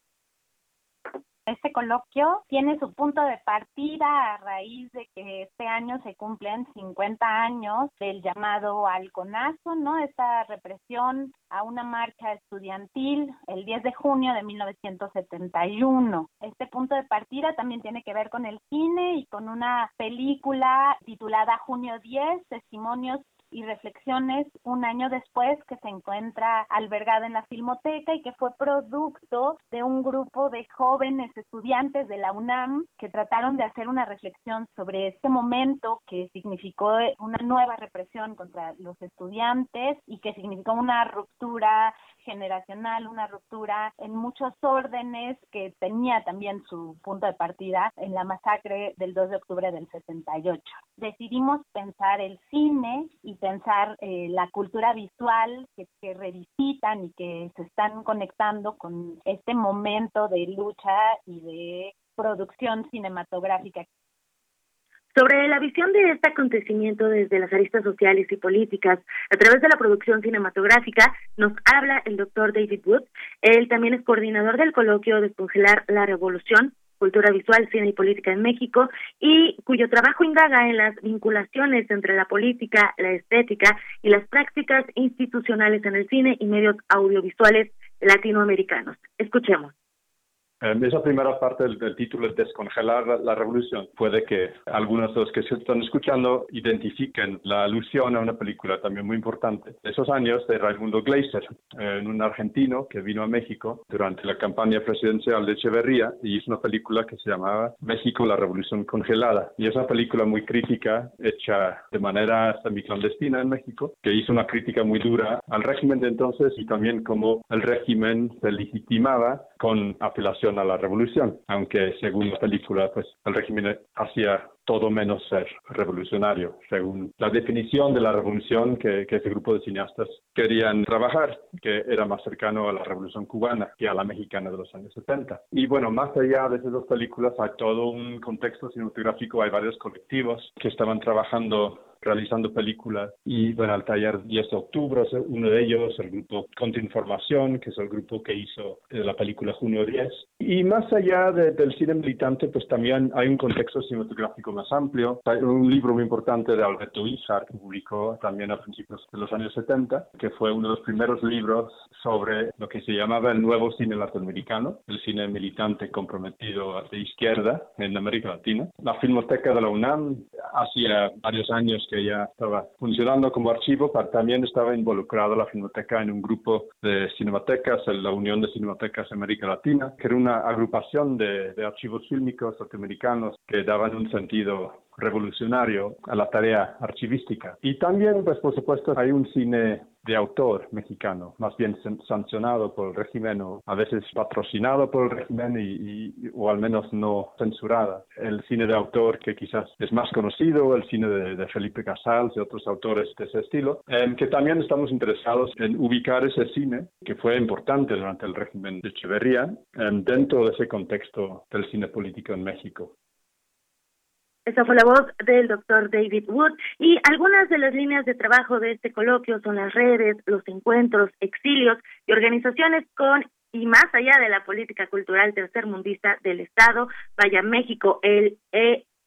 Este coloquio tiene su punto de partida a raíz de que este año se cumplen 50 años del llamado Halconazo, ¿no? Esta represión a una marcha estudiantil el 10 de junio de 1971. Este punto de partida también tiene que ver con el cine y con una película titulada Junio 10, Testimonios y Reflexiones, un año después, que se encuentra albergada en la Filmoteca y que fue producto de un grupo de jóvenes estudiantes de la UNAM que trataron de hacer una reflexión sobre este momento que significó una nueva represión contra los estudiantes y que significó una ruptura generacional, una ruptura en muchos órdenes que tenía también su punto de partida en la masacre del 2 de octubre del 68. Decidimos pensar el cine y pensar la cultura visual que revisitan y que se están conectando con este momento de lucha y de producción cinematográfica. Sobre la visión de este acontecimiento desde las aristas sociales y políticas a través de la producción cinematográfica nos habla el doctor David Wood. Él también es coordinador del coloquio Descongelar la Revolución, Cultura Visual, Cine y Política en México, y cuyo trabajo indaga en las vinculaciones entre la política, la estética y las prácticas institucionales en el cine y medios audiovisuales latinoamericanos. Escuchemos. Esa primera parte del título, Descongelar la Revolución, puede que algunos de los que se están escuchando identifiquen la alusión a una película también muy importante de esos años de Raimundo Gleiser, un argentino que vino a México durante la campaña presidencial de Echeverría y hizo una película que se llamaba México, la Revolución Congelada. Y es una película muy crítica, hecha de manera semiclandestina en México, que hizo una crítica muy dura al régimen de entonces y también cómo el régimen se legitimaba con apelación a la revolución, aunque según la película, pues el régimen hacía todo menos ser revolucionario, según la definición de la revolución que ese grupo de cineastas querían trabajar, que era más cercano a la revolución cubana que a la mexicana de los años 70. Y bueno, más allá de esas dos películas, hay todo un contexto cinematográfico, hay varios colectivos que estaban realizando películas, y bueno, al taller 10 de octubre, uno de ellos, el grupo Contrainformación, que es el grupo que hizo la película Junio 10. Y más allá del cine militante, pues también hay un contexto cinematográfico más amplio. Hay un libro muy importante de Alberto Híjar, que publicó también a principios de los años 70, que fue uno de los primeros libros sobre lo que se llamaba el nuevo cine latinoamericano, el cine militante comprometido de izquierda en América Latina. La Filmoteca de la UNAM, hacía varios años que ya estaba funcionando como archivo, pero también estaba involucrada la Filmoteca en un grupo de cinematecas, la Unión de Cinematecas de América Latina, que era una agrupación de archivos fílmicos latinoamericanos que daban un sentido revolucionario a la tarea archivística. Y también, pues por supuesto, hay un cine de autor mexicano, más bien sancionado por el régimen, o a veces patrocinado por el régimen, o al menos no censurada. El cine de autor que quizás es más conocido, el cine de Felipe Casals y otros autores de ese estilo, que también estamos interesados en ubicar ese cine que fue importante durante el régimen de Echeverría dentro de ese contexto del cine político en México. Esa fue la voz del doctor David Wood, y algunas de las líneas de trabajo de este coloquio son las redes, los encuentros, exilios y organizaciones con y más allá de la política cultural tercermundista del Estado, vaya México, el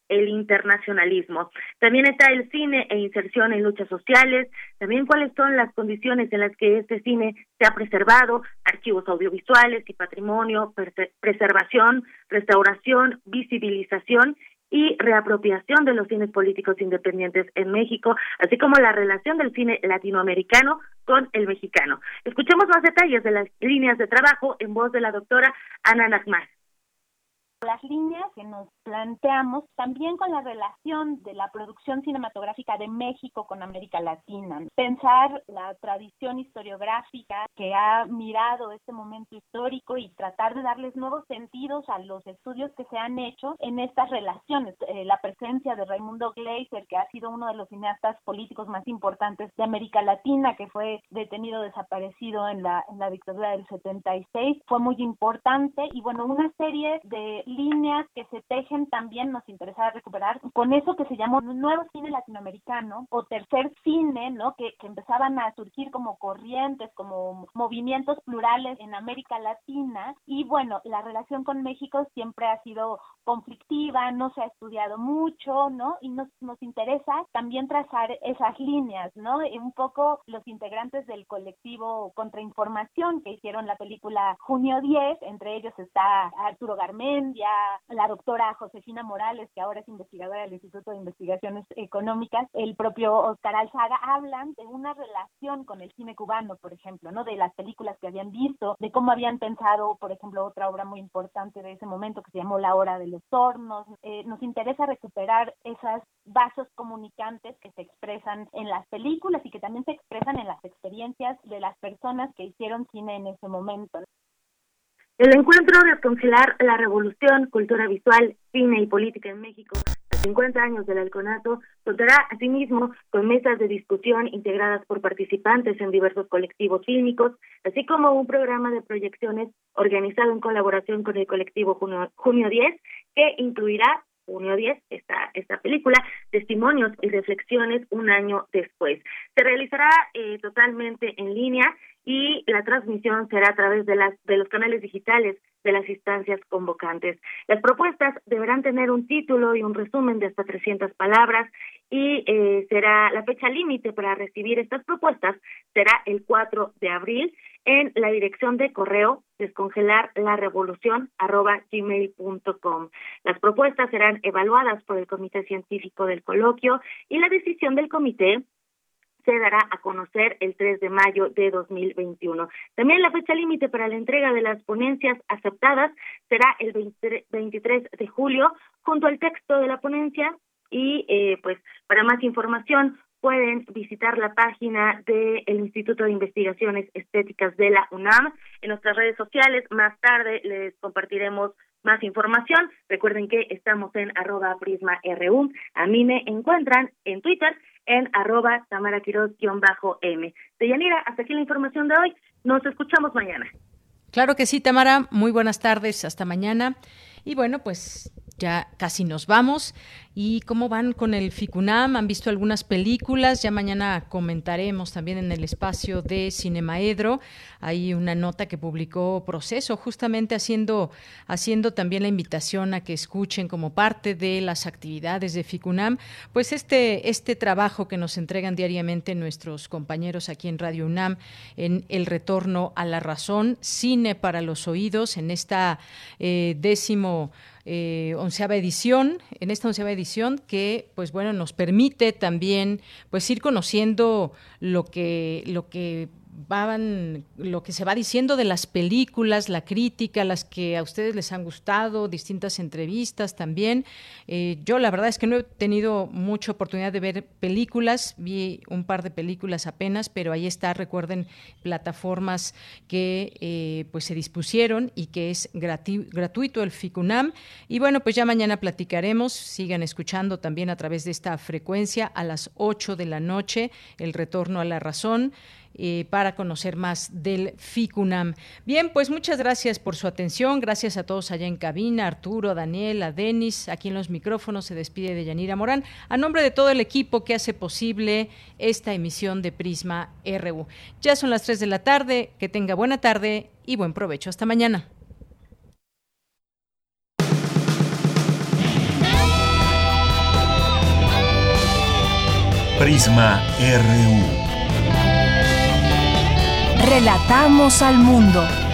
internacionalismo. También está el cine e inserción en luchas sociales, también cuáles son las condiciones en las que este cine se ha preservado, archivos audiovisuales y patrimonio, preservación, restauración, visibilización y reapropiación de los cines políticos independientes en México, así como la relación del cine latinoamericano con el mexicano. Escuchemos más detalles de las líneas de trabajo en voz de la doctora Ana Nagmar. Las líneas que nos planteamos también con la relación de la producción cinematográfica de México con América Latina. Pensar la tradición historiográfica que ha mirado este momento histórico y tratar de darles nuevos sentidos a los estudios que se han hecho en estas relaciones. La presencia de Raimundo Gleiser, que ha sido uno de los cineastas políticos más importantes de América Latina, que fue detenido, desaparecido en la dictadura del 76, fue muy importante. Y bueno, una serie de líneas que se tejen también nos interesa recuperar con eso que se llamó nuevo cine latinoamericano o tercer cine, ¿no? Que empezaban a surgir como corrientes, como movimientos plurales en América Latina. Y bueno, la relación con México siempre ha sido conflictiva, no se ha estudiado mucho, ¿no? Y nos interesa también trazar esas líneas, ¿no? Un poco los integrantes del colectivo Contrainformación que hicieron la película Junio 10, entre ellos está Arturo Garmendi, Claudia, la doctora Josefina Morales, que ahora es investigadora del Instituto de Investigaciones Económicas, el propio Oscar Alzaga, hablan de una relación con el cine cubano, por ejemplo, ¿no? De las películas que habían visto, de cómo habían pensado, por ejemplo, otra obra muy importante de ese momento que se llamó La Hora de los Tornos. Nos interesa recuperar esos vasos comunicantes que se expresan en las películas y que también se expresan en las experiencias de las personas que hicieron cine en ese momento. El encuentro de Descongelar la Revolución, Cultura Visual, Cine y Política en México, 50 años del Halconazo, contará asimismo con mesas de discusión integradas por participantes en diversos colectivos fílmicos, así como un programa de proyecciones organizado en colaboración con el colectivo Junio 10, que incluirá, Junio 10, esta película, testimonios y reflexiones un año después. Se realizará totalmente en línea y la transmisión será a través de los canales digitales de las instancias convocantes. Las propuestas deberán tener un título y un resumen de hasta 300 palabras y será la fecha límite para recibir estas propuestas, será el 4 de abril en la dirección de correo descongelarlarevolucion@gmail.com. Las propuestas serán evaluadas por el Comité Científico del Coloquio y la decisión del comité se dará a conocer el 3 de mayo de 2021. También la fecha límite para la entrega de las ponencias aceptadas será el 23 de julio, junto al texto de la ponencia, y pues para más información pueden visitar la página del Instituto de Investigaciones Estéticas de la UNAM. En nuestras redes sociales más tarde les compartiremos más información. Recuerden que estamos en @PrismaRU. A mí me encuentran en Twitter en @TamaraQuirós_M. Deyanira, hasta aquí la información de hoy. Nos escuchamos mañana. Claro que sí, Tamara. Muy buenas tardes. Hasta mañana. Y bueno, pues ya casi nos vamos. ¿Y cómo van con el FICUNAM? ¿Han visto algunas películas? Ya mañana comentaremos también en el espacio de Cinemaedro. Hay una nota que publicó Proceso, justamente haciendo también la invitación a que escuchen como parte de las actividades de FICUNAM, pues este trabajo que nos entregan diariamente nuestros compañeros aquí en Radio UNAM, en El Retorno a la Razón, Cine para los Oídos, en esta onceava edición que pues bueno nos permite también pues ir conociendo lo que se va diciendo de las películas, la crítica, las que a ustedes les han gustado, distintas entrevistas también. Yo la verdad es que no he tenido mucha oportunidad de ver películas, vi un par de películas apenas, pero ahí está, recuerden, plataformas que pues se dispusieron y que es gratuito el FICUNAM. Y bueno, pues ya mañana platicaremos, sigan escuchando también a través de esta frecuencia a las 8 de la noche, El Retorno a la Razón, para conocer más del FICUNAM. Bien, pues muchas gracias por su atención. Gracias a todos allá en cabina, Arturo, Daniela, Denis. Aquí en los micrófonos se despide Deyanira Morán, a nombre de todo el equipo que hace posible esta emisión de Prisma RU. Ya son las 3 de la tarde. Que tenga buena tarde y buen provecho. Hasta mañana. Prisma RU. Relatamos al mundo.